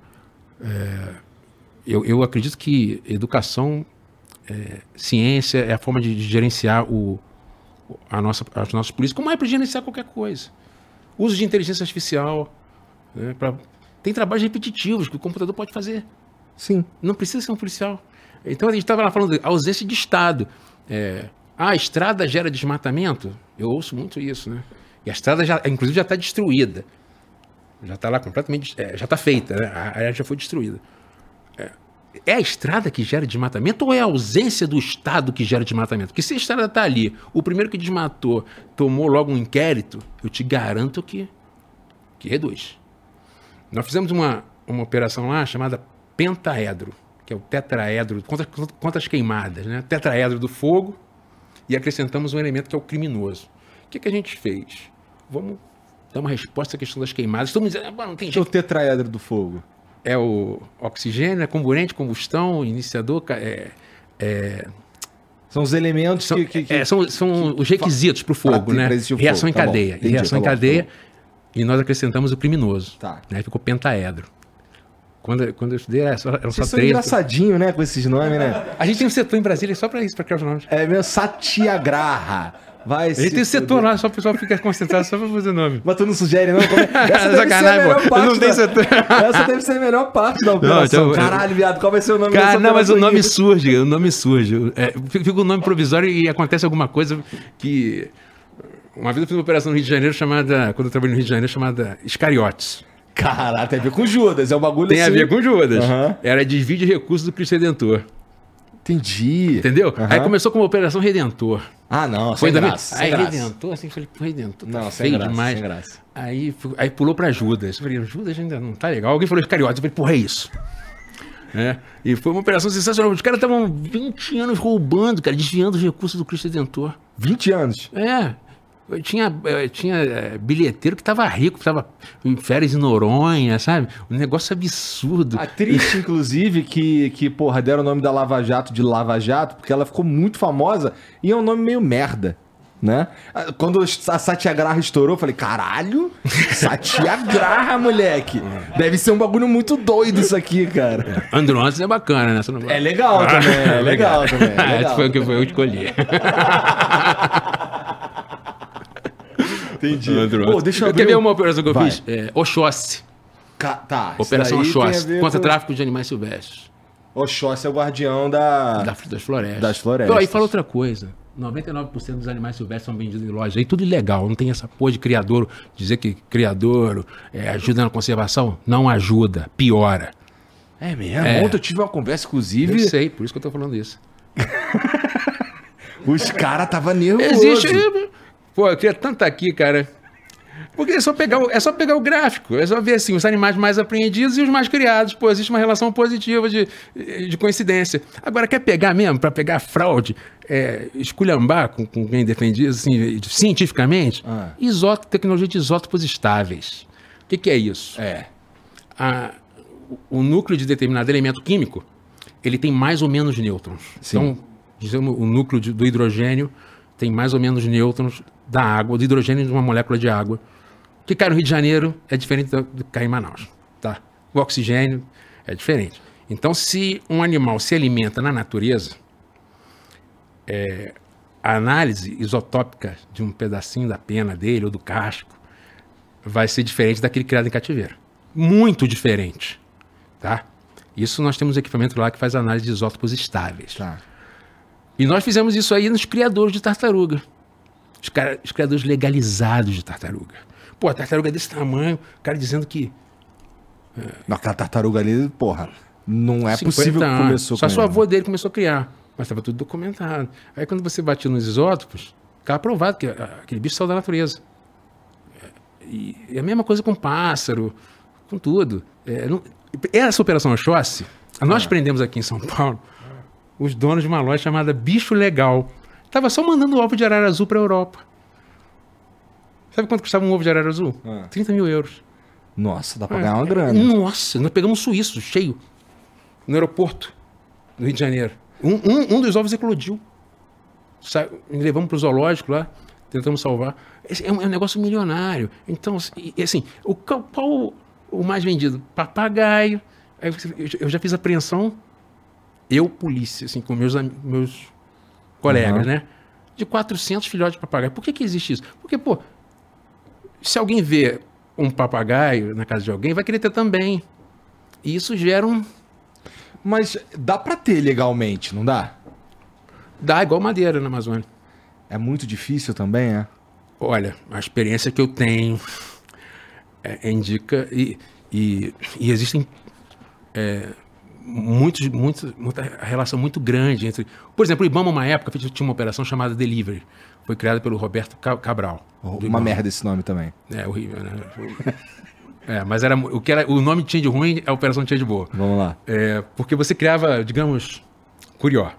Eu acredito que educação, ciência é a forma de gerenciar as nossas polícias, como é para gerenciar qualquer coisa. Uso de inteligência artificial, né, tem trabalhos repetitivos que o computador pode fazer. Sim. Não precisa ser um policial. Então a gente estava lá falando de ausência de Estado. A estrada gera desmatamento? Eu ouço muito isso, né? E a estrada, inclusive, já está destruída. Já está lá completamente... já está feita, né? A área já foi destruída. É a estrada que gera desmatamento ou é a ausência do Estado que gera desmatamento? Porque se a estrada está ali, o primeiro que desmatou tomou logo um inquérito, eu te garanto que reduz. Nós fizemos uma operação lá chamada Pentaedro, que é o tetraedro, contra as queimadas, né? Tetraedro do fogo. E acrescentamos um elemento que é o criminoso. O que a gente fez? Vamos dar uma resposta à questão das queimadas. Estamos dizendo, não tem jeito. O tetraedro do fogo? É o oxigênio, comburente, combustão, iniciador... São os elementos são os requisitos para o fogo, né? Reação em cadeia. Reação em cadeia. E nós acrescentamos o criminoso. Tá. Né? Ficou pentaedro. Quando eu estudei, eram só 3. Isso é engraçadinho, né? Com esses nomes, né? A gente tem um setor em Brasília só pra isso, pra criar os nomes. Meu Satyagraha. A gente tem um setor lá, só o pessoal fica concentrado só pra fazer nome. Mas tu não sugere, não? Essa deve ser a melhor parte. Não tem setor. Essa deve ser a melhor parte da operação. Caralho, viado, qual vai ser o nome? Cara, não, mas o nome surge, o nome surge. Fica um nome provisório e acontece alguma coisa que... Uma vez eu fiz uma operação no Rio de Janeiro chamada... Quando eu trabalhei no Rio de Janeiro, chamada Iscariotes. Caralho, tem a ver com Judas, é um bagulho tem assim. Tem a ver com Judas. Uhum. Era desvio de recursos do Cristo Redentor. Entendi. Entendeu? Uhum. Aí começou com uma Operação Redentor. Ah, não, foi sem graça. Aí sem Redentor, assim, falei, pô, Redentor, tá não, feio sem graça, demais. Sem graça. Aí pulou pra Judas. Eu falei, Judas ainda não tá legal. Alguém falou Iscariotes, eu falei, porra, é isso. É, e foi uma operação sensacional. Os caras estavam 20 anos roubando, cara, desviando os recursos do Cristo Redentor. 20 anos? É. Tinha bilheteiro que tava rico, que tava em férias em Noronha, sabe? Um negócio absurdo. A triste, inclusive, que porra, deram o nome da Lava Jato de Lava Jato, porque ela ficou muito famosa e é um nome meio merda, né? Quando a Satyagraha estourou, eu falei, caralho, Satyagraha, moleque. Deve ser um bagulho muito doido isso aqui, cara. Andrones é bacana, né? Não... É legal também, é legal também. É legal. Foi o que eu escolhi. Entendi. Pô, deixa eu abrir. Quer ver uma operação que eu fiz? É, Oxóssi. Tá. Operação Oxóssi. Contra tráfico de animais silvestres. Oxóssi é o guardião das florestas. Das florestas. Então, aí fala outra coisa. 99% dos animais silvestres são vendidos em lojas. Aí tudo ilegal. Não tem essa porra de criador. Dizer que criador ajuda na conservação. Não ajuda. Piora. É mesmo? Ontem eu tive uma conversa, inclusive... Eu sei. Por isso que eu tô falando isso. Os caras estavam nervosos. Existe... Pô, eu queria tanto aqui, cara. Porque é só pegar o gráfico. É só ver assim, os animais mais apreendidos e os mais criados. Pô, existe uma relação positiva de coincidência. Agora, quer pegar mesmo? Pra pegar fraude, esculhambar com quem defende isso, assim, cientificamente? Ah. Tecnologia de isótopos estáveis. O que é isso? O núcleo de determinado elemento químico, ele tem mais ou menos nêutrons. Sim. Então, dizemos, o núcleo do hidrogênio tem mais ou menos nêutrons da água, do hidrogênio de uma molécula de água. O que cai no Rio de Janeiro é diferente do que cai em Manaus. Tá? O oxigênio é diferente. Então, se um animal se alimenta na natureza, a análise isotópica de um pedacinho da pena dele ou do casco vai ser diferente daquele criado em cativeiro. Muito diferente. Tá? Isso nós temos um equipamento lá que faz análise de isótopos estáveis. Tá. E nós fizemos isso aí nos criadores de tartaruga. Os criadores legalizados de tartaruga. Pô, a tartaruga é desse tamanho, o cara dizendo que... Aquela tartaruga ali, porra, não é possível que começou a criar. Só o avô dele começou a criar, mas estava tudo documentado. Aí quando você batia nos isótopos, ficava provado que aquele bicho saiu da natureza. E a mesma coisa com pássaro, com tudo. Essa operação Oxóssi, nós prendemos aqui em São Paulo... os donos de uma loja chamada Bicho Legal. Tava só mandando ovo de arara azul para a Europa. Sabe quanto custava um ovo de arara azul? 30 mil euros. Nossa, dá para ganhar uma grana. Nossa, nós pegamos um suíço cheio no aeroporto do Rio de Janeiro. Um dos ovos eclodiu. Levamos para o zoológico lá, tentamos salvar. É um negócio milionário. Então, assim, qual o mais vendido? Papagaio. Eu já fiz apreensão. Eu, polícia, assim, com meus colegas, né? De 400 filhotes de papagaio. Por que existe isso? Porque, pô, se alguém vê um papagaio na casa de alguém, vai querer ter também. E isso gera um... Mas dá pra ter legalmente, não dá? Dá, igual madeira na Amazônia. É muito difícil também, é? Olha, a experiência que eu tenho indica... E existem... muita relação muito grande entre... Por exemplo, o IBAMA, uma época, tinha uma operação chamada Delivery. Foi criada pelo Roberto Cabral. Uma merda esse nome também. É, horrível, né? Mas era, o nome tinha de ruim, a operação tinha de boa. Vamos lá. Porque você criava, digamos, Curió.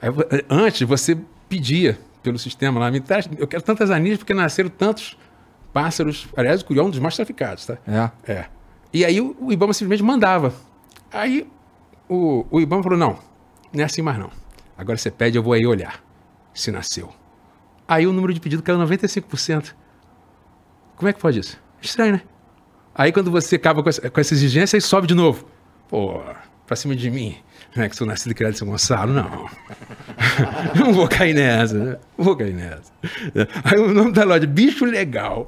Aí, antes, você pedia pelo sistema lá, eu quero tantas anilhas porque nasceram tantos pássaros. Aliás, o Curió é um dos mais traficados, tá? É. E aí o IBAMA simplesmente mandava. Aí... O IBAMA falou, não é assim mais não. Agora você pede, eu vou aí olhar se nasceu. Aí o número de pedido caiu 95%. Como é que pode isso? Estranho, né? Aí quando você acaba com essa exigência, aí sobe de novo. Pô, pra cima de mim, né, que sou nascido e criado em São Gonçalo, não. Não vou cair nessa, né? Não vou cair nessa. Aí o nome da loja, Bicho Legal.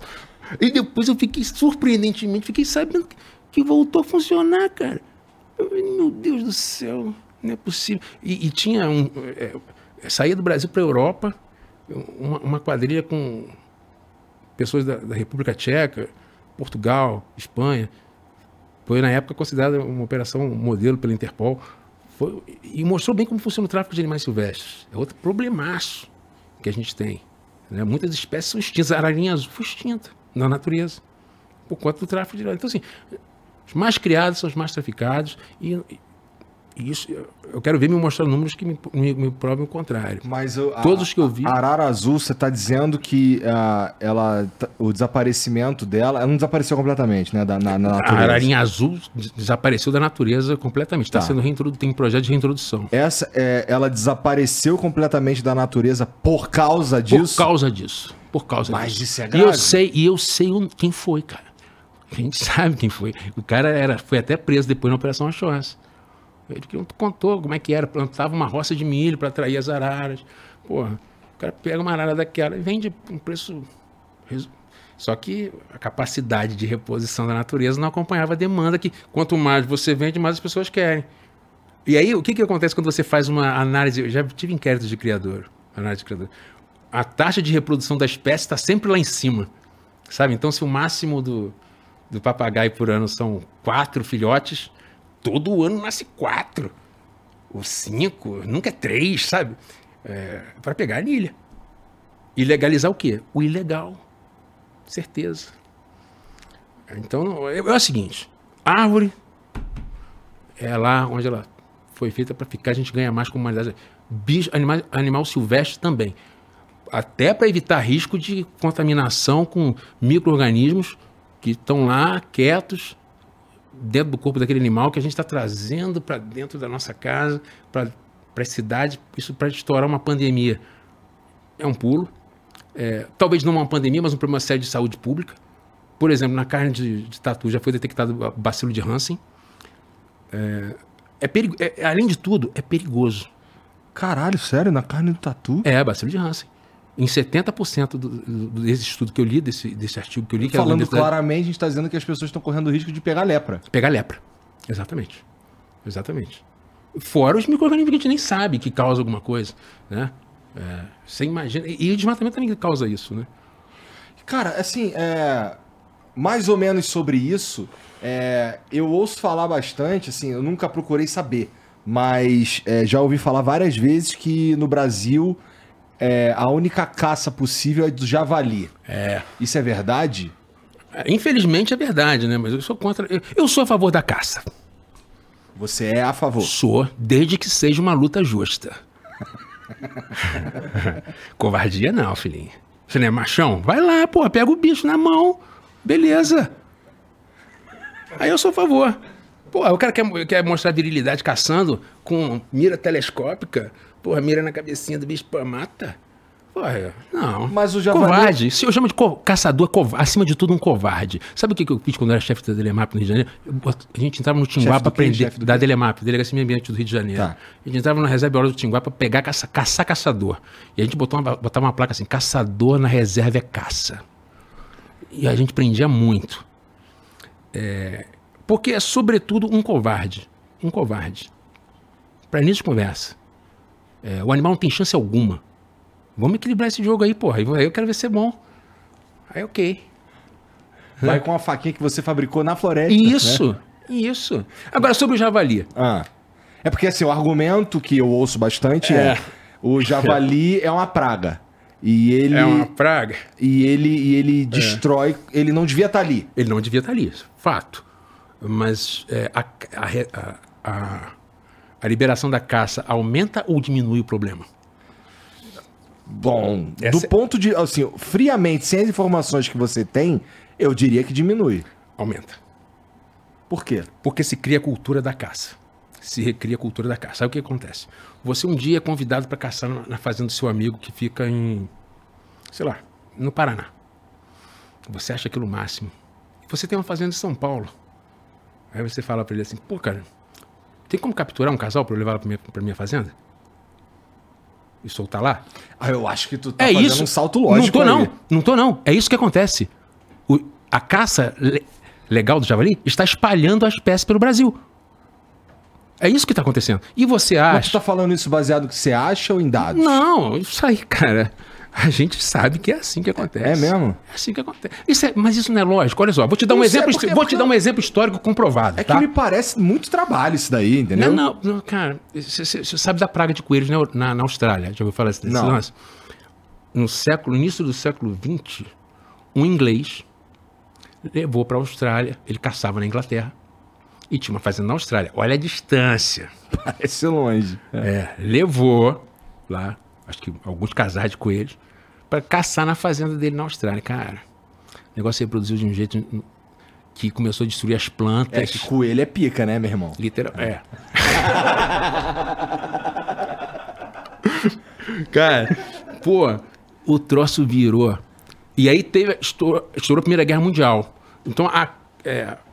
E depois eu fiquei, surpreendentemente, sabendo que voltou a funcionar, cara. Meu Deus do céu, não é possível. E tinha saía do Brasil para a Europa uma quadrilha com pessoas da República Tcheca, Portugal, Espanha, Foi, na época, considerada uma operação modelo pela Interpol. Foi, e mostrou bem como funciona o tráfico de animais silvestres. É outro problemaço que a gente tem. Né? Muitas espécies são extintas. A ararinha azul foi extinta na natureza por conta do tráfico de... Então, assim, os mais criados são os mais traficados e isso, eu quero ver me mostrar números que me provem o contrário. Mas todos que eu vi... A Arara Azul, você está dizendo que o desaparecimento dela... Ela não desapareceu completamente, né? Na natureza. A Ararinha Azul desapareceu da natureza completamente. Tá. Tem um projeto de reintrodução. Ela desapareceu completamente da natureza por causa disso? Por causa disso. Mas isso é grave. E eu sei quem foi, cara. A gente sabe quem foi. O cara foi até preso depois na Operação Oxóssi. Ele contou como é que era, plantava uma roça de milho para atrair as araras. Porra, o cara pega uma arara daquela e vende um preço... Só que a capacidade de reposição da natureza não acompanhava a demanda, que quanto mais você vende, mais as pessoas querem. E aí, o que acontece quando você faz uma análise... Eu já tive inquéritos de criador, análise de criador. A taxa de reprodução da espécie está sempre lá em cima, sabe? Então, se o máximo do papagaio por ano são 4 filhotes... Todo ano nasce 4, ou 5, nunca é 3, sabe? Para pegar a anilha. E legalizar o quê? O ilegal. Certeza. Então, é o seguinte. Árvore é lá onde ela foi feita para ficar. A gente ganha mais com humanidade. Bicho, animal silvestre também. Até para evitar risco de contaminação com micro-organismos que estão lá quietos, dentro do corpo daquele animal que a gente está trazendo para dentro da nossa casa, para a cidade, isso para estourar uma pandemia. É um pulo. Talvez não uma pandemia, mas um problema sério de saúde pública. Por exemplo, na carne de tatu já foi detectado bacilo de Hansen. Além de tudo, é perigoso. Caralho, sério? Na carne do tatu? Bacilo de Hansen. Em 70% desse estudo que eu li, desse artigo que eu li... Falando claramente, a gente está dizendo que as pessoas estão correndo o risco de pegar lepra. Pegar lepra, exatamente. Fora os micro-organismos que a gente nem sabe que causa alguma coisa, né? Você imagina... E o desmatamento também causa isso, né? Cara, assim, mais ou menos sobre isso, eu ouço falar bastante, assim, eu nunca procurei saber, mas já ouvi falar várias vezes que no Brasil... a única caça possível é do javali. Isso é verdade? Infelizmente é verdade, né? Mas eu sou contra... Eu sou a favor da caça. Você é a favor? Sou, desde que seja uma luta justa. Covardia não, filhinho. Você não é machão? Vai lá, pô, pega o bicho na mão. Beleza. Aí eu sou a favor. Pô, o cara quer mostrar virilidade caçando com mira telescópica... Porra, mira na cabecinha do bicho, pô, mata. Porra, não. Mas o javali... Covarde. Eu chamo de caçador, acima de tudo, um covarde. Sabe o que eu fiz quando eu era chefe da Delemap no Rio de Janeiro? A gente entrava no Tinguá para prender... Da Delemap, Delegacia Meio Ambiente do Rio de Janeiro. Tá. A gente entrava na reserva do Tinguá para pegar, caçar caçador. E a gente botava uma placa assim, caçador na reserva é caça. E a gente prendia muito. Porque é, sobretudo, um covarde. Um covarde. Para início de conversa. O animal não tem chance alguma. Vamos equilibrar esse jogo aí, porra. Aí eu quero ver se é bom. Aí ok. Vai com a faquinha que você fabricou na floresta. Isso. Agora, sobre o javali. É porque assim, o argumento que eu ouço bastante é o javali é uma praga. É uma praga. E ele destrói... Ele não devia estar ali. Fato. Mas a liberação da caça aumenta ou diminui o problema? Bom, do ponto de... Assim, friamente, sem as informações que você tem, eu diria que diminui. Aumenta. Por quê? Porque se cria a cultura da caça. Se recria a cultura da caça. Sabe o que acontece? Você um dia é convidado para caçar na fazenda do seu amigo que fica em... Sei lá, no Paraná. Você acha aquilo máximo. Você tem uma fazenda em São Paulo. Aí você fala para ele assim, pô, cara... Tem como capturar um casal para eu levar lá para minha fazenda? E soltar lá? Eu acho que tu tá fazendo isso. Um salto lógico. Não tô não. É isso que acontece. A caça legal do javali está espalhando a espécie pelo Brasil. É isso que tá acontecendo. E você acha... Mas tu tá falando isso baseado no que você acha ou em dados? Não, isso aí, cara. A gente sabe que é assim que acontece. É mesmo? É assim que acontece. Isso é, mas isso não é lógico. Olha só, vou te dar um exemplo, vou te dar um exemplo histórico comprovado. É, tá? Que me parece muito trabalho isso daí, entendeu? Não, não, cara, você sabe da praga de coelhos na Austrália. Já ouviu falar desse lance? No início do século XX, um inglês levou para a Austrália, ele caçava na Inglaterra e tinha uma fazenda na Austrália. Olha a distância. Parece longe. É, levou lá, acho que alguns casais de coelhos, para caçar na fazenda dele na Austrália. Cara, o negócio se reproduziu de um jeito que começou a destruir as plantas. É que coelho é pica, né, meu irmão? Literalmente. É. Cara, pô, o troço virou. E aí estourou a Primeira Guerra Mundial. Então,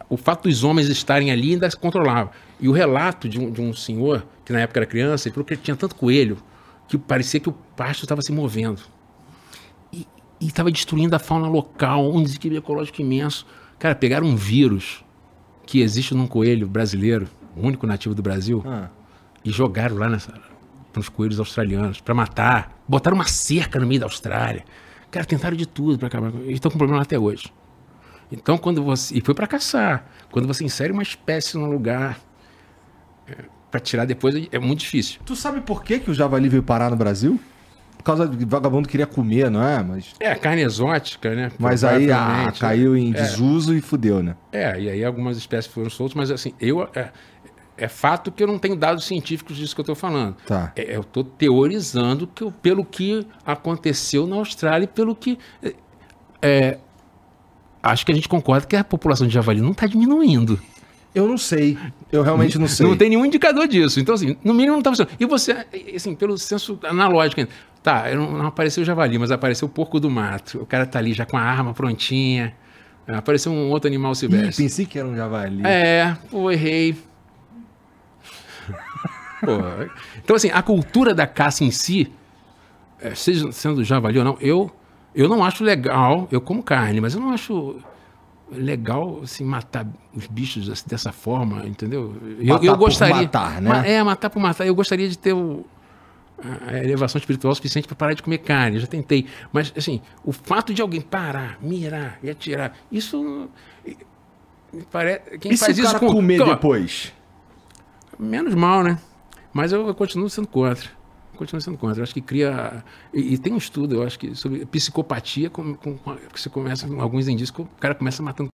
o fato dos homens estarem ali ainda se controlava. E o relato de um senhor, que na época era criança, ele falou que ele tinha tanto coelho que parecia que o pasto estava se movendo. E estava destruindo a fauna local, um desequilíbrio ecológico imenso. Cara, pegaram um vírus que existe num coelho brasileiro, o único nativo do Brasil, e jogaram lá para os coelhos australianos, para matar. Botaram uma cerca no meio da Austrália. Cara, tentaram de tudo para acabar. Eles estão com problema até hoje. Então, quando você... E foi para caçar. Quando você insere uma espécie num lugar para tirar depois, é muito difícil. Tu sabe por que o javali veio parar no Brasil? Por causa do vagabundo queria comer, não é? Mas... É, carne exótica, né? Mas aí caiu em desuso e fudeu, né? É, e aí algumas espécies foram soltas, mas assim, é fato que eu não tenho dados científicos disso que eu estou falando. Tá. Eu estou teorizando pelo que aconteceu na Austrália e pelo que... acho que a gente concorda que a população de javali não está diminuindo. Eu não sei. Eu realmente não sei. Não tem nenhum indicador disso. Então, assim, no mínimo não está funcionando. E você, assim, pelo senso analógico, tá, não apareceu o javali, mas apareceu o porco do mato. O cara tá ali já com a arma prontinha. Apareceu um outro animal silvestre. Pensei que era um javali. É, pô, errei. Pô. Então, assim, a cultura da caça em si, seja sendo javali ou não, eu não acho legal, eu como carne, mas eu não acho legal, assim, matar os bichos assim, dessa forma, entendeu? Eu gostaria... Matar, né? Matar por matar. Eu gostaria de ter a elevação espiritual suficiente para parar de comer carne, eu já tentei. Mas, assim, o fato de alguém parar, mirar e atirar, isso... Me parece... Quem e faz se isso o cara comer depois? Menos mal, né? Mas eu continuo sendo contra. Eu acho que cria... E tem um estudo, eu acho que, sobre psicopatia, que você começa com alguns indícios, que o cara começa matando.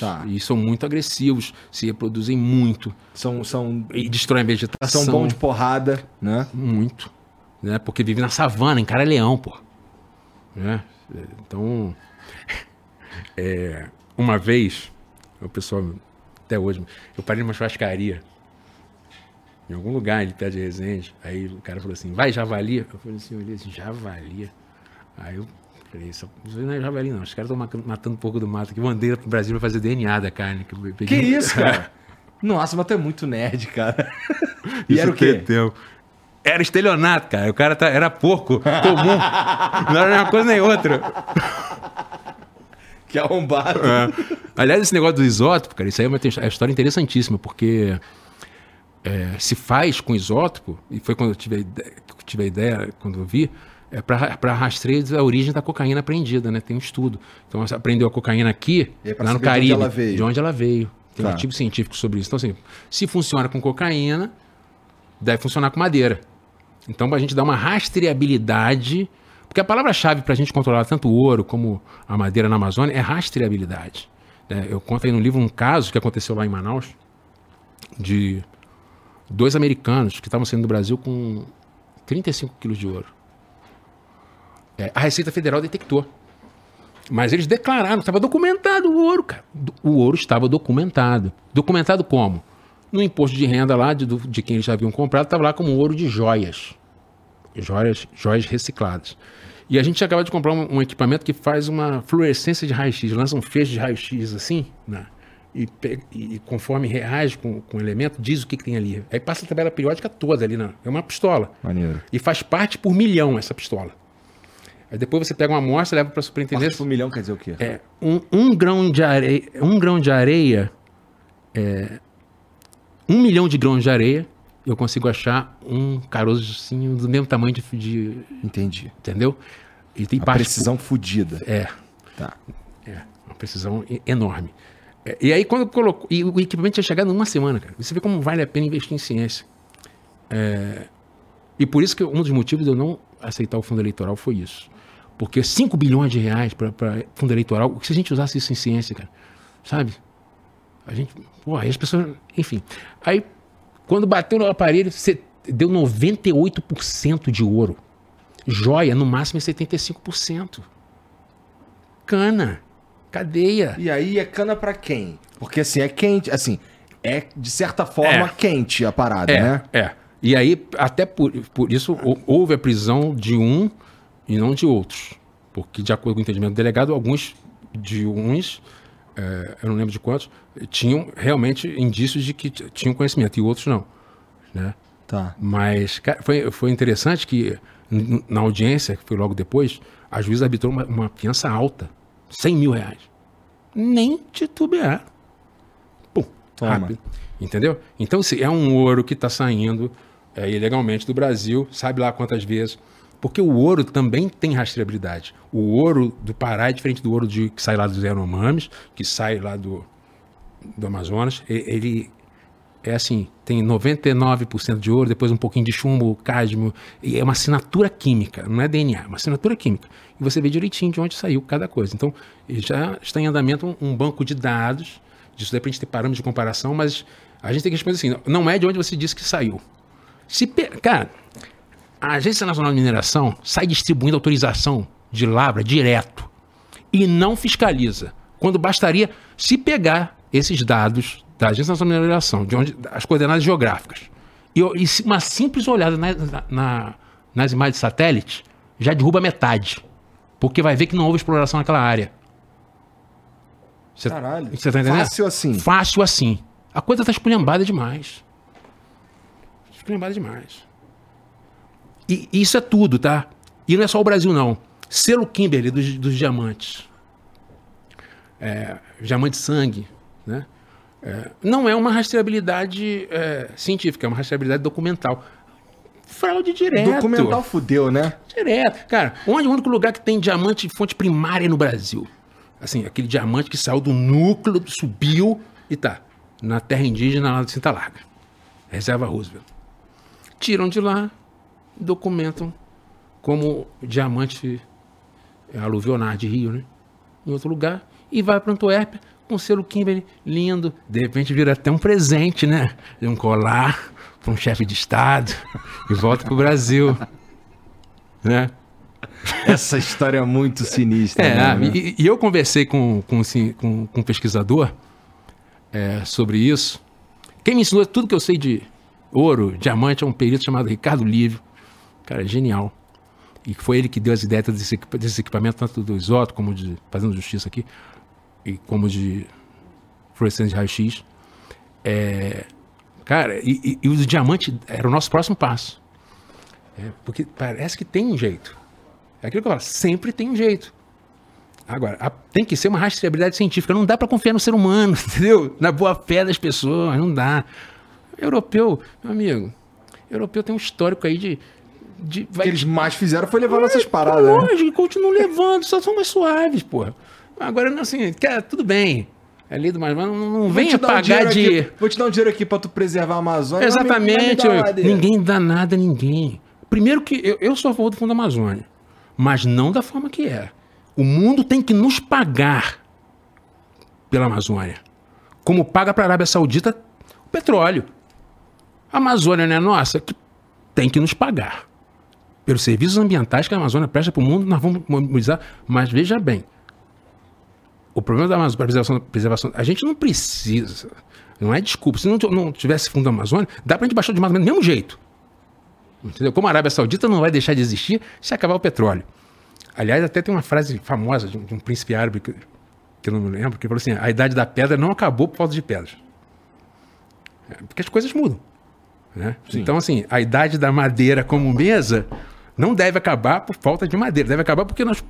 Tá. E são muito agressivos, se reproduzem muito. E destroem a vegetação. São bons de porrada, né? Muito. Né? Porque vive na savana, encara leão, pô. Né? Então, uma vez, o pessoal, até hoje, eu parei numa churrascaria, em algum lugar, ele pede Resende. Aí o cara falou assim: vai, javali? Eu falei assim: olhei assim, javali. Aí eu. Isso não é javali, não. Os caras estão matando um porco do mato aqui. Mandei pro Brasil pra fazer DNA da carne. Que isso, cara? Nossa, mas tu é muito nerd, cara. E isso era o quê? Era estelionato, cara. O cara era porco comum. Não era nem uma coisa nem outra. Que arrombado. É. Aliás, esse negócio do isótopo, cara, isso aí é uma história interessantíssima, porque se faz com isótopo, e foi quando eu tive a ideia, quando eu vi, para rastreio da origem da cocaína apreendida, né? Tem um estudo. Então, você aprendeu a cocaína aqui, lá no Caribe. De onde ela veio. Tem um artigo científico sobre isso. Então, assim, se funciona com cocaína, deve funcionar com madeira. Então, para a gente dar uma rastreabilidade... Porque a palavra-chave para a gente controlar tanto o ouro como a madeira na Amazônia é rastreabilidade. Eu conto aí no livro um caso que aconteceu lá em Manaus de 2 americanos que estavam saindo do Brasil com 35 quilos de ouro. A Receita Federal detectou Mas eles declararam que estava documentado o ouro, cara. O ouro estava documentado. Documentado como? No imposto de renda lá de quem eles haviam comprado, estava lá como ouro de joias. Joias recicladas. E a gente acaba de comprar um equipamento que faz uma fluorescência de raio-x, lança um feixe de raio-x assim, né? E conforme reage com o elemento, diz o que tem ali. Aí passa a tabela periódica toda ali, né? É uma pistola. Maneiro. E faz parte por milhão essa pistola. Aí depois você pega uma amostra, leva para a superintendência. Parte por milhão quer dizer o quê? É, um grão de areia, 1 milhão de grãos de areia, eu consigo achar um carocinho do mesmo tamanho de... Entendi. Entendeu? E tem parte precisão fodida. É. Tá. É, uma precisão enorme. E aí quando colocou... E o equipamento tinha chegado em uma semana, cara. Você vê como vale a pena investir em ciência. É, e por isso que um dos motivos de eu não aceitar o fundo eleitoral foi isso. Porque 5 bilhões de reais para fundo eleitoral, se a gente usasse isso em ciência, cara, sabe? A gente... Pô, aí as pessoas... Enfim. Aí, quando bateu no aparelho, você deu 98% de ouro. Joia, no máximo, é 75%. Cana. Cadeia. E aí é cana pra quem? Porque assim, é quente, assim, é de certa forma quente a parada, né? É. E aí, até por isso, houve a prisão de um e não de outros. Porque, de acordo com o entendimento do delegado, eu não lembro de quantos, tinham realmente indícios de que tinham conhecimento, e outros não, né? Tá. Mas, cara, foi interessante que, na audiência, que foi logo depois, a juíza arbitrou uma fiança alta, 100 mil reais. Nem titubear. Pum, rápido. Entendeu? Então, se é um ouro que está saindo ilegalmente do Brasil, sabe lá quantas vezes... Porque o ouro também tem rastreabilidade. O ouro do Pará é diferente do ouro que sai lá dos Yanomamis, que sai lá do Amazonas. Ele é assim, tem 99% de ouro, depois um pouquinho de chumbo, cádmio. E é uma assinatura química, não é DNA, é uma assinatura química. E você vê direitinho de onde saiu cada coisa. Então, já está em andamento um banco de dados. Disso daí para a gente ter parâmetros de comparação, mas a gente tem que responder assim, não é de onde você disse que saiu. Cara... A Agência Nacional de Mineração sai distribuindo autorização de lavra direto e não fiscaliza, quando bastaria se pegar esses dados da Agência Nacional de Mineração, de onde, as coordenadas geográficas, e uma simples olhada nas imagens de satélite já derruba metade, porque vai ver que não houve exploração naquela área. Caralho, você tá entendendo? Fácil assim. Fácil assim. A coisa está esculhambada demais. E isso é tudo, tá? E não é só o Brasil, não. Selo Kimberley dos diamantes. Diamante-sangue, né? Não é uma rastreabilidade científica, é uma rastreabilidade documental. Fraude direto. Documental fudeu, né? Direto. Cara, onde é o único lugar que tem diamante de fonte primária no Brasil? Assim, aquele diamante que saiu do núcleo, subiu e tá. Na terra indígena, lá do Cinta Larga. Reserva Roosevelt. Tiram de lá... documentam como diamante aluvionar de Rio, né? Em outro lugar. E vai para Antuérpia com selo Kimberley lindo. De repente vira até um presente, né? Um colar para um chefe de Estado e volta para o Brasil. Né? Essa história é muito sinistra. Né? E eu conversei com um pesquisador sobre isso. Quem me ensinou tudo que eu sei de ouro, diamante, é um perito chamado Ricardo Lívio. Cara, genial. E foi ele que deu as ideias desse equipamento, tanto do isótopo, como de... Fazendo justiça aqui. E como de... fluorescência de raio-x. Cara, e o diamante era o nosso próximo passo. Porque parece que tem um jeito. É aquilo que eu falo, sempre tem um jeito. Agora, tem que ser uma rastreabilidade científica. Não dá para confiar no ser humano, entendeu? Na boa fé das pessoas, não dá. Europeu, meu amigo, europeu tem um histórico aí de o que eles mais fizeram foi levar nossas paradas. Lógico, né? Continuam levando, só são mais suaves, porra. Agora, assim, cara, tudo bem. É lido, mas não venha pagar de... Aqui, vou te dar um dinheiro aqui pra tu preservar a Amazônia. Exatamente. Ninguém dá nada a ninguém. Primeiro que eu sou a favor do Fundo da Amazônia, mas não da forma que é. O mundo tem que nos pagar pela Amazônia. Como paga pra Arábia Saudita o petróleo. A Amazônia não é nossa, que tem que nos pagar. Pelos serviços ambientais que a Amazônia presta para o mundo, nós vamos mobilizar. Mas veja bem, O problema da Amazônia, preservação, a gente não precisa, não é desculpa. Se não tivesse fundo da Amazônia, dá pra gente baixar o desmatamento do mesmo jeito. Entendeu? Como a Arábia Saudita não vai deixar de existir se acabar o petróleo. Aliás, até tem uma frase famosa de um príncipe árabe, que eu não me lembro, que falou assim, a idade da pedra não acabou por falta de pedras. Porque as coisas mudam. Né? Então, assim, a idade da madeira como mesa não deve acabar por falta de madeira. Deve acabar porque nós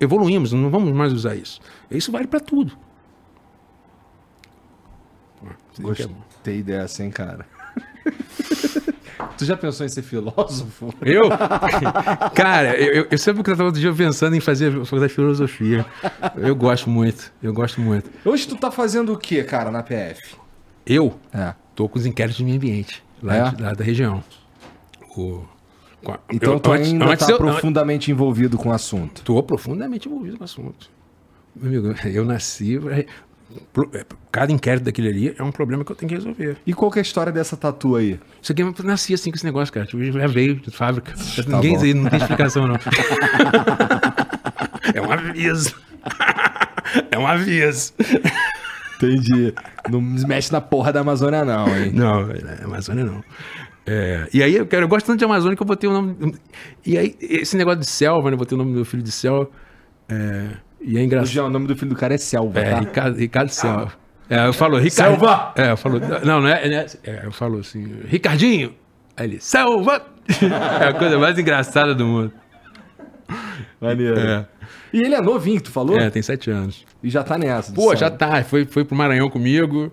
evoluímos, não vamos mais usar isso. Isso vale para tudo. Gostei dessa, hein, cara? Tu já pensou em ser filósofo? Eu? Cara, eu sempre que eu estava outro dia pensando em fazer filosofia. Eu gosto muito, Hoje tu tá fazendo o que, cara, na PF? Eu? É. Tô com os inquéritos de meio ambiente, lá da região. Então tu ainda tá profundamente envolvido com o assunto. Tô profundamente envolvido com o assunto. Meu amigo, eu nasci... Cada inquérito daquele ali é um problema que eu tenho que resolver. E qual que é a história dessa tatu aí? Isso aqui, eu nasci assim com esse negócio, cara. Tipo, já veio de fábrica. Tá ninguém aí, não tem explicação, não. É um aviso. Entendi. Não mexe na porra da Amazônia, não, hein? Não, Amazônia não. É, e aí, eu gosto tanto de Amazônia que eu botei o nome... E aí, esse negócio de selva, né? Eu botei o nome do meu filho de selva. E é engraçado. O nome do filho do cara é Selva, tá? Ricardo Selva. É, eu falo, Ricardo. Selva! É, eu falo. Eu falo assim, Ricardinho! Aí ele, Selva! É a coisa mais engraçada do mundo. Maneiro. É. E ele é novinho, tu falou? É, tem 7 anos. E já tá nessa. Pô, já tá. Foi pro Maranhão comigo,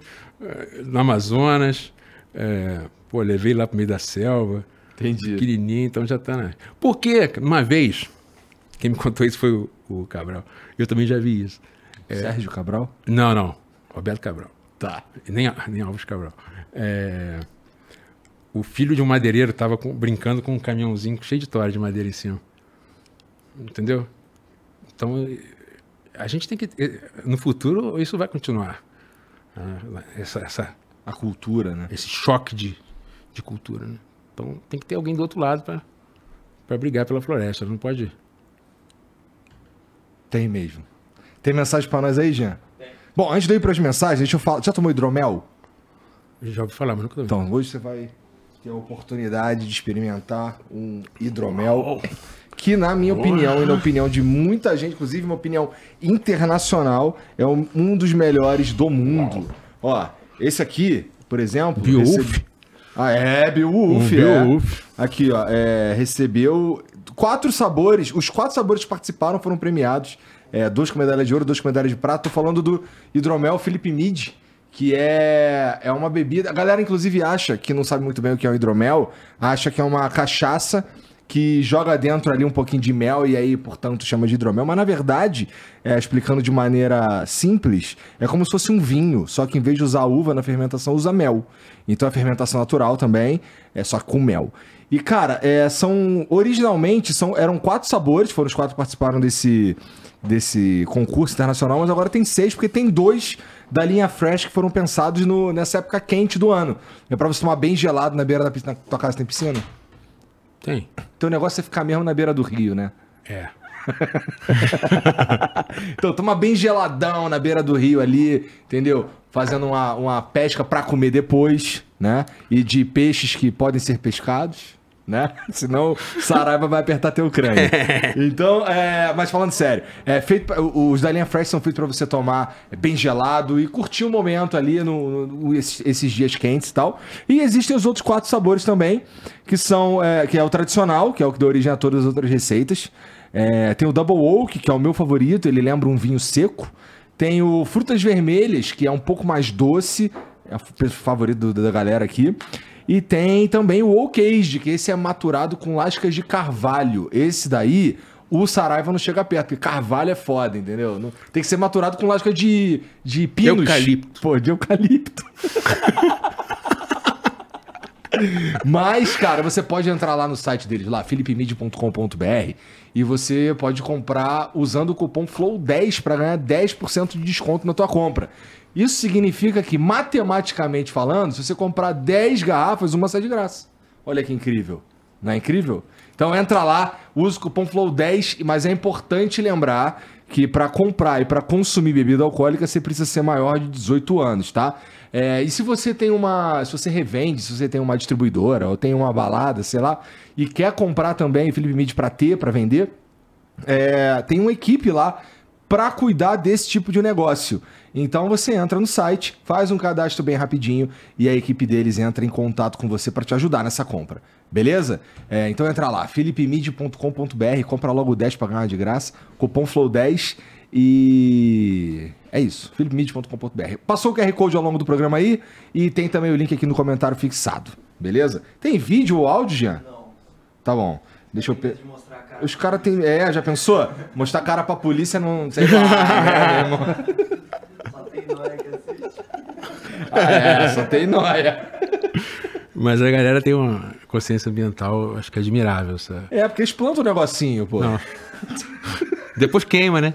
no Amazonas. É, pô, levei lá pro meio da selva. Entendi. Pequenininho, então já tá. Porque, uma vez, quem me contou isso foi o Cabral. Eu também já vi isso. Sérgio Cabral? Não. Roberto Cabral. Tá. Nem Alves Cabral. O filho de um madeireiro estava brincando com um caminhãozinho cheio de toalha de madeira em cima. Entendeu? Então, a gente tem que... No futuro, isso vai continuar. A cultura, né? Esse choque de cultura, né? Então, tem que ter alguém do outro lado para brigar pela floresta. Não pode... Tem mesmo. Tem mensagem pra nós aí, Jean? Tem. Bom, antes de eu ir pras mensagens, deixa eu falar. Já tomou hidromel? Já ouvi falar, mas nunca tomei. Então, hoje você vai ter a oportunidade de experimentar um hidromel que, na minha opinião e na opinião de muita gente, inclusive uma opinião internacional, é um dos melhores do mundo. Ó, esse aqui, por exemplo... Beowulf. Beowulf. Aqui, ó, recebeu... 4 sabores, os 4 sabores que participaram foram premiados, 2 com medalha de ouro, 2 com medalha de prata. Tô falando do hidromel Felipe Mid, que é uma bebida, a galera inclusive acha, que não sabe muito bem o que é um hidromel, acha que é uma cachaça que joga dentro ali um pouquinho de mel e aí, portanto, chama de hidromel, mas na verdade, explicando de maneira simples, é como se fosse um vinho, só que em vez de usar uva na fermentação, usa mel. Então é fermentação natural também, só com mel. E, cara, eram 4 sabores, foram os 4 que participaram desse concurso internacional, mas agora tem 6, porque tem 2 da linha Fresh que foram pensados nessa época quente do ano. É pra você tomar bem gelado na beira da piscina. Na tua casa tem piscina? Tem. Então o negócio é ficar mesmo na beira do rio, né? É. Então toma bem geladão na beira do rio ali, entendeu? Fazendo uma pesca pra comer depois, né? E de peixes que podem ser pescados, né? Senão Saraiva vai apertar teu crânio. Então, mas falando sério, os da linha Fresh são feitos pra você tomar bem gelado e curtir o momento ali esses dias quentes e tal. E existem os outros 4 sabores também, que são que é o tradicional, que é o que dá origem a todas as outras receitas. Tem o Double Oak, que é o meu favorito, ele lembra um vinho seco. Tem o Frutas Vermelhas, que é um pouco mais doce, é o favorito da galera aqui. E tem também o Oak Aged, que esse é maturado com lascas de carvalho. Esse daí, o Saraiva não chega perto, porque carvalho é foda, entendeu? Não, tem que ser maturado com lasca de Pinus. Eucalipto. Pô, de eucalipto. Mas, cara, você pode entrar lá no site deles, lá, philipemid.com.br, e você pode comprar usando o cupom FLOW10 para ganhar 10% de desconto na tua compra. Isso significa que, matematicamente falando, se você comprar 10 garrafas, uma sai de graça. Olha que incrível. Não é incrível? Então entra lá, usa o cupom FLOW10, mas é importante lembrar que para comprar e para consumir bebida alcoólica você precisa ser maior de 18 anos, tá? É, e se você tem uma... Se você revende, se você tem uma distribuidora ou tem uma balada, sei lá, e quer comprar também Felipe Mid para ter, para vender, tem uma equipe lá para cuidar desse tipo de negócio. Então você entra no site, faz um cadastro bem rapidinho e a equipe deles entra em contato com você para te ajudar nessa compra. Beleza? É, então entra lá, philipemid.com.br, compra logo 10 para ganhar de graça, cupom FLOW10 e... É isso, philipemid.com.br. Passou o QR Code ao longo do programa aí e tem também o link aqui no comentário fixado. Beleza? Tem vídeo ou áudio, Jean? Não. Tá bom. Deixa eu... Os caras tem... É, já pensou? Mostrar a cara pra polícia não... Sei lá. Só tem nóia que assiste. Ah, é, só tem nóia. Mas a galera tem uma consciência ambiental, acho que é admirável, sabe? É, porque eles plantam um negocinho, pô. Não. Depois queima, né?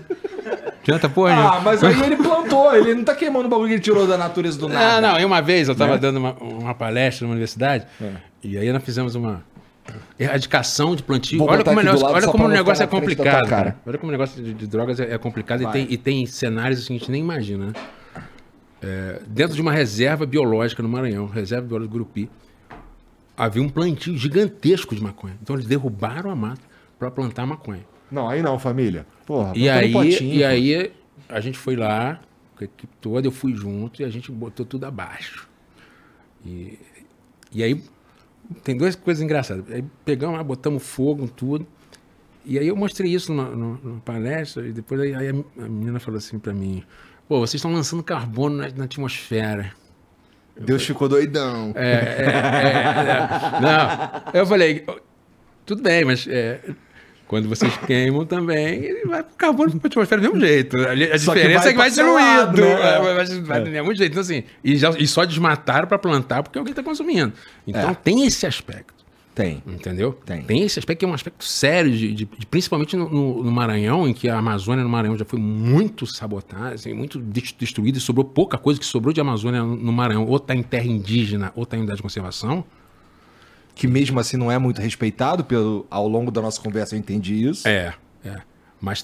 Adianta, porra, ah, mas aí ele plantou, ele não tá queimando o bagulho que ele tirou da natureza do nada. Ah, não, e uma vez eu tava dando uma palestra numa universidade, e aí nós fizemos uma... erradicação de plantio. Olha como o negócio é complicado. Cara. Olha como o negócio de drogas é complicado e tem cenários que a gente nem imagina. Né? É, dentro de uma reserva biológica no Maranhão, reserva biológica do Gurupi, havia um plantio gigantesco de maconha. Então eles derrubaram a mata para plantar maconha. Não, aí não, família. Porra, e aí a gente foi lá, com a equipe toda, eu fui junto e a gente botou tudo abaixo. E aí... Tem duas coisas engraçadas. Aí pegamos lá, botamos fogo em tudo. E aí eu mostrei isso numa palestra e depois aí a menina falou assim pra mim, pô, vocês estão lançando carbono na atmosfera. Deus ficou doidão. Não, eu falei, tudo bem, mas quando vocês queimam também, ele vai pro carbono pra atmosfera do mesmo jeito. A diferença é que vai diluído. Vai do mesmo jeito. Então, assim, e só desmataram para plantar porque alguém está consumindo. Então tem esse aspecto. Tem. Entendeu? Tem esse aspecto que é um aspecto sério, principalmente no Maranhão, em que a Amazônia no Maranhão já foi muito sabotada, assim, muito destruída, e sobrou pouca coisa que sobrou de Amazônia no Maranhão. Ou está em terra indígena, ou está em unidade de conservação. Que mesmo assim não é muito respeitado, ao longo da nossa conversa eu entendi isso. Mas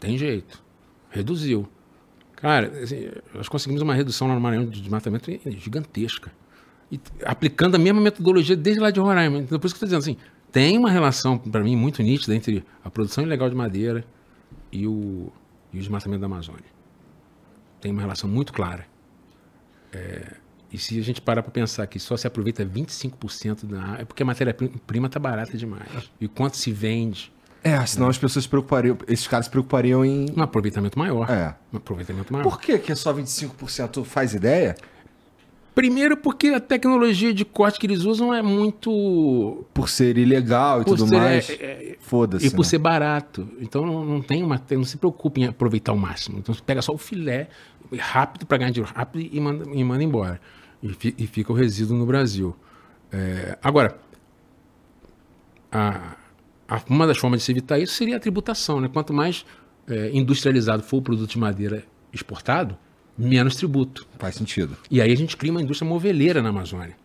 tem jeito. Reduziu. Cara, assim, nós conseguimos uma redução lá no Maranhão de desmatamento gigantesca. E aplicando a mesma metodologia desde lá de Roraima. Então, por isso que eu estou dizendo assim, tem uma relação, para mim, muito nítida entre a produção ilegal de madeira e o desmatamento da Amazônia. Tem uma relação muito clara. E se a gente parar para pensar que só se aproveita 25% da área, é porque a matéria-prima está barata demais. E quanto se vende? Senão as pessoas se preocupariam, esses caras se preocupariam em... Um aproveitamento maior. Por que é só 25%? Faz ideia? Primeiro porque a tecnologia de corte que eles usam é muito... Por ser ilegal e tudo mais, foda-se. E por ser barato. Então não se preocupa em aproveitar o máximo. Então você pega só o filé, rápido, para ganhar dinheiro rápido e manda embora. E fica o resíduo no Brasil. Agora, uma das formas de se evitar isso seria a tributação. Né? Quanto mais industrializado for o produto de madeira exportado, menos tributo. Faz sentido. E aí a gente cria uma indústria moveleira na Amazônia.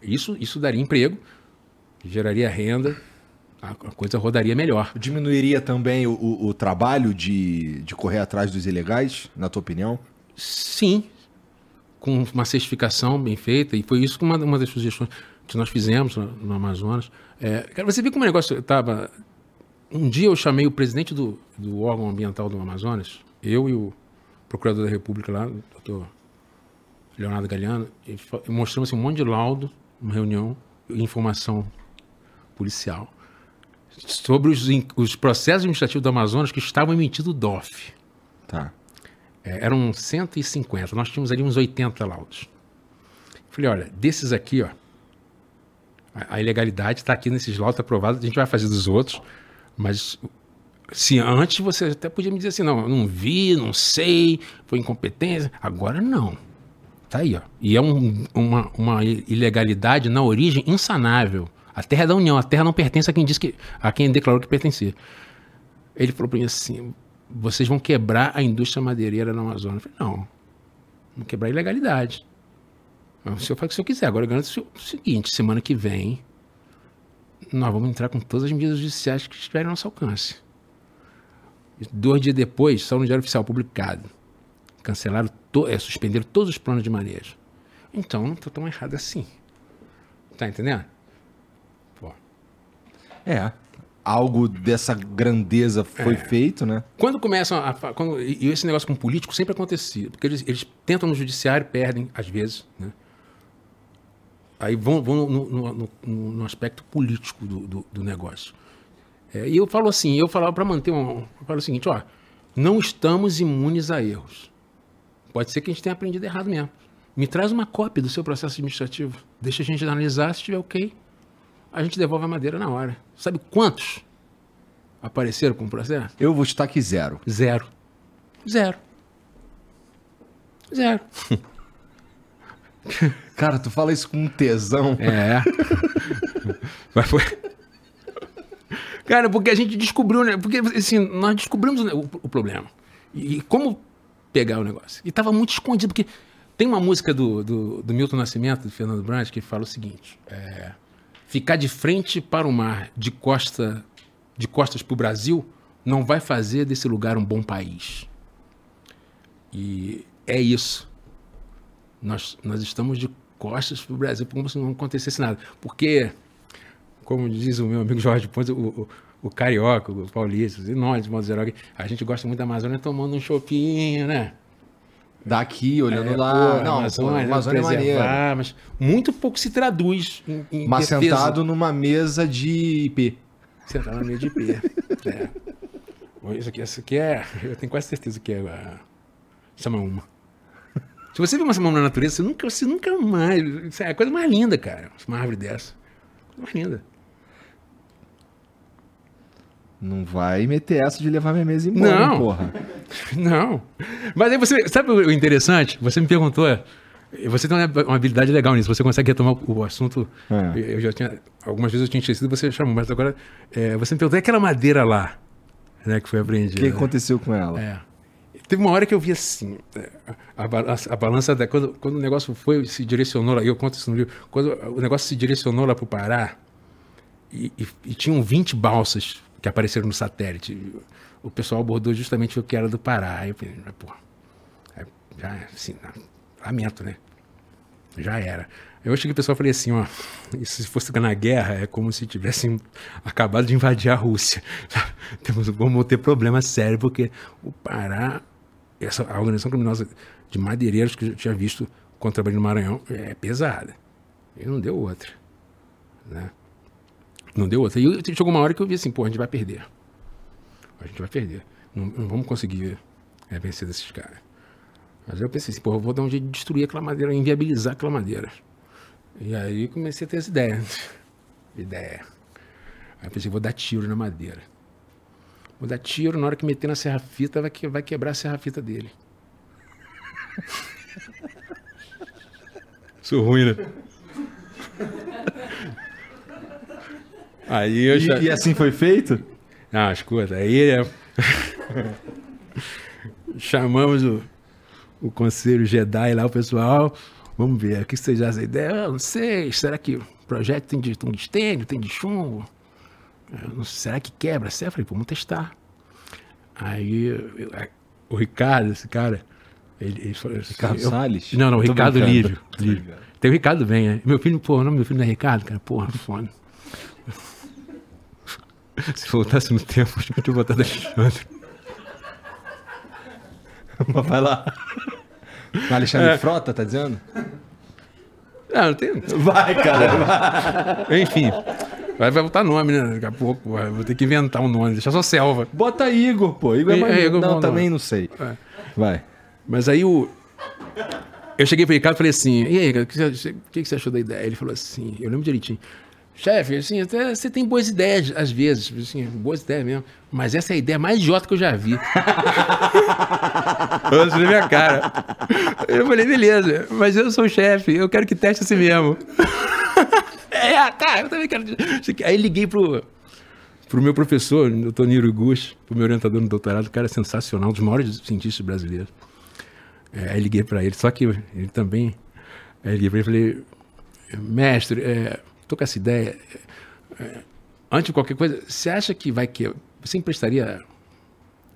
Isso daria emprego, geraria renda, a coisa rodaria melhor. Diminuiria também o trabalho de correr atrás dos ilegais, na tua opinião? Sim, com uma certificação bem feita, e foi isso que uma das sugestões que nós fizemos no Amazonas. Você viu como o negócio estava... Um dia eu chamei o presidente do órgão ambiental do Amazonas, eu e o procurador da República lá, o doutor Leonardo Galeano, e mostramos assim, um monte de laudo, uma reunião, informação policial, sobre os processos administrativos do Amazonas que estavam emitindo o DOF. Tá. Eram 150, nós tínhamos ali uns 80 laudos. Falei, olha, desses aqui, ó, a ilegalidade está aqui nesses laudos, está aprovado, a gente vai fazer dos outros, mas se antes você até podia me dizer assim, não, eu não vi, não sei, foi incompetência, agora não. Tá aí, ó. E é uma ilegalidade na origem insanável. A terra é da União, a terra não pertence a quem declarou que pertencia. Ele falou para mim assim, vocês vão quebrar a indústria madeireira na Amazônia. Eu falei, não, vamos quebrar a ilegalidade. O senhor faz o que o senhor quiser, agora eu garanto o seguinte, semana que vem nós vamos entrar com todas as medidas judiciais que estiverem ao nosso alcance. 2 dias depois, saiu no Diário Oficial publicado. Cancelaram, suspenderam todos os planos de manejo. Então, não estou tão errado assim. Tá entendendo? Pô. É, algo dessa grandeza foi feito, né? Quando começam e esse negócio com político sempre acontecia, porque eles tentam no judiciário, perdem, às vezes, né? Aí vão no aspecto político do negócio. E eu falo assim, eu falo o seguinte, ó, não estamos imunes a erros. Pode ser que a gente tenha aprendido errado mesmo. Me traz uma cópia do seu processo administrativo. Deixa a gente analisar, se estiver ok, a gente devolve a madeira na hora. Sabe quantos apareceram com o processo? Eu vou estar aqui zero. Cara, tu fala isso com um tesão. É. Mas foi... Cara, porque a gente descobriu, né? Porque assim, nós descobrimos o problema. E como pegar o negócio? E estava muito escondido, porque tem uma música do Milton Nascimento, do Fernando Brant, que fala o seguinte: ficar de frente para o mar, de costas para o Brasil, não vai fazer desse lugar um bom país. E é isso. Nós estamos de costas para o Brasil, como se não acontecesse nada. Porque, como diz o meu amigo Jorge Pontes, o carioca, o paulista, e nós, de modo geral, a gente gosta muito da Amazônia tomando um chopinho, né? Daqui, olhando lá. Pô, não, Amazônia é maneira. Mas muito pouco se traduz em mas defesa. Sentado numa mesa de Ipê. Sentado numa mesa de Ipê. É. Isso aqui é... Eu tenho quase certeza que é Samaúma. Se você vê uma Samaúma na natureza, você nunca mais... É a coisa mais linda, cara. Uma árvore dessa. Coisa mais linda. Não vai meter essa de levar minha mesa embora, não. Porra. Não. Mas aí você... Sabe o interessante? Você me perguntou... Você tem uma habilidade legal nisso. Você consegue retomar o assunto. É. Eu já tinha... Algumas vezes eu tinha esquecido e você chamou. Mas agora... você me perguntou... É aquela madeira lá, né, que foi apreendida. O que aconteceu com ela? Teve uma hora que eu vi assim, a balança, quando o negócio se direcionou lá, eu conto isso no livro, quando o negócio se direcionou lá para o Pará, e tinham 20 balsas que apareceram no satélite, o pessoal abordou justamente o que era do Pará. Aí eu falei, porra, já, assim, lamento, né? Já era. Eu cheguei o pessoal e falei assim, ó, se fosse na guerra, é como se tivessem acabado de invadir a Rússia. Vamos ter problema sério, porque o Pará... A organização criminosa de madeireiros que eu tinha visto contrabando no Maranhão é pesada. E não deu outra. Né? Não deu outra. E chegou uma hora que eu vi assim, pô, a gente vai perder. A gente vai perder. Não vamos conseguir vencer desses caras. Mas eu pensei assim, pô, eu vou dar um jeito de destruir aquela madeira, inviabilizar aquela madeira. E aí comecei a ter as ideias. Aí eu pensei, vou dar tiro na madeira. Vou dar tiro, na hora que meter na serra-fita, vai quebrar a serra-fita dele. Isso ruim, né? Aí eu já... e assim foi feito? Não, escuta, aí... Chamamos o Conselho Jedi lá, o pessoal... Vamos ver, o que vocês acham da ideia? Eu não sei, será que o projeto tem de tênis, tem de chumbo? Não sei, será que quebra? Eu falei, pô, vamos testar. Aí o Ricardo, esse cara... Ele falou, Ricardo Salles? Não, o Ricardo Lívio. Tem o Ricardo bem, né? Meu filho, pô, o nome do meu filho não é Ricardo? Cara, porra, foda. Se voltasse no tempo, acho que eu tinha botado Alexandre. Mas vai lá. Alexandre Frota, tá dizendo? Não tem. Vai, cara. Vai. Enfim, vai voltar nome, né? Daqui a pouco, vou ter que inventar um nome. Deixa só Selva. Bota Igor, pô. Igor é mais... Igor, não, também não sei. É. Vai. Mas aí eu cheguei pro Ricardo e falei assim, e aí, cara, o que você achou da ideia? Ele falou assim, eu lembro direitinho. Chefe, assim, até você tem boas ideias, às vezes, assim, boas ideias mesmo, mas essa é a ideia mais idiota que eu já vi. Olha na minha cara. Eu falei, beleza, mas eu sou o chefe, eu quero que teste assim mesmo. Cara, eu também quero... Aí liguei pro meu professor, o Dr. Niro Gush, pro meu orientador no doutorado, o cara é sensacional, um dos maiores cientistas brasileiros. Aí liguei pra ele, só que ele também... Aí liguei pra ele e falei, mestre, tô com essa ideia, Antes de qualquer coisa, você acha que vai que... Você emprestaria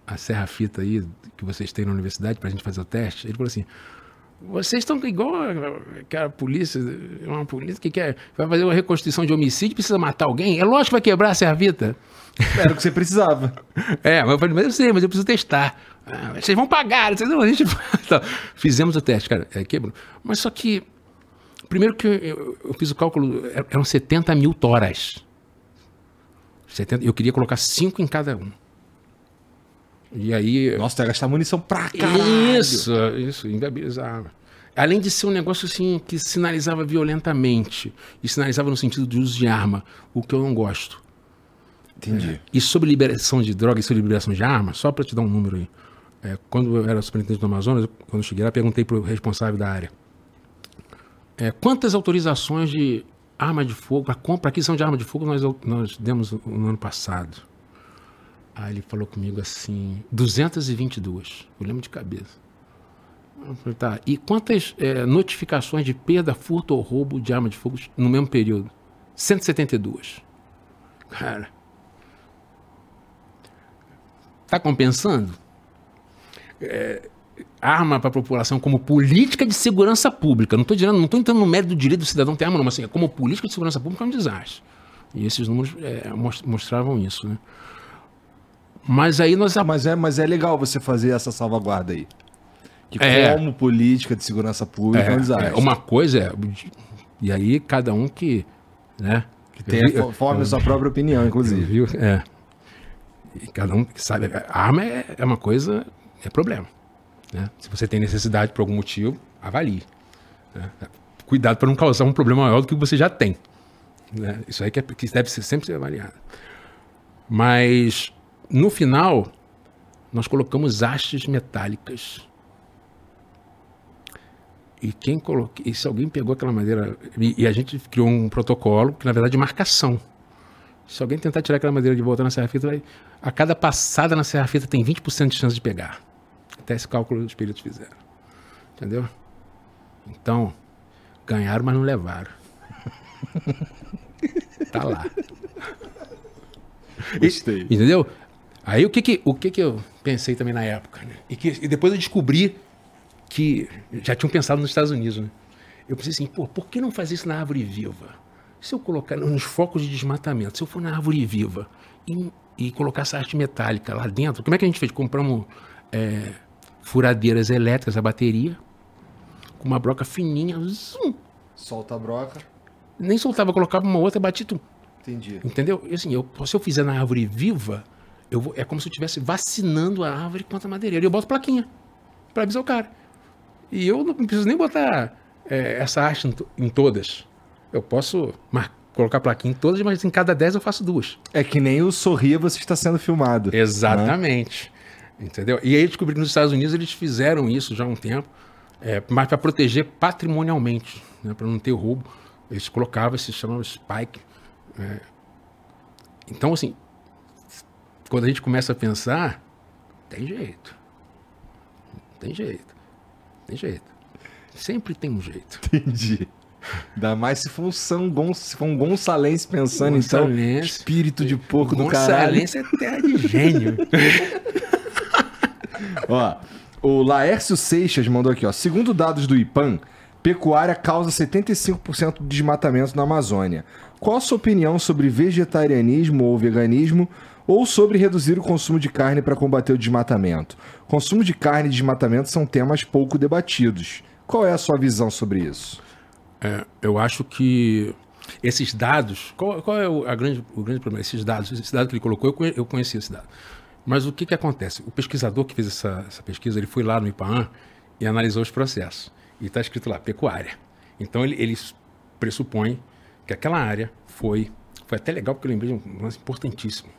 a serra-fita aí que vocês têm na universidade para a gente fazer o teste? Ele falou assim... Vocês estão igual aquela polícia, uma polícia que quer, vai fazer uma reconstituição de homicídio, precisa matar alguém. É lógico que vai quebrar a servita. Era o que você precisava. É, mas eu falei, mas eu sei, mas eu preciso testar. Ah, vocês vão pagar, vocês não, a gente... Então, fizemos o teste, cara, quebrou. Mas só que, primeiro que eu fiz o cálculo, eram 70 mil toras. 70, eu queria colocar 5 em cada um. E aí... Nossa, tu ia gastar munição pra caralho. Isso, inviabilizava. Além de ser um negócio assim que sinalizava violentamente, e sinalizava no sentido de uso de arma, o que eu não gosto. Entendi. E sobre liberação de drogas e sobre liberação de arma, só pra te dar um número aí. Quando eu era superintendente do Amazonas, quando eu cheguei lá, perguntei pro responsável da área. Quantas autorizações de arma de fogo, a compra, aquisição de arma de fogo nós demos no ano passado? Aí ele falou comigo assim, 222, eu lembro de cabeça. Eu falei, tá, e quantas notificações de perda, furto ou roubo de arma de fogo no mesmo período? 172. Cara, tá compensando? Arma para a população como política de segurança pública. Não estou entrando no mérito do direito do cidadão ter arma, não, mas assim, como política de segurança pública é um desastre. E esses números mostravam isso, né? Mas aí nós... Mas é legal você fazer essa salvaguarda aí. Que como política de segurança pública é um desastre. Uma coisa é... E aí cada um que... Né, que forme a sua própria opinião, inclusive. Viu? E cada um que sabe... A arma é uma coisa... É problema. Né? Se você tem necessidade por algum motivo, avalie. Né? Cuidado para não causar um problema maior do que você já tem. Né? Isso aí que deve ser sempre avaliado. Mas... No final, nós colocamos hastes metálicas. E quem colocou... E se alguém pegou aquela madeira... E a gente criou um protocolo, que na verdade é marcação. Se alguém tentar tirar aquela madeira de volta na serra-fita, a cada passada na serra-fita tem 20% de chance de pegar. Até esse cálculo os peritos fizeram. Entendeu? Então, ganharam, mas não levaram. Tá lá. Gostei. Entendeu? Aí o que eu pensei também na época, né? E depois eu descobri que já tinham pensado nos Estados Unidos, né? Eu pensei assim, por que não fazer isso na árvore viva? Se eu colocar nos focos de desmatamento, se eu for na árvore viva e colocar essa arte metálica lá dentro, como é que a gente fez? Compramos furadeiras elétricas, a bateria, com uma broca fininha, zoom. Solta a broca. Nem soltava, colocava uma outra, batia tudo. Entendi. Entendeu? E assim, se eu fizer na árvore viva... É como se eu estivesse vacinando a árvore contra a madeireira. Eu boto plaquinha para avisar o cara. E eu não preciso nem botar essa haste em todas. Eu posso colocar plaquinha em todas, mas em cada 10 eu faço 2. É que nem o Sorria Você Está Sendo Filmado. Exatamente. Né? Entendeu? E aí eu descobri que nos Estados Unidos eles fizeram isso já há um tempo, mas para proteger patrimonialmente, né, para não ter roubo. Eles colocavam, se chamava Spike. Então, assim... Quando a gente começa a pensar, tem jeito. Sempre tem um jeito. Entendi. Ainda mais se for um gonçalense pensando, então, espírito de porco do caralho. Gonçalense é terra de gênio. Ó, o Laércio Seixas mandou aqui, ó. Segundo dados do IPAM, pecuária causa 75% de desmatamento na Amazônia. Qual a sua opinião sobre vegetarianismo ou veganismo, ou sobre reduzir o consumo de carne para combater o desmatamento? Consumo de carne e desmatamento são temas pouco debatidos. Qual é a sua visão sobre isso? Eu acho que esses dados... Qual é o grande problema? Esses dados, esse dado que ele colocou, eu conheci esse dado. Mas o que acontece? O pesquisador que fez essa pesquisa, ele foi lá no IPAAM e analisou os processos. E está escrito lá, pecuária. Então ele pressupõe que aquela área foi até legal, porque eu lembrei de um lance importantíssimo.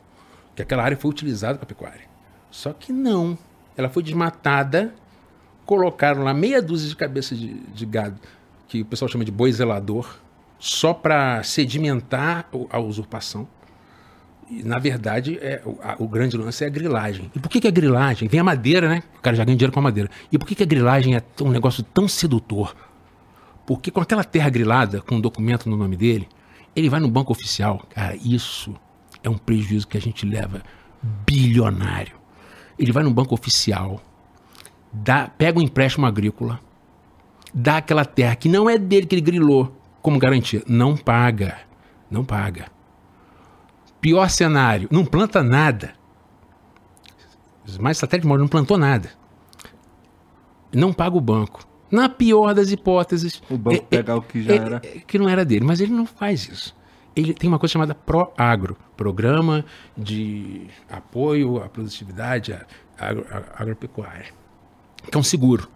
Que aquela área foi utilizada para pecuária. Só que não. Ela foi desmatada, colocaram lá meia dúzia de cabeças de gado, que o pessoal chama de boi zelador, só para sedimentar a usurpação. E, na verdade, o grande lance é a grilagem. E por que a grilagem? Vem a madeira, né? O cara já ganha dinheiro com a madeira. E por que a grilagem é um negócio tão sedutor? Porque com aquela terra grilada, com um documento no nome dele, ele vai no banco oficial. Cara, isso... é um prejuízo que a gente leva bilionário. Ele vai num banco oficial, pega um empréstimo agrícola, dá aquela terra que não é dele, que ele grilou, como garantia. Não paga, não paga. Pior cenário, não planta nada. Os mais satélites moram, não plantou nada. Não paga o banco. Na pior das hipóteses... O banco pegar o que já era... Que não era dele, mas ele não faz isso. Ele tem uma coisa chamada Pro-Agro, Programa de Apoio à Produtividade Agropecuária, que é um seguro,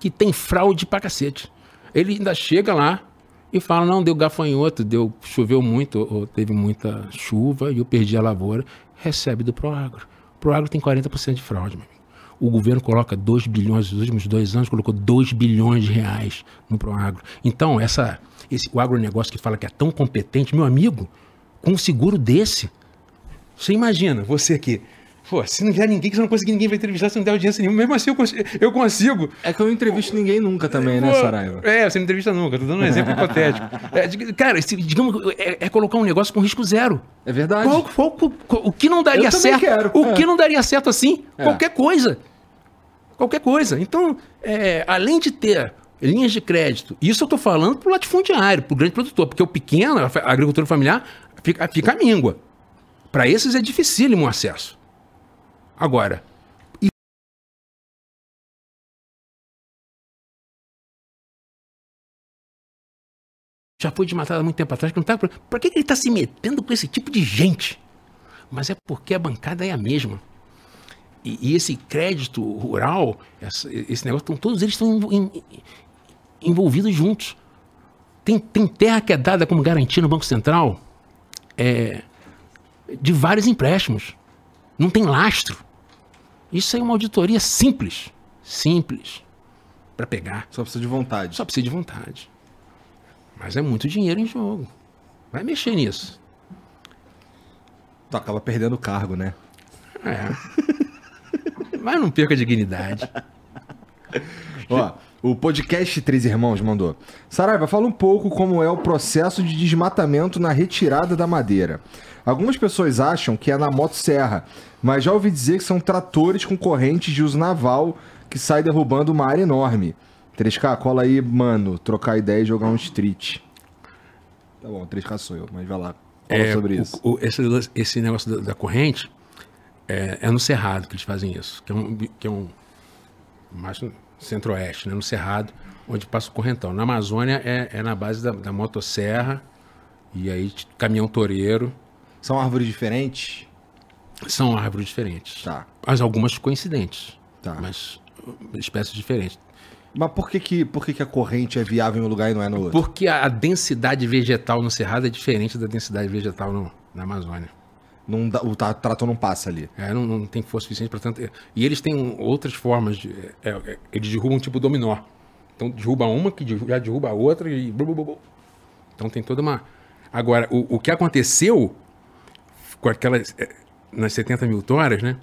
que tem fraude pra cacete. Ele ainda chega lá e fala, não, deu gafanhoto, choveu muito, ou teve muita chuva e eu perdi a lavoura. Recebe do Pro-Agro. Pro-Agro tem 40% de fraude, meu amigo. O governo coloca 2 bilhões, nos últimos 2 anos, colocou 2 bilhões de reais no Proagro. Então, o agronegócio que fala que é tão competente, meu amigo, com um seguro desse, você imagina, você aqui, se não vier ninguém, que você não conseguir ninguém para entrevistar, você não der audiência nenhuma, mesmo assim eu consigo. É que eu não entrevisto ninguém nunca também, né, Saraiva? Você não entrevista nunca, tô dando um exemplo hipotético. Cara, digamos, colocar um negócio com risco zero. É verdade. O que não daria certo? Que não daria certo assim? É. Qualquer coisa. Então, além de ter linhas de crédito, isso eu tô falando pro latifundiário, pro grande produtor, porque o pequeno, a agricultura familiar, fica à míngua. Para esses é dificílimo o acesso. Agora, já foi desmatado há muito tempo atrás. Para que ele está se metendo com esse tipo de gente? Mas é porque a bancada é a mesma. E esse crédito rural, esse negócio, todos eles estão envolvidos juntos. Tem terra que é dada como garantia no Banco Central de vários empréstimos. Não tem lastro. Isso aí é uma auditoria simples. Simples. Para pegar. Só precisa de vontade. Mas é muito dinheiro em jogo. Vai mexer nisso. Tu acaba perdendo o cargo, né? Mas não perca a dignidade. Ó, o podcast Três Irmãos mandou. Saraiva, fala um pouco como é o processo de desmatamento na retirada da madeira. Algumas pessoas acham que é na motosserra, mas já ouvi dizer que são tratores com correntes de uso naval que saem derrubando uma área enorme. 3K, cola aí, mano, trocar ideia e jogar um street. Tá bom, 3K sou eu, mas vai lá. Fala sobre isso. Esse negócio da corrente é no Cerrado que eles fazem isso, que é um mais no centro-oeste, né? No Cerrado, onde passa o correntão. Na Amazônia é na base da motosserra e aí caminhão toureiro. São árvores diferentes? São árvores diferentes. Tá. Mas algumas coincidentes. Tá. Mas espécies diferentes. Mas por que a corrente é viável em um lugar e não é no outro? Porque a densidade vegetal no Cerrado é diferente da densidade vegetal na Amazônia. Não dá, o trator não passa ali. Não tem força suficiente para tanto. E eles têm outras formas. Eles derrubam um tipo dominó. Então derruba uma que já derruba a outra e... Então tem toda uma... Agora, o que aconteceu... com aquelas, nas 70 mil toras, né,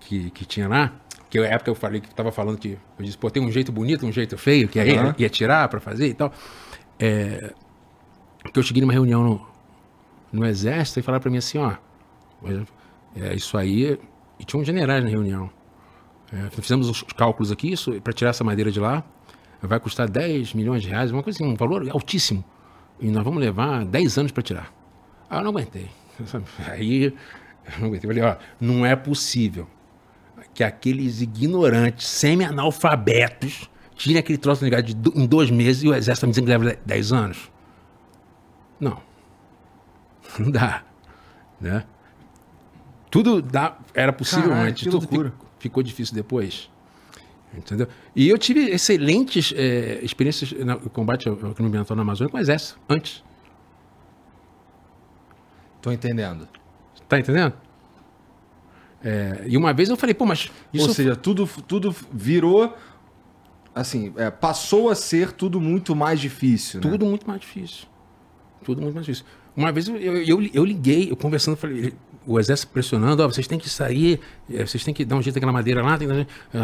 que tinha lá, que na época eu falei que estava falando que, eu disse, pô, tem um jeito bonito, um jeito feio, que aí ia tirar para fazer e tal, que eu cheguei numa reunião no Exército e falaram para mim assim, ó, isso aí, e tinha uns generais na reunião, fizemos os cálculos aqui, isso para tirar essa madeira de lá, vai custar 10 milhões de reais, uma coisa assim, um valor altíssimo, e nós vamos levar 10 anos para tirar. Eu não aguentei. Aí, eu falei, ó, não é possível que aqueles ignorantes, semi-analfabetos, tirem aquele troço em 2 meses e o Exército tá me dizendo que leva 10 anos. Não dá, né? Tudo era possível. Caraca, antes, tudo ficou difícil depois, entendeu? E eu tive excelentes experiências no combate ao crime ambiental na Amazônia com o Exército, antes. Tô entendendo. Tá entendendo? E uma vez eu falei, pô, mas... Ou seja, tudo virou... Assim, passou a ser tudo muito mais difícil, né? Tudo muito mais difícil. Uma vez eu liguei, eu conversando, falei, o Exército pressionando, vocês têm que sair, vocês têm que dar um jeito naquela madeira lá,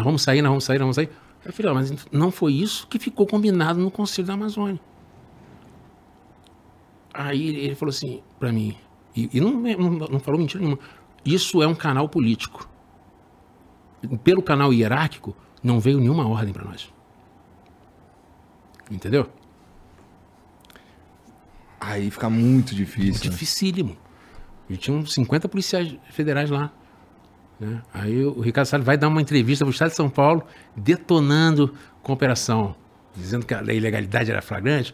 vamos sair. Eu falei, mas não foi isso que ficou combinado no Conselho da Amazônia. Aí ele falou assim pra mim... E não falou mentira nenhuma. Isso é um canal político. Pelo canal hierárquico, não veio nenhuma ordem para nós. Entendeu? Aí fica muito difícil. Dificílimo. E tinham 50 policiais federais lá. Né? Aí o Ricardo Salles vai dar uma entrevista para o Estado de São Paulo, detonando com a operação, dizendo que a ilegalidade era flagrante.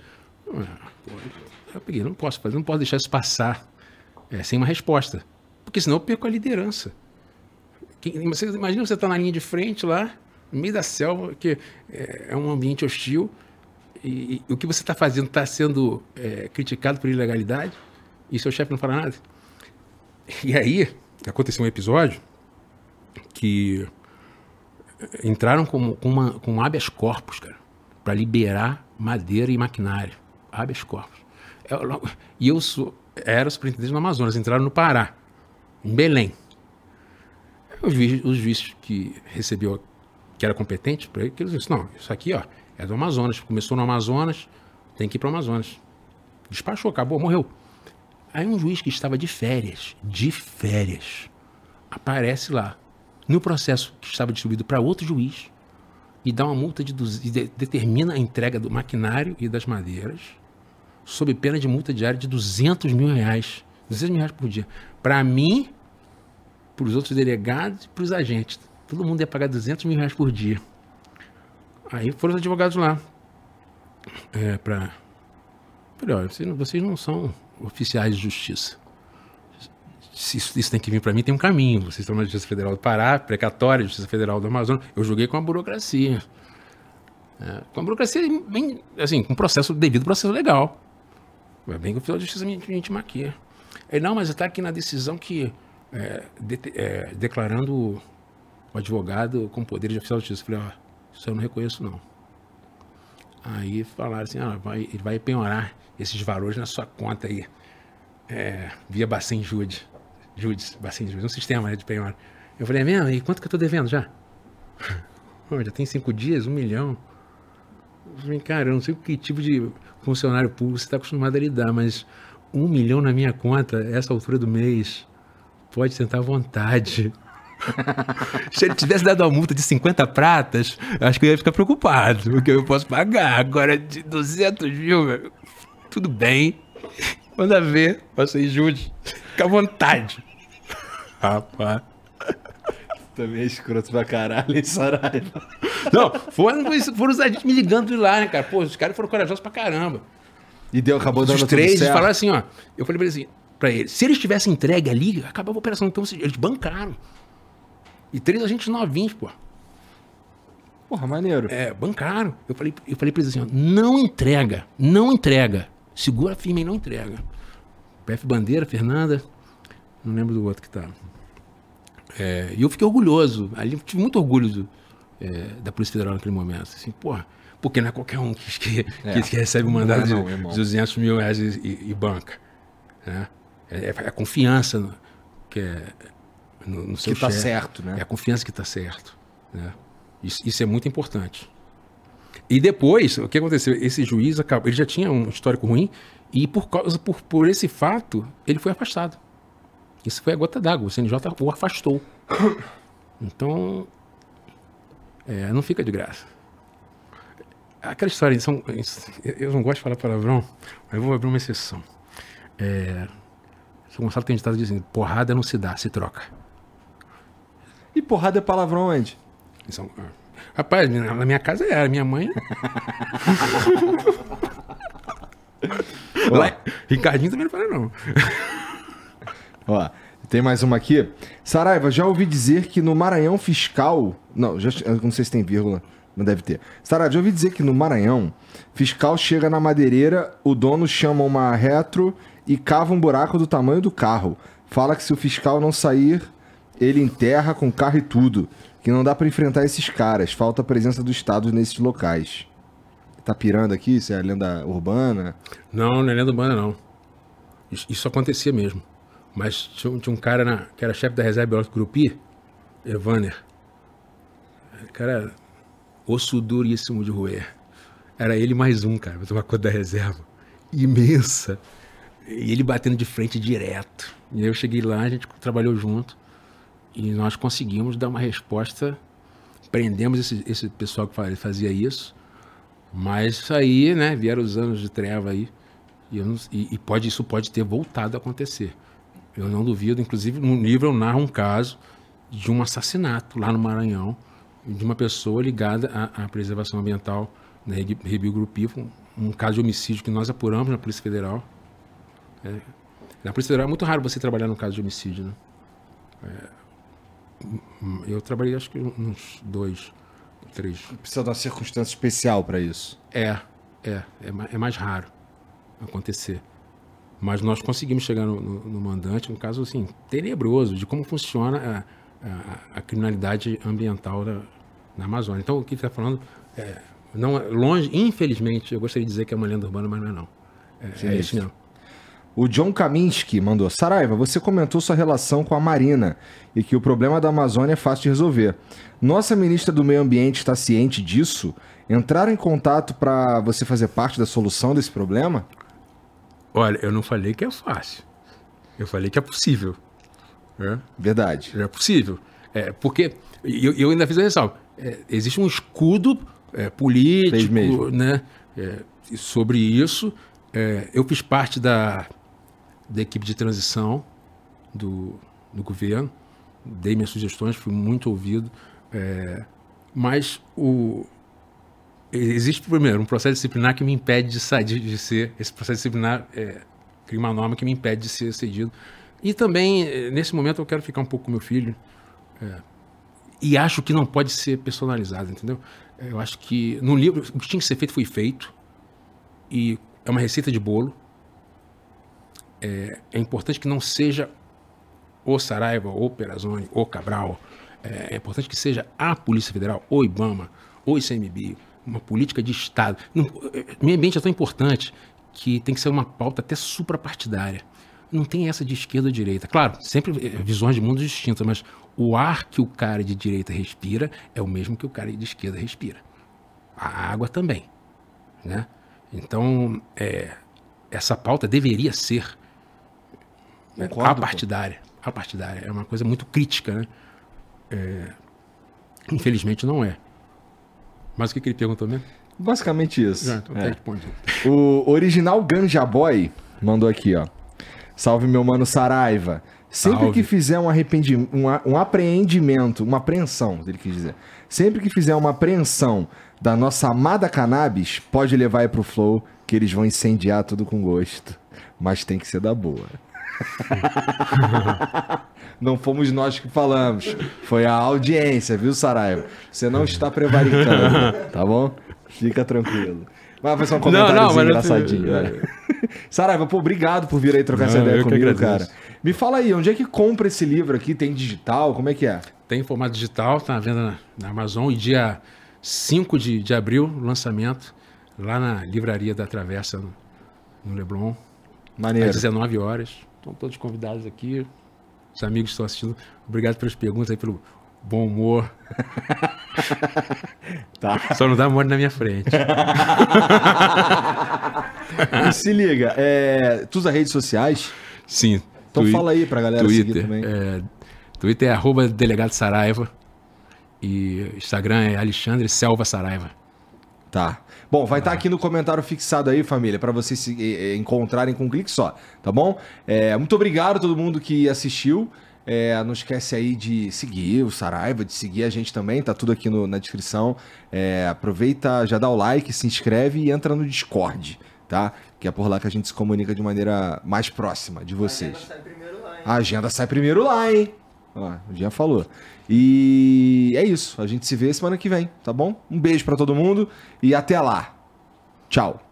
Eu peguei, não posso fazer, não posso deixar isso passar sem uma resposta. Porque senão eu perco a liderança. Você imagina, você está na linha de frente lá, no meio da selva, que é um ambiente hostil, e o que você está fazendo está sendo criticado por ilegalidade, e seu chefe não fala nada. E aí, aconteceu um episódio que entraram com habeas corpus, cara, para liberar madeira e maquinário. Habeas corpus. E eu era superintendente do Amazonas, entraram no Pará, em Belém. Os juízes que recebeu, que era competente para ele, que eles disseram, não, isso aqui ó, é do Amazonas, começou no Amazonas, tem que ir para o Amazonas. Despachou, acabou, morreu. Aí um juiz que estava de férias, aparece lá, no processo que estava distribuído para outro juiz, e dá uma multa e determina a entrega do maquinário e das madeiras, sob pena de multa diária de R$200 mil, R$200 mil por dia. Para mim, para os outros delegados e para os agentes. Todo mundo ia pagar R$200 mil por dia. Aí foram os advogados lá. Falei, olha, vocês não são oficiais de justiça. Isso tem que vir para mim, tem um caminho. Vocês estão na Justiça Federal do Pará, precatória, Justiça Federal do Amazonas. Eu julguei com a burocracia. Com a burocracia, bem, assim, com devido processo legal. Mas bem que o oficial de justiça me maquia. Ele, não, mas está aqui na decisão que... declarando o advogado com poder de oficial de justiça. Falei, isso eu não reconheço, não. Aí falaram assim, ele vai penhorar esses valores na sua conta aí, via Bacen Judes, um sistema de penhora. Eu falei, é mesmo? E quanto que eu estou devendo já? Já tem 5 dias, 1 milhão. Eu falei, cara, eu não sei que tipo de funcionário público você está acostumado a lidar, mas 1 milhão na minha conta, essa altura do mês... Pode sentar à vontade. Se ele tivesse dado uma multa de 50 pratas, acho que eu ia ficar preocupado, porque eu posso pagar agora de 200 mil, meu. Tudo bem. Manda ver, você jude. Fica à vontade. Rapaz. Também é escroto pra caralho, hein, Saraiva? Não, foram os agentes me ligando de lá, né, cara? Pô, os caras foram corajosos pra caramba. E acabou dando tudo certo. Os três falaram assim, ó. Eu falei pra eles assim... Para eles. Se eles tivessem entregue ali, acabava a operação. Então eles bancaram. E 3 agentes novinhos, pô. Porra, maneiro. Bancaram. Eu falei para eles assim, ó, não entrega. Segura firme e não entrega. PF Bandeira, Fernanda, não lembro do outro que tá. E eu fiquei orgulhoso. Ali tive muito orgulho da Polícia Federal naquele momento. Assim, porra, porque não é qualquer um que recebe um mandado de R$200 mil e banca. É a confiança no seu chefe. Que está certo, né? É a confiança que está certo. Né? Isso é muito importante. E depois, o que aconteceu? Esse juiz ele já tinha um histórico ruim e por esse fato, ele foi afastado. Isso foi a gota d'água. O CNJ o afastou. Então, não fica de graça. Aquela história, eu não gosto de falar palavrão, mas eu vou abrir uma exceção. São Gonçalo tem um ditado dizendo, porrada não se dá, se troca. E porrada é palavrão onde? Rapaz, na minha casa era, minha mãe... Lá, Ricardinho também não fala não. Ó, tem mais uma aqui. Saraiva, já ouvi dizer que no Maranhão fiscal... Não, eu não sei se tem vírgula, mas deve ter. Saraiva, já ouvi dizer que no Maranhão fiscal chega na madeireira, o dono chama uma retro... e cava um buraco do tamanho do carro. Fala que se o fiscal não sair, ele enterra com carro e tudo. Que não dá pra enfrentar esses caras. Falta a presença do Estado nesses locais. Tá pirando aqui? Isso é lenda urbana? Não, não é lenda urbana, não. Isso acontecia mesmo. Mas tinha um cara que era chefe da reserva biológica do Grupi, Evander. O cara osso duríssimo de roer. Era ele mais um, cara, pra tomar conta da reserva. Imensa. E ele batendo de frente direto. E eu cheguei lá, a gente trabalhou junto e nós conseguimos dar uma resposta. Prendemos esse pessoal que fazia isso. Mas isso aí, né, vieram os anos de treva aí. Isso pode ter voltado a acontecer. Eu não duvido. Inclusive, no livro eu narro um caso de um assassinato lá no Maranhão, de uma pessoa ligada à preservação ambiental, né, Rebio Grupivo, um caso de homicídio que nós apuramos na Polícia Federal. Na Polícia Federal é muito raro você trabalhar num caso de homicídio, né? Eu trabalhei acho que uns 2, 3. Precisa de uma circunstância especial para isso. É mais raro acontecer. Mas nós conseguimos chegar no mandante, um caso assim, tenebroso, de como funciona a criminalidade ambiental na Amazônia. Então o que ele está falando é, não, longe, infelizmente, eu gostaria de dizer que é uma lenda urbana, mas não é não. É isso não. O John Kaminski mandou: Saraiva, você comentou sua relação com a Marina e que o problema da Amazônia é fácil de resolver. Nossa ministra do Meio Ambiente está ciente disso? Entraram em contato para você fazer parte da solução desse problema? Olha, eu não falei que é fácil. Eu falei que é possível. Verdade. É possível. Porque, eu ainda fiz a ressalva, existe um escudo político, né, sobre isso. Eu fiz parte da equipe de transição do governo, dei minhas sugestões, fui muito ouvido, mas existe, primeiro, um processo disciplinar que me impede de sair de ser, esse processo disciplinar cria uma norma que me impede de ser cedido. E também, nesse momento, eu quero ficar um pouco com meu filho, e acho que não pode ser personalizado, entendeu? Eu acho que, no livro, o que tinha que ser feito foi feito, e é uma receita de bolo. É importante que não seja o Saraiva, o Perazone, o Cabral. É importante que seja a Polícia Federal, o IBAMA, o ICMBio, uma política de Estado. Não, meio ambiente é tão importante que tem que ser uma pauta até suprapartidária. Não tem essa de esquerda ou direita. Claro, sempre visões de mundo distintas, mas o ar que o cara de direita respira é o mesmo que o cara de esquerda respira. A água também, né? Então, essa pauta deveria ser apartidária. Apartidária é uma coisa muito crítica, né? Infelizmente não é. Mas o que ele perguntou mesmo? Basicamente isso. Então, O original Ganja Boy mandou aqui, ó. Salve, meu mano Saraiva. Sempre que fizer Sempre que fizer uma apreensão da nossa amada cannabis, pode levar aí pro Flow, que eles vão incendiar tudo com gosto. Mas tem que ser da boa. Não fomos nós que falamos. Foi a audiência, viu, Saraiva? Você não está prevaricando, tá bom? Fica tranquilo. Mas foi só um comentáriozinho engraçadinho. Saraiva, pô, obrigado por vir aí trocar essa ideia comigo, cara. Me fala aí, onde é que compra esse livro aqui? Tem digital? Como é que é? Tem em formato digital, tá à venda na Amazon. E dia 5 de abril, lançamento, lá na Livraria da Travessa, no Leblon. Maneiro. Às 19 horas. Estão todos convidados aqui. Os amigos que estão assistindo. Obrigado pelas perguntas aí, pelo bom humor. Tá. Só não dá mole na minha frente. E se liga, tu usa redes sociais? Sim. Então fala aí pra galera seguir também. Twitter é @delegado Saraiva e Instagram é Alexandre Selva Saraiva. Tá. Bom, vai estar aqui no comentário fixado aí, família, para vocês se encontrarem com um clique só, tá bom? Muito obrigado a todo mundo que assistiu. Não esquece aí de seguir o Saraiva, de seguir a gente também, tá tudo aqui na descrição. Aproveita, já dá o like, se inscreve e entra no Discord, tá? Que é por lá que a gente se comunica de maneira mais próxima de vocês. A agenda sai primeiro lá, hein? Ó, já falou. E é isso, a gente se vê semana que vem, tá bom? Um beijo pra todo mundo e até lá. Tchau.